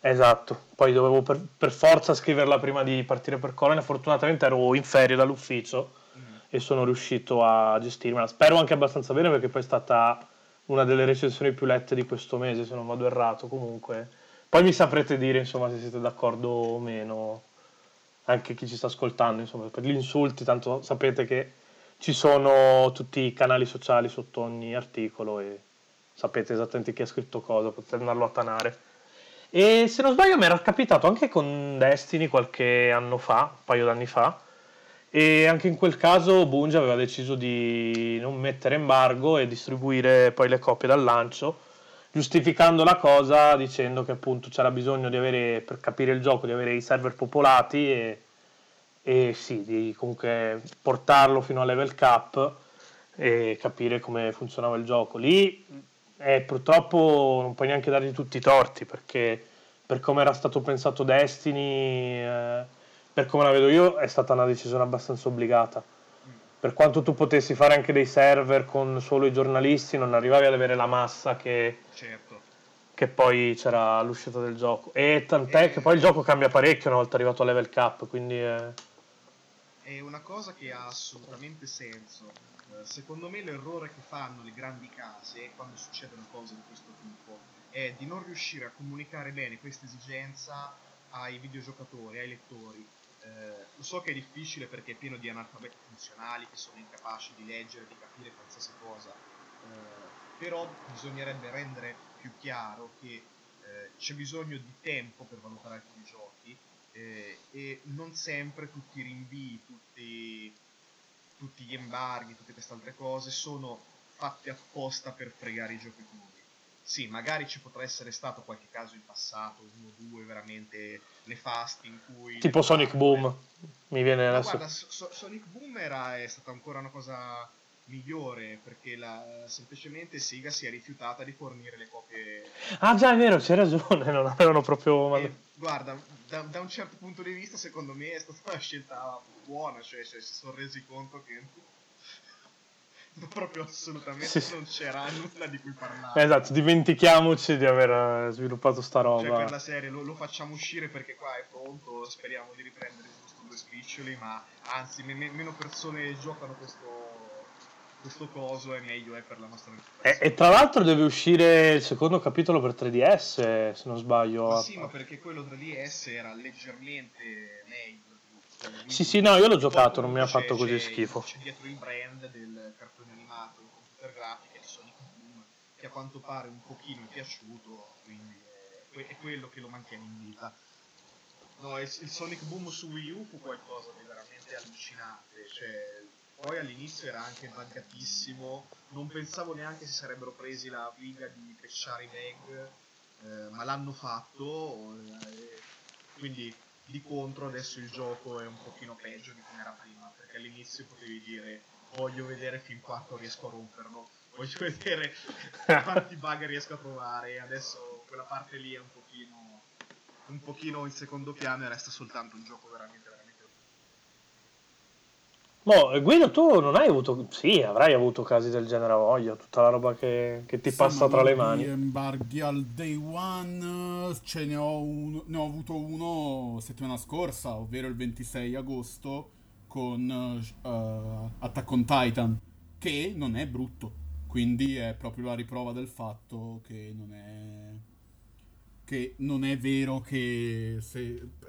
esatto, poi dovevo per forza scriverla prima di partire per Colonia. Fortunatamente ero in ferie dall'ufficio e sono riuscito a gestirmela, spero anche abbastanza bene, perché poi è stata una delle recensioni più lette di questo mese, se non vado errato. Comunque poi mi saprete dire, insomma, se siete d'accordo o meno, anche chi ci sta ascoltando, insomma, per gli insulti tanto sapete che ci sono tutti i canali sociali sotto ogni articolo e sapete esattamente chi ha scritto cosa, potete andarlo a tanare. E se non sbaglio mi era capitato anche con Destiny qualche anno fa, un paio d'anni fa, e anche in quel caso Bungie aveva deciso di non mettere embargo e distribuire poi le copie dal lancio, giustificando la cosa dicendo che appunto c'era bisogno di avere, per capire il gioco, di avere i server popolati e sì, di comunque portarlo fino a level cap e capire come funzionava il gioco. Lì purtroppo non puoi neanche dargli tutti i torti, perché per come era stato pensato Destiny, per come la vedo io, è stata una decisione abbastanza obbligata. Per quanto tu potessi fare anche dei server con solo i giornalisti, non arrivavi ad avere la massa che poi c'era all'uscita del gioco. E tant'è che poi il gioco cambia parecchio una volta arrivato a level cap, quindi è una cosa che ha assolutamente senso. Secondo me l'errore che fanno le grandi case quando succedono cose di questo tipo è di non riuscire a comunicare bene questa esigenza ai videogiocatori, ai lettori. Lo so che è difficile perché è pieno di analfabeti funzionali che sono incapaci di leggere, di capire qualsiasi cosa, però bisognerebbe rendere più chiaro che c'è bisogno di tempo per valutare alcuni giochi, e non sempre tutti i rinvii, tutti gli embarghi, tutte queste altre cose sono fatte apposta per fregare i giocatori. Sì, magari ci potrà essere stato qualche caso in passato, uno o due veramente nefasti, in cui tipo Sonic Boom mi viene adesso. Guarda, Sonic Boom è stata ancora una cosa migliore, perché semplicemente Sega si è rifiutata di fornire le copie. Ah già, è vero, c'hai ragione, non avevano proprio... guarda, da un certo punto di vista secondo me è stata una scelta buona, cioè si sono resi conto che proprio assolutamente sì. Non c'era nulla di cui parlare. Esatto, dimentichiamoci di aver sviluppato sta roba. Cioè, per la serie lo facciamo uscire perché qua è pronto, speriamo di riprendere giusto due spiccioli, ma anzi meno persone giocano questo coso, è meglio per la nostra reputazione. E tra l'altro deve uscire il secondo capitolo per 3DS, se non sbaglio. Ma sì, ma perché quello 3DS era leggermente meglio. Sì, no, io l'ho giocato, non mi ha fatto così schifo. C'è dietro il brand del cartone animato, il computer grafica di Sonic Boom, che a quanto pare un pochino è piaciuto, quindi è quello che lo mantiene in vita. No, il Sonic Boom su Wii U fu qualcosa di veramente allucinante, cioè poi all'inizio era anche bancatissimo, non pensavo neanche si sarebbero presi la briga di pesciare i bag, ma l'hanno fatto, quindi... Di contro adesso il gioco è un pochino peggio di come era prima, perché all'inizio potevi dire voglio vedere fin quanto riesco a romperlo, voglio vedere quanti bug riesco a trovare, adesso quella parte lì è un pochino in secondo piano e resta soltanto un gioco veramente Guido, tu non hai avuto... Sì, avrai avuto casi del genere, voglio, tutta la roba che ti passa tra le mani. Embarghi al day one, ce ne ho uno, ne ho avuto uno settimana scorsa, ovvero il 26 agosto con Attack on Titan, che non è brutto, quindi è proprio la riprova del fatto che non è vero che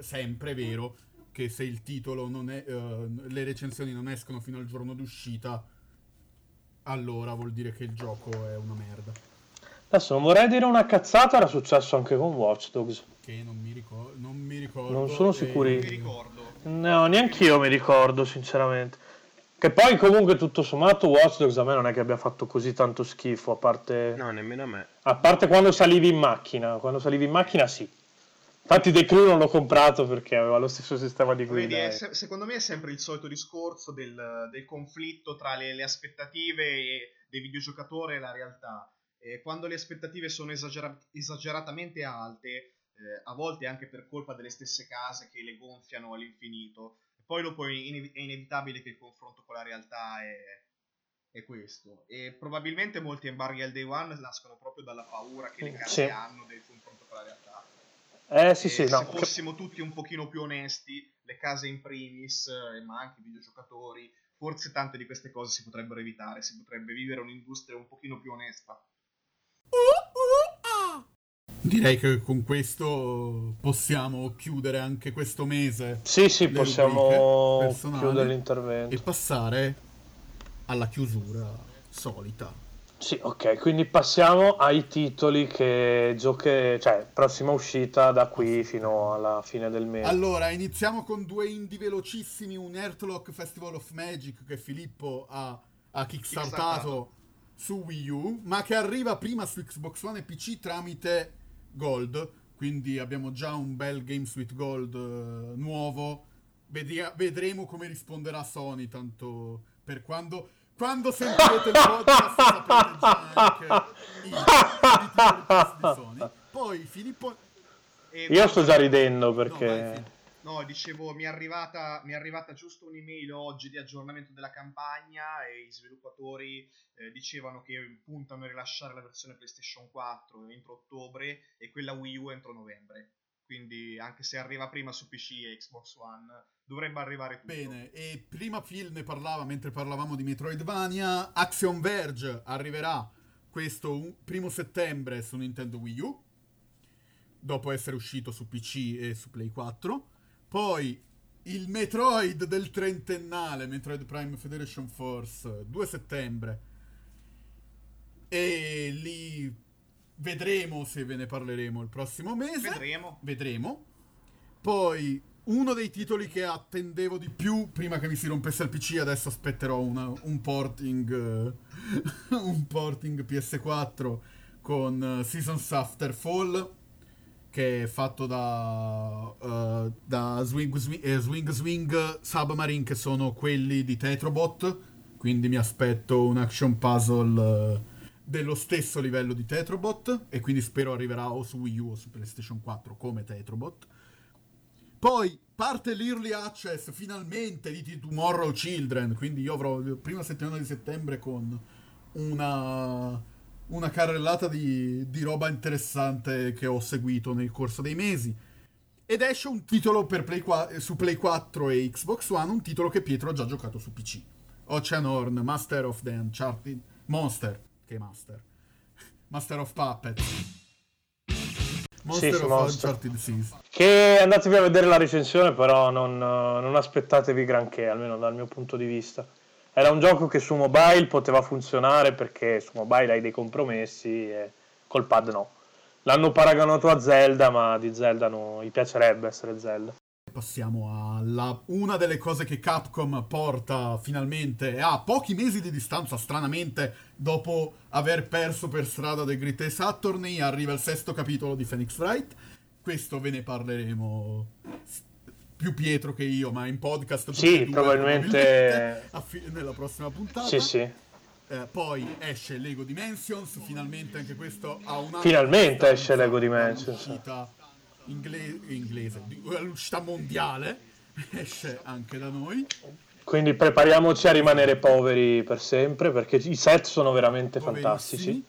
sempre vero che se il titolo non è le recensioni non escono fino al giorno d'uscita, allora vuol dire che il gioco è una merda. Adesso non vorrei dire una cazzata, era successo anche con Watch Dogs, che non mi ricordo, non sono sicuri, non mi ricordo. No, neanch'io mi ricordo sinceramente, che poi comunque tutto sommato Watch Dogs a me non è che abbia fatto così tanto schifo, a parte no, nemmeno a me, a parte quando salivi in macchina sì. Infatti The Crew non l'ho comprato perché aveva lo stesso sistema di guida. Quindi secondo me è sempre il solito discorso del conflitto tra le aspettative dei videogiocatore e la realtà. Quando le aspettative sono esageratamente alte, a volte anche per colpa delle stesse case che le gonfiano all'infinito, poi dopo è inevitabile che il confronto con la realtà è questo. E probabilmente molti embarghi al day one nascono proprio dalla paura che le case hanno del confronto con la realtà. Se fossimo tutti un pochino più onesti, le case in primis, ma anche i videogiocatori, forse tante di queste cose si potrebbero evitare, si potrebbe vivere un'industria un pochino più onesta. Direi che con questo possiamo chiudere anche questo mese. Sì, possiamo chiudere l'intervento e passare alla chiusura solita. Sì, ok, quindi passiamo ai titoli che prossima uscita da qui fino alla fine del mese. Allora, iniziamo con due indie velocissimi, un Earthlock Festival of Magic che Filippo ha kickstartato su Wii U, ma che arriva prima su Xbox One e PC tramite Gold, quindi abbiamo già un bel Games with Gold nuovo. Vedremo come risponderà Sony, tanto per quando sentirete il podcast sapete già anche i di Sony. Poi Filippo... Io sto già ridendo perché... No, dicevo, mi è arrivata giusto un'email oggi di aggiornamento della campagna e i sviluppatori dicevano che puntano a rilasciare la versione PlayStation 4 entro ottobre e quella Wii U entro novembre. Quindi anche se arriva prima su PC e Xbox One dovrebbe arrivare tutto. Bene, e prima Phil ne parlava mentre parlavamo di Metroidvania. Axiom Verge arriverà questo 1° settembre su Nintendo Wii U, dopo essere uscito su PC e su Play 4. Poi il Metroid del trentennale, Metroid Prime Federation Force, 2 settembre. E lì... vedremo se ve ne parleremo il prossimo mese. Vedremo. Poi uno dei titoli che attendevo di più prima che mi si rompesse il PC, adesso aspetterò un porting PS4 con Seasons After Fall, che è fatto da Swing Submarine, che sono quelli di Tetrobot, quindi mi aspetto un action puzzle dello stesso livello di Tetrobot, e quindi spero arriverà o su Wii U o su PlayStation 4 come Tetrobot. Poi parte l'Early Access finalmente di Tomorrow Children, quindi io avrò la prima settimana di settembre con una carrellata di roba interessante che ho seguito nel corso dei mesi. Ed esce un titolo per su Play 4 e Xbox One, un titolo che Pietro ha già giocato su PC, Oceanhorn, Master of the Uncharted Monster, Master of Puppets, Monster of Uncharted Seas, che andatevi a vedere la recensione, però non aspettatevi granché, almeno dal mio punto di vista. Era un gioco che su mobile poteva funzionare perché su mobile hai dei compromessi e col pad no. L'hanno paragonato a Zelda, ma di Zelda no, gli piacerebbe essere Zelda. Passiamo alla una delle cose che Capcom porta finalmente a pochi mesi di distanza, stranamente, dopo aver perso per strada The Greatest Attorney. Arriva il 6° capitolo di Phoenix Wright. Questo ve ne parleremo più Pietro che io, ma in podcast probabilmente nella prossima puntata. Poi esce Lego Dimensions, finalmente anche questo ha un altro. Finalmente esce Lego Dimensions. Inglese all'uscita mondiale, esce anche da noi. Quindi prepariamoci a rimanere poveri per sempre, perché i set sono veramente fantastici.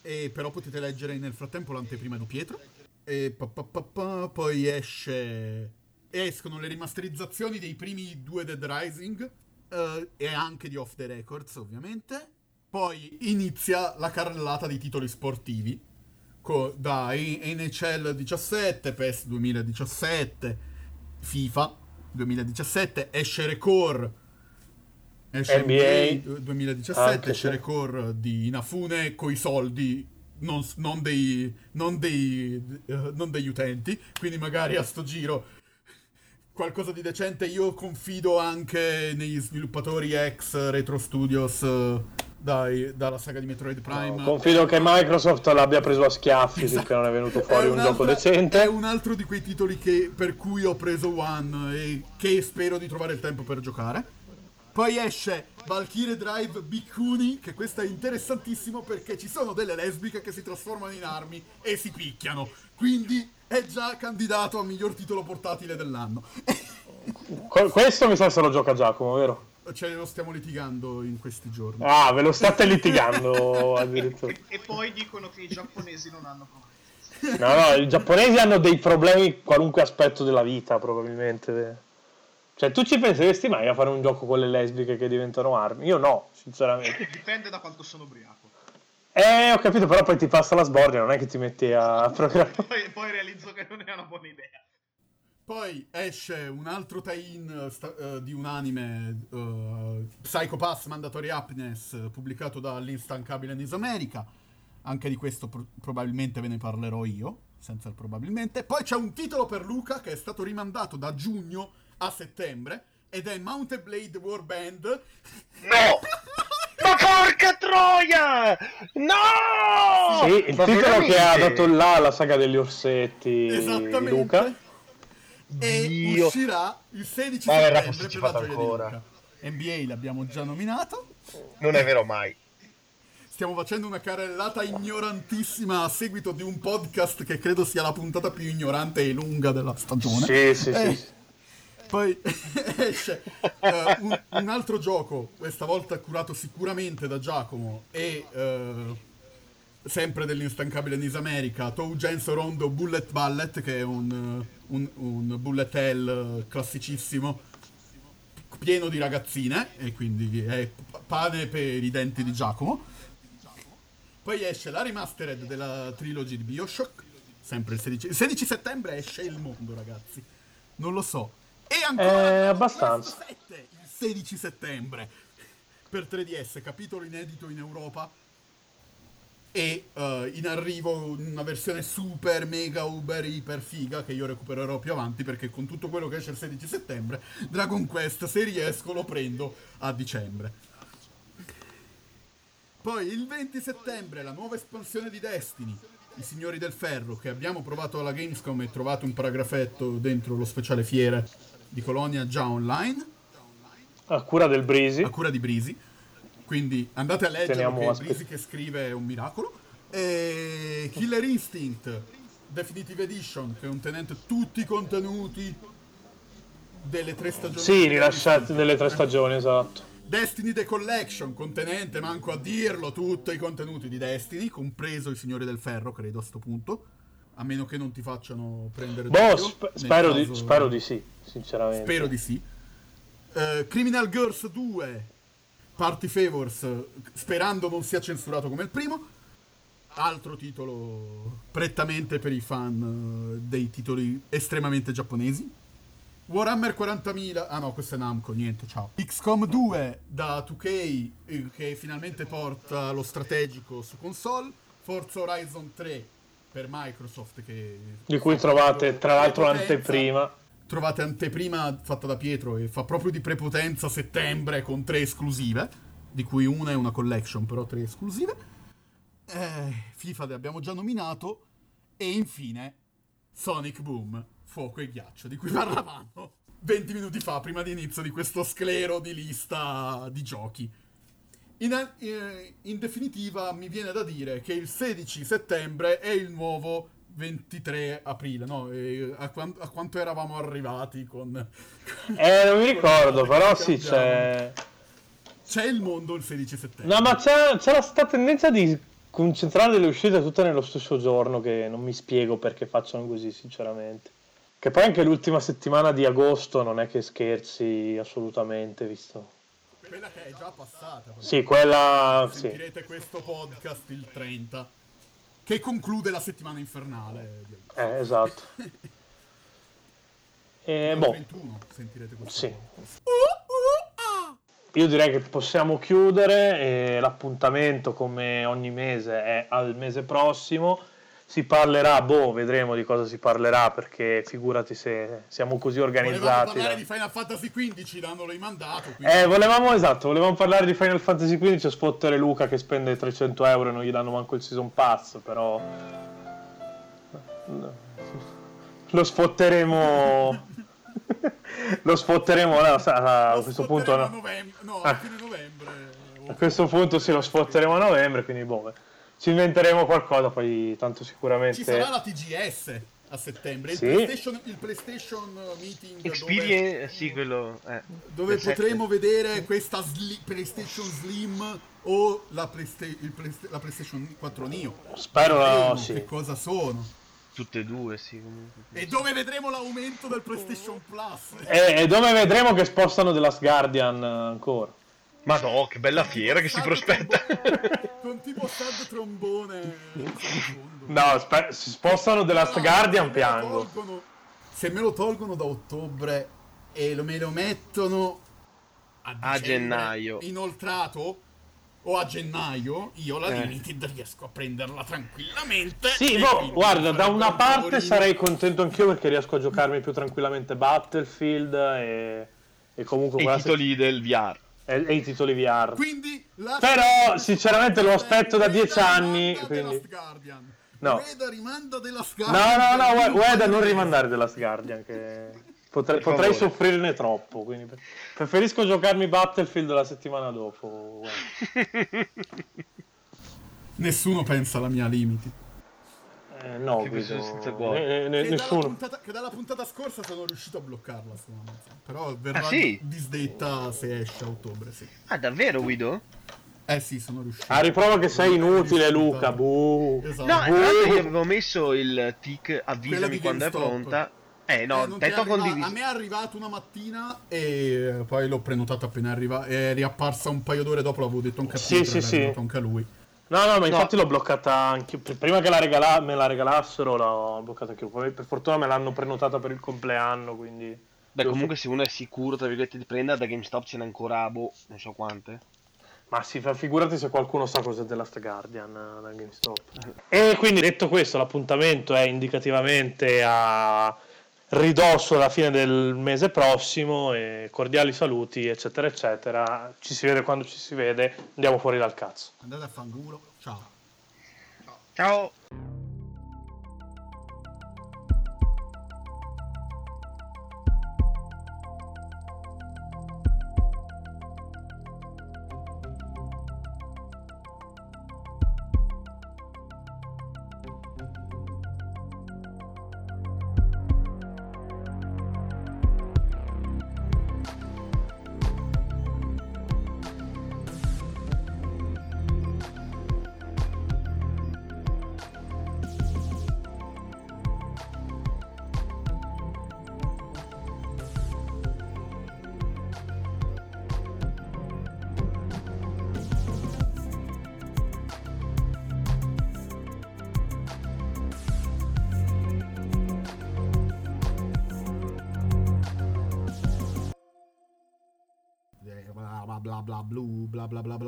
E però potete leggere nel frattempo l'anteprima di Pietro. E poi escono le rimasterizzazioni dei primi due Dead Rising e anche di Off the Records, ovviamente. Poi inizia la carrellata di titoli sportivi da NHL 17, PES 2017, FIFA 2017, esce Record NBA 2017, esce Record di Inafune coi soldi non degli utenti, quindi magari a sto giro qualcosa di decente. Io confido anche negli sviluppatori ex Retro Studios dalla saga di Metroid Prime. No, confido che Microsoft l'abbia preso a schiaffi, esatto, perché non è venuto fuori un gioco decente. È un altro di quei titoli per cui ho preso One e che spero di trovare il tempo per giocare. Poi esce Valkyrie Drive Bikuni, che questo è interessantissimo perché ci sono delle lesbiche che si trasformano in armi e si picchiano, quindi è già candidato a miglior titolo portatile dell'anno. Questo mi sa se lo gioca Giacomo, vero? Ce lo stiamo litigando in questi giorni. Ah, ve lo state litigando addirittura. E poi dicono che i giapponesi non hanno problemi. No, i giapponesi hanno dei problemi in qualunque aspetto della vita, probabilmente. Cioè, tu ci penseresti mai a fare un gioco con le lesbiche che diventano armi? Io no, sinceramente. Dipende da quanto sono ubriaco. Ho capito, però poi ti passa la sbornia, non è che ti metti a programmare. Poi realizzo che non è una buona idea. Poi esce un altro tie-in di un anime, Psycho Pass Mandatory Happiness, pubblicato dall'instancabile Nice America. Anche di questo probabilmente ve ne parlerò io, senza il probabilmente. Poi c'è un titolo per Luca che è stato rimandato da giugno a settembre, ed è Mount & Blade Warband. No! Ma porca troia! No! Sì, il titolo che ha dato là la saga degli orsetti di Luca. E Dio. Uscirà il 16 settembre per la gioia ancora di Luca. NBA l'abbiamo già nominato. Non è vero mai. Stiamo facendo una carrellata ignorantissima a seguito di un podcast che credo sia la puntata più ignorante e lunga della stagione. Sì. Poi esce un altro gioco, questa volta curato sicuramente da Giacomo e sempre dell'instancabile Nice America, Tou Genso Rondo Bullet Ballet, che è un bullet hell classicissimo, pieno di ragazzine, e quindi è pane per i denti di Giacomo. Poi esce la remastered della trilogy di BioShock, sempre il 16 settembre esce Il Mondo, ragazzi. Non lo so. E ancora abbastanza. 7, il 16 settembre per 3DS, capitolo inedito in Europa e in arrivo una versione super mega uber iper figa che io recupererò più avanti, perché con tutto quello che esce il 16 settembre Dragon Quest, se riesco, lo prendo a dicembre. Poi il 20 settembre la nuova espansione di Destiny, I Signori del Ferro, che abbiamo provato alla Gamescom e trovato un paragrafetto dentro lo speciale fiere di Colonia già online a cura di Brisi. Quindi andate a leggere perché Brisi che scrive è un miracolo. E Killer Instinct Definitive Edition, che contenente tutti i contenuti delle tre stagioni. Sì, rilasciati delle tre stagioni, esatto. Destiny The Collection, contenente, manco a dirlo, tutti i contenuti di Destiny, compreso I Signori del Ferro, credo a sto punto. A meno che non ti facciano prendere... spero di sì, sinceramente. Spero di sì. Criminal Girls 2... Party Favors, sperando non sia censurato come il primo, altro titolo prettamente per i fan dei titoli estremamente giapponesi. Warhammer 40.000, ah no, questo è Namco, niente, ciao. XCOM 2 da 2K, che finalmente porta lo strategico su console. Forza Horizon 3 per Microsoft, che di cui trovate tra l'altro l'anteprima. Trovate anteprima fatta da Pietro e fa proprio di prepotenza settembre, con 3 esclusive, di cui una è una collection, però 3 esclusive. FIFA le abbiamo già nominato. E infine Sonic Boom, Fuoco e Ghiaccio, di cui parlavamo 20 minuti fa, prima di inizio di questo sclero di lista di giochi. In definitiva mi viene da dire che il 16 settembre è il nuovo 23 aprile, no? E a quanto eravamo arrivati con non mi ricordo, però sì, c'è il mondo il 16 settembre. No, ma c'era sta tendenza di concentrare le uscite tutte nello stesso giorno, che non mi spiego perché facciano così, sinceramente. Che poi anche l'ultima settimana di agosto non è che scherzi assolutamente, visto... Quella che è già passata. Sì, quella... Sentirete questo podcast il 30, che conclude la settimana infernale. Esatto. E boh. 21 sentirete questo podcast. Io direi che possiamo chiudere, e l'appuntamento come ogni mese è al mese prossimo. Si parlerà, vedremo di cosa si parlerà, perché figurati se siamo così organizzati. Volevamo parlare di Final Fantasy XV, l'hanno rimandato. Quindi... volevamo parlare di Final Fantasy XV, a spottere Luca che spende 300 euro e non gli danno manco il Season Pass, però... Lo sfotteremo... Lo sfotteremo a questo punto, no? A fine novembre. A questo punto sì, lo sfotteremo a novembre, quindi ci inventeremo qualcosa, poi tanto sicuramente... Ci sarà la TGS a settembre, sì. il PlayStation Meeting Experience, dove, sì, quello, dove potremo vedere questa PlayStation Slim o la PlayStation 4 Neo. Spero che cosa sono. Tutte e due, sì. Comunque. E dove vedremo l'aumento del PlayStation Plus. E dove vedremo che spostano The Last Guardian ancora. Ma no, che bella fiera che si prospetta. Con tipo sad trombone. No, si spostano The Last Guardian, piango. Se me lo tolgono da ottobre e me lo mettono a gennaio inoltrato, o a gennaio, io la Limited riesco a prenderla tranquillamente. Sì, guarda, da una parte sarei contento anch'io perché riesco a giocarmi più tranquillamente Battlefield e comunque i titoli del VR. E i titoli VR. Quindi, però sinceramente lo aspetto da 10 anni. Quindi... No. Ueda rimanda The Last Guardian. No, Ueda non rimandare The Last Guardian, che potrei soffrirne troppo. Quindi preferisco giocarmi Battlefield la settimana dopo. Nessuno pensa alla mia limiti. No, che dalla puntata scorsa sono riuscito a bloccarla, però verrà disdetta se esce a ottobre. Sì. Ah, davvero, Guido? Eh sì, sono riuscito. A riprova che sei inutile, Luca. Esatto. No, io avevo messo il tic avvisami quando è pronta. A me è arrivato una mattina e poi l'ho prenotato appena arriva. È riapparsa un paio d'ore dopo, l'avevo detto anche a Pietro, anche a lui. No, ma infatti l'ho bloccata anche prima che me la regalassero, l'ho bloccata anche io. Poi per fortuna me l'hanno prenotata per il compleanno, quindi... Beh, comunque se uno è sicuro, tra virgolette, di prendere, da GameStop ce n'è ancora, non so quante. Ma sì, figurati se qualcuno sa cos'è The Last Guardian da GameStop. E quindi, detto questo, l'appuntamento è indicativamente a ridosso alla fine del mese prossimo, e cordiali saluti, eccetera eccetera. Ci si vede quando ci si vede, andiamo fuori dal cazzo, andate a fanculo, ciao.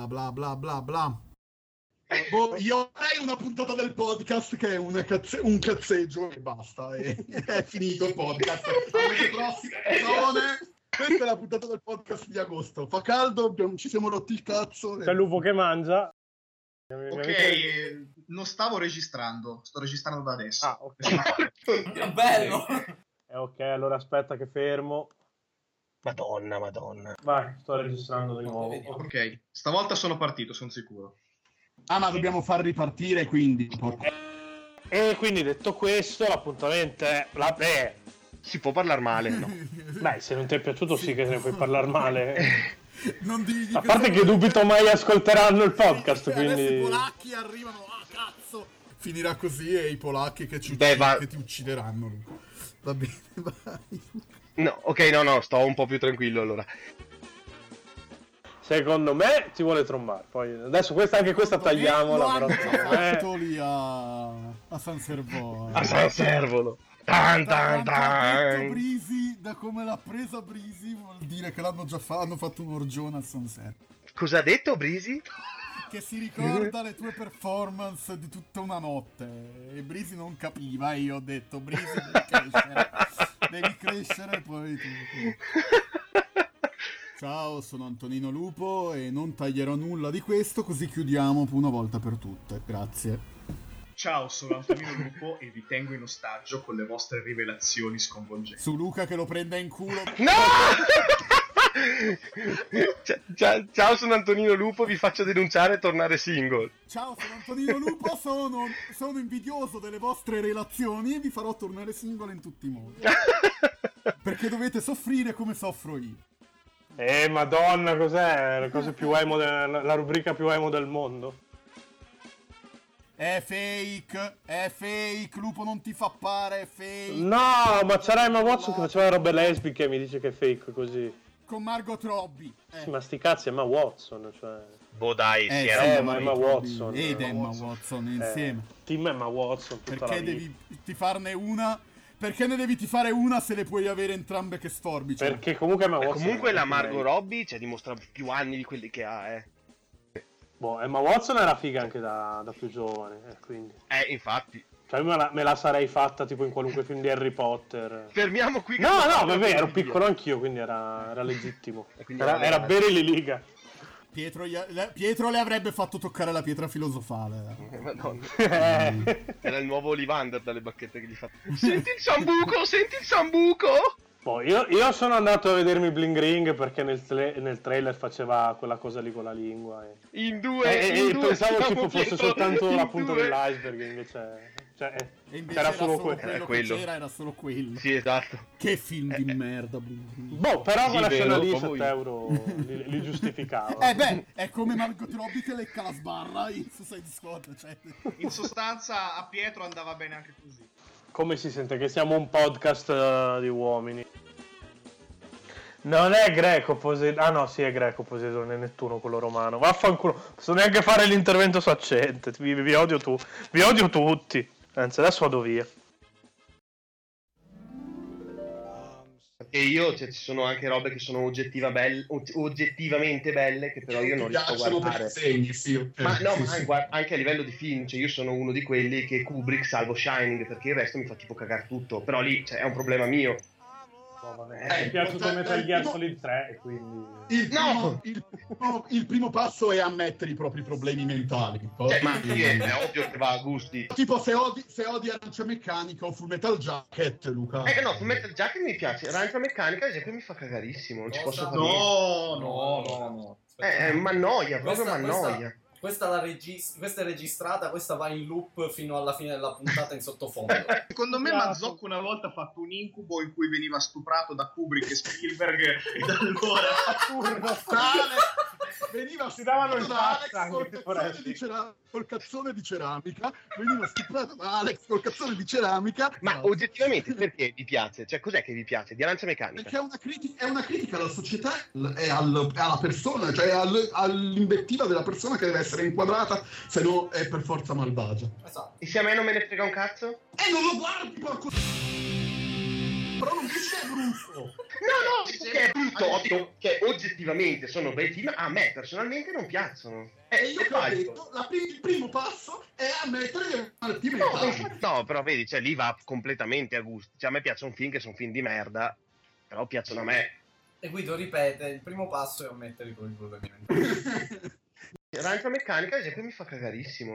Bla bla bla. Io avrei una puntata del podcast che è un cazzeggio e basta. È finito il podcast. Questa è la puntata del podcast di agosto. Fa caldo, ci siamo rotti il cazzo. C'è l'uovo che mangia. Ok, non stavo registrando. Sto registrando da adesso. Ah, ok. Che bello. Ok, allora aspetta che fermo. Madonna. Vai, sto registrando di nuovo. Ok, stavolta sono partito, sono sicuro. Ah, ma dobbiamo far ripartire, quindi. E quindi detto questo, l'appuntamento è la si può parlare male, no? Beh, se non ti è piaciuto sì che ne puoi parlare male. Non digli, a parte che dubito mai ascolteranno il podcast, quindi i polacchi arrivano, ah cazzo, finirà così e i polacchi che, che ti uccideranno. Va bene, vai. No, ok, no, sto un po' più tranquillo allora. Secondo me ti vuole trombare. Poi adesso questa, anche questa tagliamola, però fatto lì a San Servolo. A San Servolo. Tan tan tan. Brisi, da come l'ha presa Brisi vuol dire che l'hanno già fatto, hanno fatto un orgione al Sunset. Cosa ha detto Brisi? Che si ricorda le tue performance di tutta una notte e Brisi non capiva e io ho detto Brisi devi crescere poi tu. Ciao, sono Antonino Lupo e non taglierò nulla di questo, così chiudiamo una volta per tutte. Grazie. Ciao, sono Antonino Lupo e vi tengo in ostaggio con le vostre rivelazioni sconvolgenti. Su Luca che lo prenda in culo. No! Ciao, sono Antonino Lupo, vi faccio denunciare e tornare single. Ciao, sono Antonino Lupo, sono invidioso delle vostre relazioni e vi farò tornare single in tutti i modi. Perché dovete soffrire come soffro io. Madonna, cos'è? La cosa più emo la rubrica più emo del mondo. È fake, Lupo non ti fa pare, è fake. No, ma c'era Emma Watson che faceva robe lesbiche e mi dice che è fake così. Con Margot Robbie. Sì, ma sti cazzi, Emma Watson, cioè. Boh dai, si era Emma Watson. Ed Emma Watson insieme. Team Emma Watson tutta la vita. Perché devi tifarne una? Perché ne devi tifare una se le puoi avere entrambe che sforbici? Perché comunque Emma Watson. Comunque la Margot Robbie cioè dimostra più anni di quelli che ha, Boh, Emma Watson era figa anche da più giovane, quindi. Infatti. Cioè me la sarei fatta tipo in qualunque film di Harry Potter. Fermiamo qui. No, vabbè, ero piccolo anch'io, quindi era legittimo. Era bere le liga. Pietro le avrebbe fatto toccare la pietra filosofale. Madonna. Era il nuovo Ollivander dalle bacchette che gli fa. Senti il sambuco! Boh, io sono andato a vedermi Bling Ring perché nel trailer faceva quella cosa lì con la lingua e in due pensavo ci fosse soltanto la punta dell'iceberg, invece era solo quello. Era solo quello. Sì, esatto. Che film di merda Bling Ring. Boh, però quella scena lì 7€ li giustificava. Beh, è come Margot Robbie che lecca la sbarra in Suicide Squad, cioè. In sostanza a Pietro andava bene anche così. Come si sente che siamo un podcast di uomini? Non è greco Poseidone. Ah no, sì, è greco Poseidone, Nettuno quello romano. Vaffanculo. Non posso neanche fare l'intervento su Accente. Vi odio tu. Vi odio tutti. Anzi, adesso vado via. E io, cioè, ci sono anche robe che sono oggettivamente belle che però io non riesco a guardare. Ma anche a livello di film, cioè io sono uno di quelli che Kubrick salvo Shining perché il resto mi fa tipo cagare tutto, però lì cioè, è un problema mio. Mi è piaciuto Metal Gear Solid 3, quindi il primo passo è ammettere i propri problemi mentali. Cioè, ma è ovvio che va a gusti. Tipo se odi Arancia Meccanica o Full Metal Jacket, Luca. No, Full Metal Jacket mi piace. Arancia Meccanica ad esempio mi fa cagarissimo, non ci posso fare. No. M'annoia, proprio m'annoia. Questa è registrata, questa va in loop fino alla fine della puntata in sottofondo. Secondo me Mazzocco una volta ha fatto un incubo in cui veniva stuprato da Kubrick e Spielberg e da allora veniva si davano in faccia col cazzone di ceramica, veniva stuprato da Alex col cazzone di ceramica. Ma oggettivamente perché vi piace? Cioè cos'è che vi piace di Arancia Meccanica? Perché è una critica alla società e alla persona, cioè all'invettiva della persona che deve essere inquadrata, se no è per forza malvagia. Esatto. E se a me non me ne frega un cazzo? Non lo guardi, porco. Però non c'è brutto. No, che è brutto, che oggettivamente sono bei film, a me personalmente non piacciono. E io ho detto, il primo passo è ammettere il film. No, però vedi, cioè lì va completamente a gusto. Cioè a me piacciono film che sono film di merda, però piacciono a me. E Guido ripete, il primo passo è ammettere i problemi mentali. Arancia Meccanica ad esempio mi fa cagarissimo.